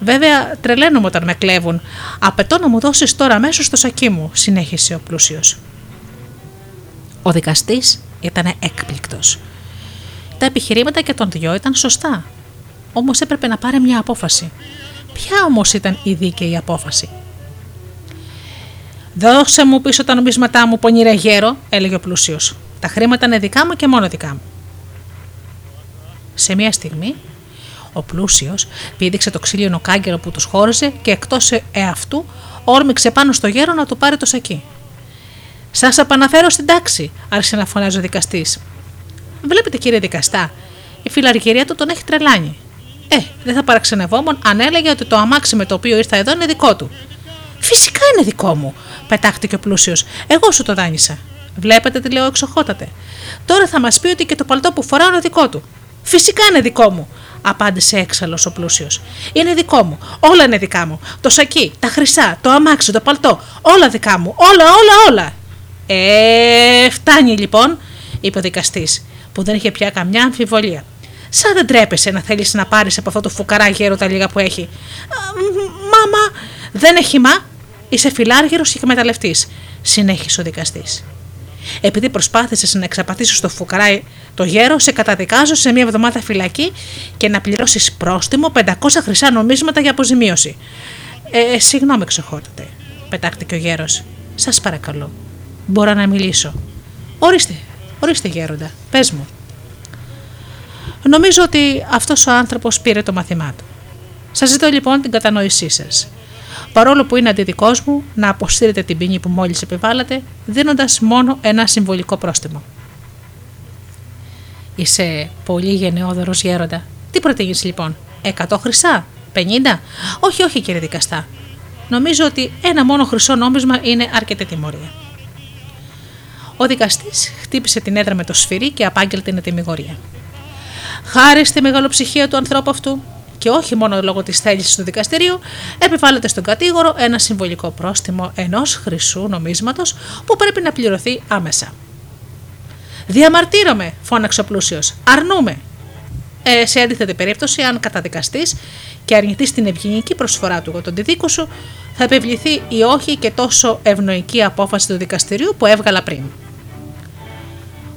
«Βέβαια, τρελαίνομαι όταν με κλέβουν. Απαιτώ να μου δώσεις τώρα αμέσως το σακί μου», συνέχισε ο πλούσιος. Ο δικαστής ήταν έκπληκτος. Τα επιχειρήματα και των δυο ήταν σωστά. Όμως έπρεπε να πάρει μια απόφαση. Ποια όμως ήταν η δίκαιη απόφαση? «Δώσε μου πίσω τα νομίσματά μου, πονηρέ γέρο», έλεγε ο πλούσιος. «Τα χρήματα είναι δικά μου και μόνο δικά μου». Σε μια στιγμή, ο πλούσιος πήδηξε το ξύλινο κάγκελο που τους χώριζε και εκτός εαυτού όρμηξε πάνω στο γέρο να του πάρει το σακί. «Σας επαναφέρω στην τάξη», άρχισε να φωνάζει ο δικαστής. «Βλέπετε κύριε δικαστά, η φιλαργυρία του τον έχει τρελάνει. Δεν θα παραξενευόμουν αν έλεγε ότι το αμάξι με το οποίο ήρθα εδώ είναι δικό του». «Φυσικά είναι δικό μου», πετάχτηκε ο πλούσιος. «Εγώ σου το δάνεισα». «Βλέπετε τι λέω, εξοχότατε. Τώρα θα μας πει ότι και το παλτό που φοράω είναι δικό του». «Φυσικά είναι δικό μου», απάντησε έξαλλος ο πλούσιος. «Είναι δικό μου, όλα είναι δικά μου. Το σακί, τα χρυσά, το αμάξι, το παλτό, όλα δικά μου, όλα. Φτάνει λοιπόν», είπε ο δικαστής, που δεν είχε πια καμιά αμφιβολία. «Σαν δεν τρέπεσαι να θέλεις να πάρεις από αυτό το φουκαρά γέρο τα λίγα που έχει. Μάμα, δεν έχει μα, είσαι φιλάργυρος και εκμεταλλευτής», συνέχισε ο δικαστής. «Επειδή προσπάθησες να εξαπατήσεις το φουκαρά το γέρο, σε καταδικάζω σε μία εβδομάδα φυλακή και να πληρώσεις πρόστιμο 500 χρυσά νομίσματα για αποζημίωση». «Συγγνώμη, εξοχότατε», πετάχτηκε ο γέρος. «Σας παρακαλώ, μπορώ να μιλήσω?» Ορίστε γέροντα, πες μου». «Νομίζω ότι αυτός ο άνθρωπος πήρε το μαθημά του. Σας ζητώ λοιπόν την κατανόησή σας. παρόλο που είναι αντιδικός μου, να αποσύρετε την ποινή που μόλις επιβάλλατε, δίνοντας μόνο ένα συμβολικό πρόστιμο. Είσαι πολύ γενναιόδωρος, γέροντα. Τι προτείνεις λοιπόν, 100 χρυσά, 50? Όχι, όχι, κύριε δικαστά. Νομίζω ότι ένα μόνο χρυσό νόμισμα είναι αρκετή τιμωρία. Ο δικαστής χτύπησε την έδρα με το σφυρί και απάγγελε την ετοιμιγορία. Χάρη στη μεγαλοψυχία του ανθρώπου αυτού, και όχι μόνο λόγω της θέλησης του δικαστηρίου, επιβάλλεται στον κατήγορο ένα συμβολικό πρόστιμο ενός χρυσού νομίσματος που πρέπει να πληρωθεί άμεσα. «Διαμαρτύρομαι», φώναξε ο πλούσιος. «Αρνούμε». Σε αντίθετη περίπτωση, αν καταδικαστείς και αρνηθείς την ευγενική προσφορά του για τον δίκο σου, θα επιβληθεί η όχι και τόσο ευνοϊκή απόφαση του δικαστηρίου που έβγαλα πριν.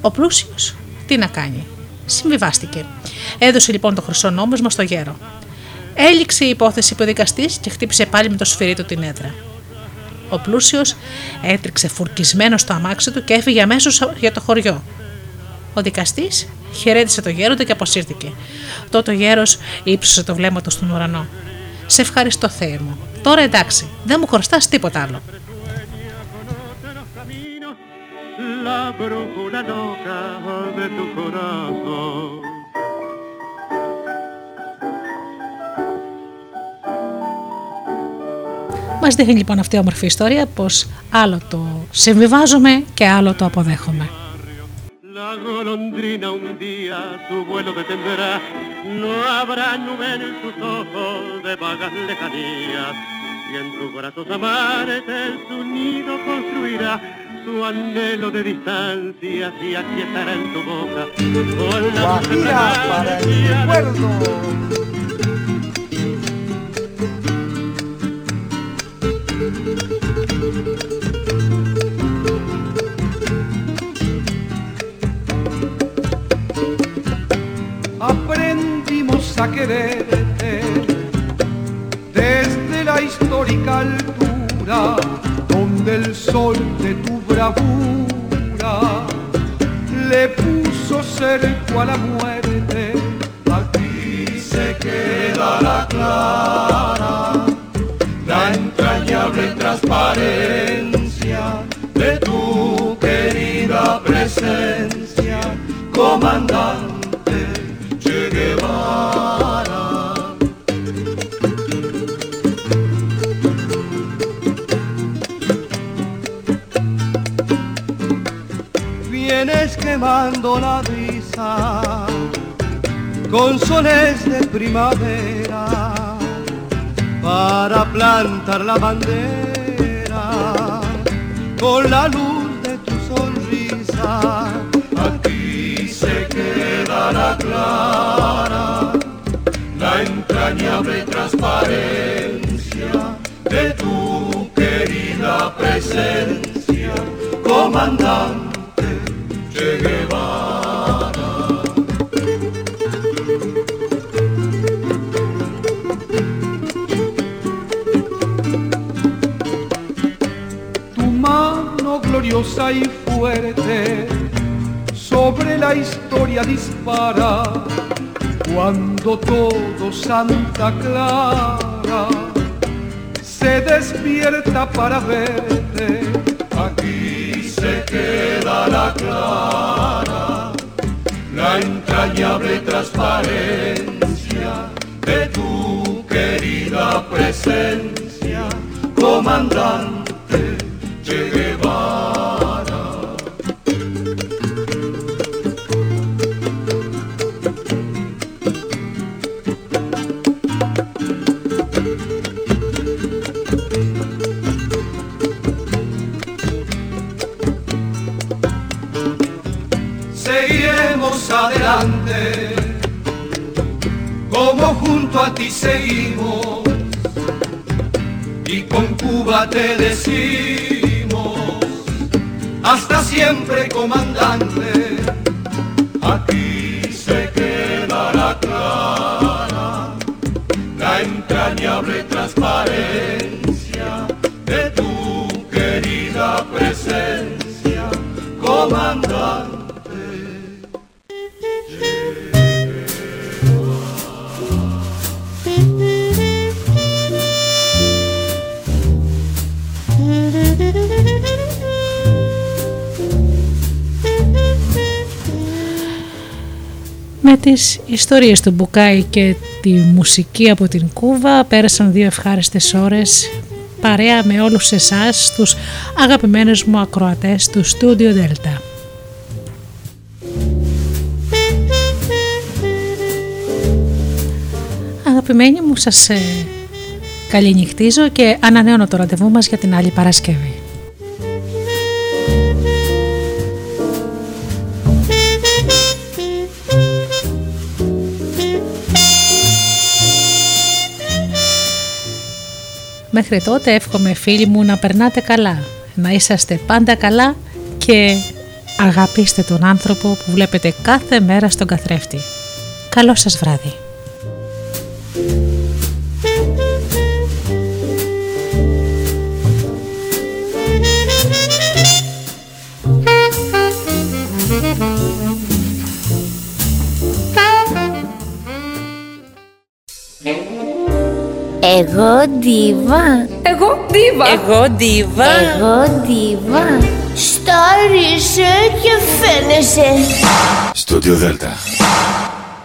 Ο πλούσιος τι να κάνει. Συμβιβάστηκε. Έδωσε λοιπόν το χρυσό νόμισμα στο γέρο. Έληξε η υπόθεση που ο δικαστής και χτύπησε πάλι με το σφυρί του την έδρα. Ο πλούσιος έτριξε φουρκισμένος στο αμάξι του και έφυγε αμέσως για το χωριό. Ο δικαστής χαιρέτησε το γέροντα και αποσύρθηκε. Τότε ο γέρος ύψωσε το βλέμμα του στον ουρανό. «Σε ευχαριστώ, Θεέ μου. Τώρα εντάξει, δεν μου χρωστάς τίποτα άλλο». Μας δείχνει λοιπόν αυτή η όμορφη ιστορία πως άλλο το συμβιβάζομαι και άλλο το αποδέχομαι. La golondrina un día su vuelo detendrá, no habrá nube en sus ojos de vagas lejanías, y en tus brazos amares su nido construirá, su anhelo de distancia y aquí estará en tu boca. Con la guajira para el recuerdo. A quererte desde la histórica altura donde el sol de tu bravura le puso cerco a la muerte. Aquí se queda la clara, la entrañable transparencia de tu querida presencia, comandante Che Guevara. Vienes quemando la brisa con soles de primavera para plantar la bandera con la luz de tu sonrisa. Aquí se queda la clara, la entrañable transparencia de tu querida presencia, comandante. Tu mano gloriosa y fuerte sobre la historia dispara cuando todo Santa Clara se despierta para verte. Aquí se queda la clara, la entrañable transparencia de tu querida presencia, comandante Che Guevara. Seguiremos adelante, como junto a ti seguimos, y con Cuba te decimos, hasta siempre comandante. Aquí se queda la clara, la entrañable transparencia de tu querida presencia, comandante. τις ιστορίες του Μπουκάι και τη μουσική από την Κούβα πέρασαν 2 ευχάριστες ώρες παρέα με όλους εσάς, τους αγαπημένους μου ακροατές του Studio Delta. Αγαπημένοι μου, σας καληνυχτίζω και ανανεώνω το ραντεβού μας για την άλλη Παρασκευή. Μέχρι τότε εύχομαι, φίλοι μου, να περνάτε καλά, να είσαστε πάντα καλά και αγαπήστε τον άνθρωπο που βλέπετε κάθε μέρα στον καθρέφτη. Καλό σας βράδυ. Εγώ ντίβα. Στάρισε και φαίνεσαι. Studio Delta.